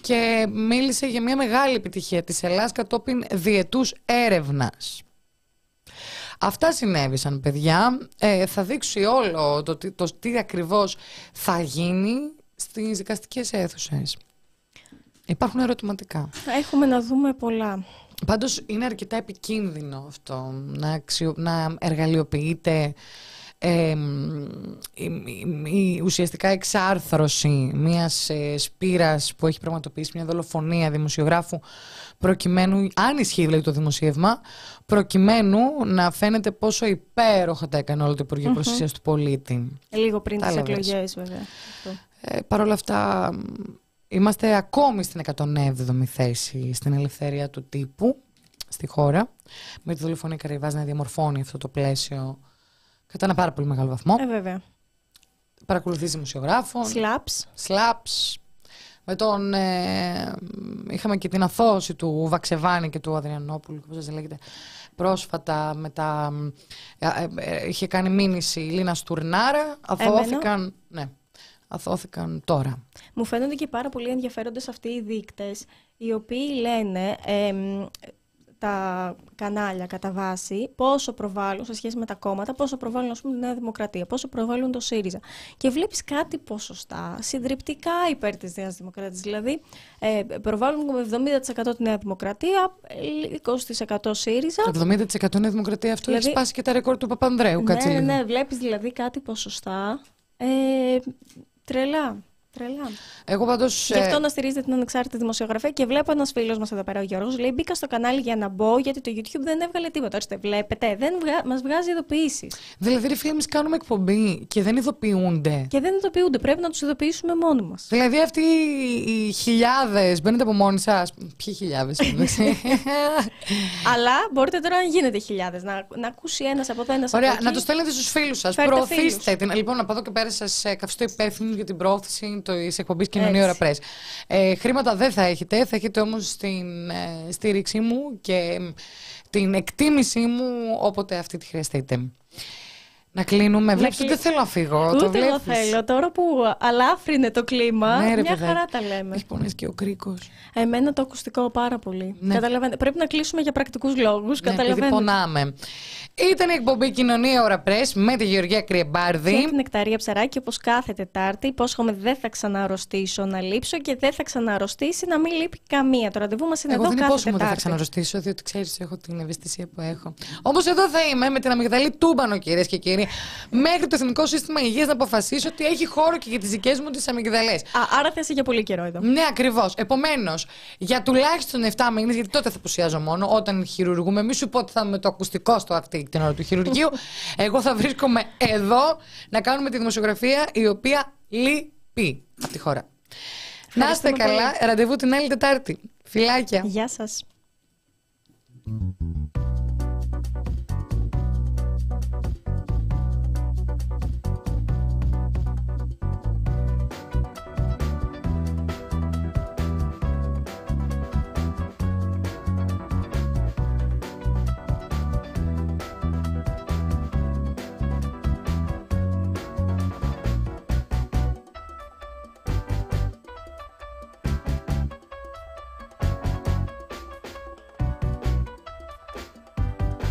Και μίλησε για μια μεγάλη επιτυχία της Ελλάς κατόπιν διετούς έρευνας. Αυτά συνέβησαν, παιδιά. Ε, θα δείξει όλο το, το, το τι ακριβώς θα γίνει στις δικαστικές αίθουσες. Υπάρχουν ερωτηματικά. Έχουμε να δούμε πολλά. Πάντως είναι αρκετά επικίνδυνο αυτό, να, αξιο, να εργαλειοποιείται ε, η, η, η ουσιαστικά εξάρθρωση μιας ε, σπήρας που έχει πραγματοποιήσει μια δολοφονία δημοσιογράφου, προκειμένου, αν ισχύει δηλαδή το δημοσίευμα, προκειμένου να φαίνεται πόσο υπέροχα τα έκανε όλο το Υπουργείο mm-hmm. Προστασίας του Πολίτη. Λίγο πριν τις εκλογές, βέβαια. Ε, Παρ' όλα αυτά, είμαστε ακόμη στην εκατοστή έβδομη θέση στην ελευθερία του τύπου στη χώρα, με τη δολοφονία Καραϊβάζ να διαμορφώνει αυτό το πλαίσιο κατά ένα πάρα πολύ μεγάλο βαθμό. Ε, βέβαια. Παρακολουθείς δημοσιογράφων. Σλάπς. Σλάπς. Με τον, ε, είχαμε και την αθώωση του Βαξεβάνη και του Αδριανόπουλου, όπως σας λέγεται, πρόσφατα. Με τα, ε, ε, είχε κάνει μήνυση η Λίνα Στουρνάρα, αθώθηκαν, ναι, αθώθηκαν τώρα. Μου φαίνονται και πάρα πολύ ενδιαφέροντες αυτοί οι δείκτες, οι οποίοι λένε ε, τα κανάλια κατά βάση, πόσο προβάλλουν σε σχέση με τα κόμματα, πόσο προβάλλουν, ας πούμε, τη Νέα Δημοκρατία, πόσο προβάλλουν το ΣΥΡΙΖΑ. Και βλέπεις κάτι ποσοστά συντριπτικά υπέρ της Νέας Δημοκρατίας. Δηλαδή, ε, προβάλλουν εβδομήντα τοις εκατό τη Νέα Δημοκρατία, είκοσι τοις εκατό ΣΥΡΙΖΑ. Το εβδομήντα τοις εκατό Νέα Δημοκρατία, αυτό δηλαδή, έχει σπάσει και τα ρεκόρ του Παπανδρέου. Ναι, ναι, ναι, βλέπεις δηλαδή κάτι ποσοστά ε, τρελά. Τρελά. Εγώ πάντως, γι' αυτό να στηρίζετε την ανεξάρτητη δημοσιογραφία. Και βλέπω ένας φίλος μας εδώ πέρα, ο Γιώργος, λέει: μπήκα στο κανάλι για να μπω, γιατί το YouTube δεν έβγαλε τίποτα. Ορίστε, βλέπετε, δεν βγα... μας βγάζει ειδοποιήσεις. Δηλαδή, ρε φίλοι, εμείς κάνουμε εκπομπή και δεν ειδοποιούνται. Και δεν ειδοποιούνται. Πρέπει να τους ειδοποιήσουμε μόνοι μας. Δηλαδή, αυτοί οι χιλιάδες μπαίνετε από μόνοι σας. Ποιοι χιλιάδες, αλλά μπορείτε τώρα να γίνετε χιλιάδες. Να, να ακούσει ένας από εδώ, ένας από εκεί. Να το στέλνετε στους φίλους σας. Προωθήστε την. Λοιπόν, από εδώ και πέρα σας καυστώ υπεύθυνος για την πρόθεση τη εκπομπή Κοινωνία Ώρα Press. Ε, χρήματα δεν θα έχετε, θα έχετε όμως την ε, στήριξή μου και την εκτίμησή μου όποτε αυτή τη χρειαστείτε. Να κλείνουμε. Βλέπεις ότι δεν θέλω να φύγω. Ούτε το εγώ θέλω. Τώρα που αλάφρυνε το κλίμα, ναι, ρε, μια παιδε. χαρά τα λέμε. Έχει πονέσει και ο κρίκος. Εμένα το ακουστικό πάρα πολύ. Ναι. Καταλαβαίνετε. Πρέπει να κλείσουμε για πρακτικούς λόγους. Ναι, επειδή πονάμε. Ήταν η εκπομπή Κοινωνία Ώρα Press με τη Γεωργία Κριεμπάρδη. Και την Νεκταρία Ψαράκη, όπως κάθε Τετάρτη. Υπόσχομαι δεν θα ξαναρρωστήσω να λείψω και δεν θα ξαναρρωστήσει να μην λείπει καμία. Το ραντεβού μας είναι εδώ κάθε Τετάρτη. Εγώ δεν υπόσχομαι ότι θα ξαναρρωστήσω, διότι ξέρεις, έχω την ευαισθησία που έχω. Όμως εδώ θα είμαι με την αμυγδαλή τούμπανο, κυρίες και κύριοι. Μέχρι το Εθνικό Σύστημα Υγείας να αποφασίσει ότι έχει χώρο και για τις δικές μου τις αμυγδαλές. Άρα θα είσαι για πολύ καιρό εδώ. Ναι, ακριβώς. Επομένως, για τουλάχιστον επτά μήνες, γιατί τότε θα απουσιάζω μόνο, όταν χειρουργούμε. Μη σου πω ότι θα είμαι με το ακουστικό στο αυτή την ώρα του χειρουργείου. Εγώ θα βρίσκομαι εδώ να κάνουμε τη δημοσιογραφία η οποία λείπει από τη χώρα. Να είστε καλά. Ραντεβού την άλλη Τετάρτη. Φιλάκια. Γεια σας.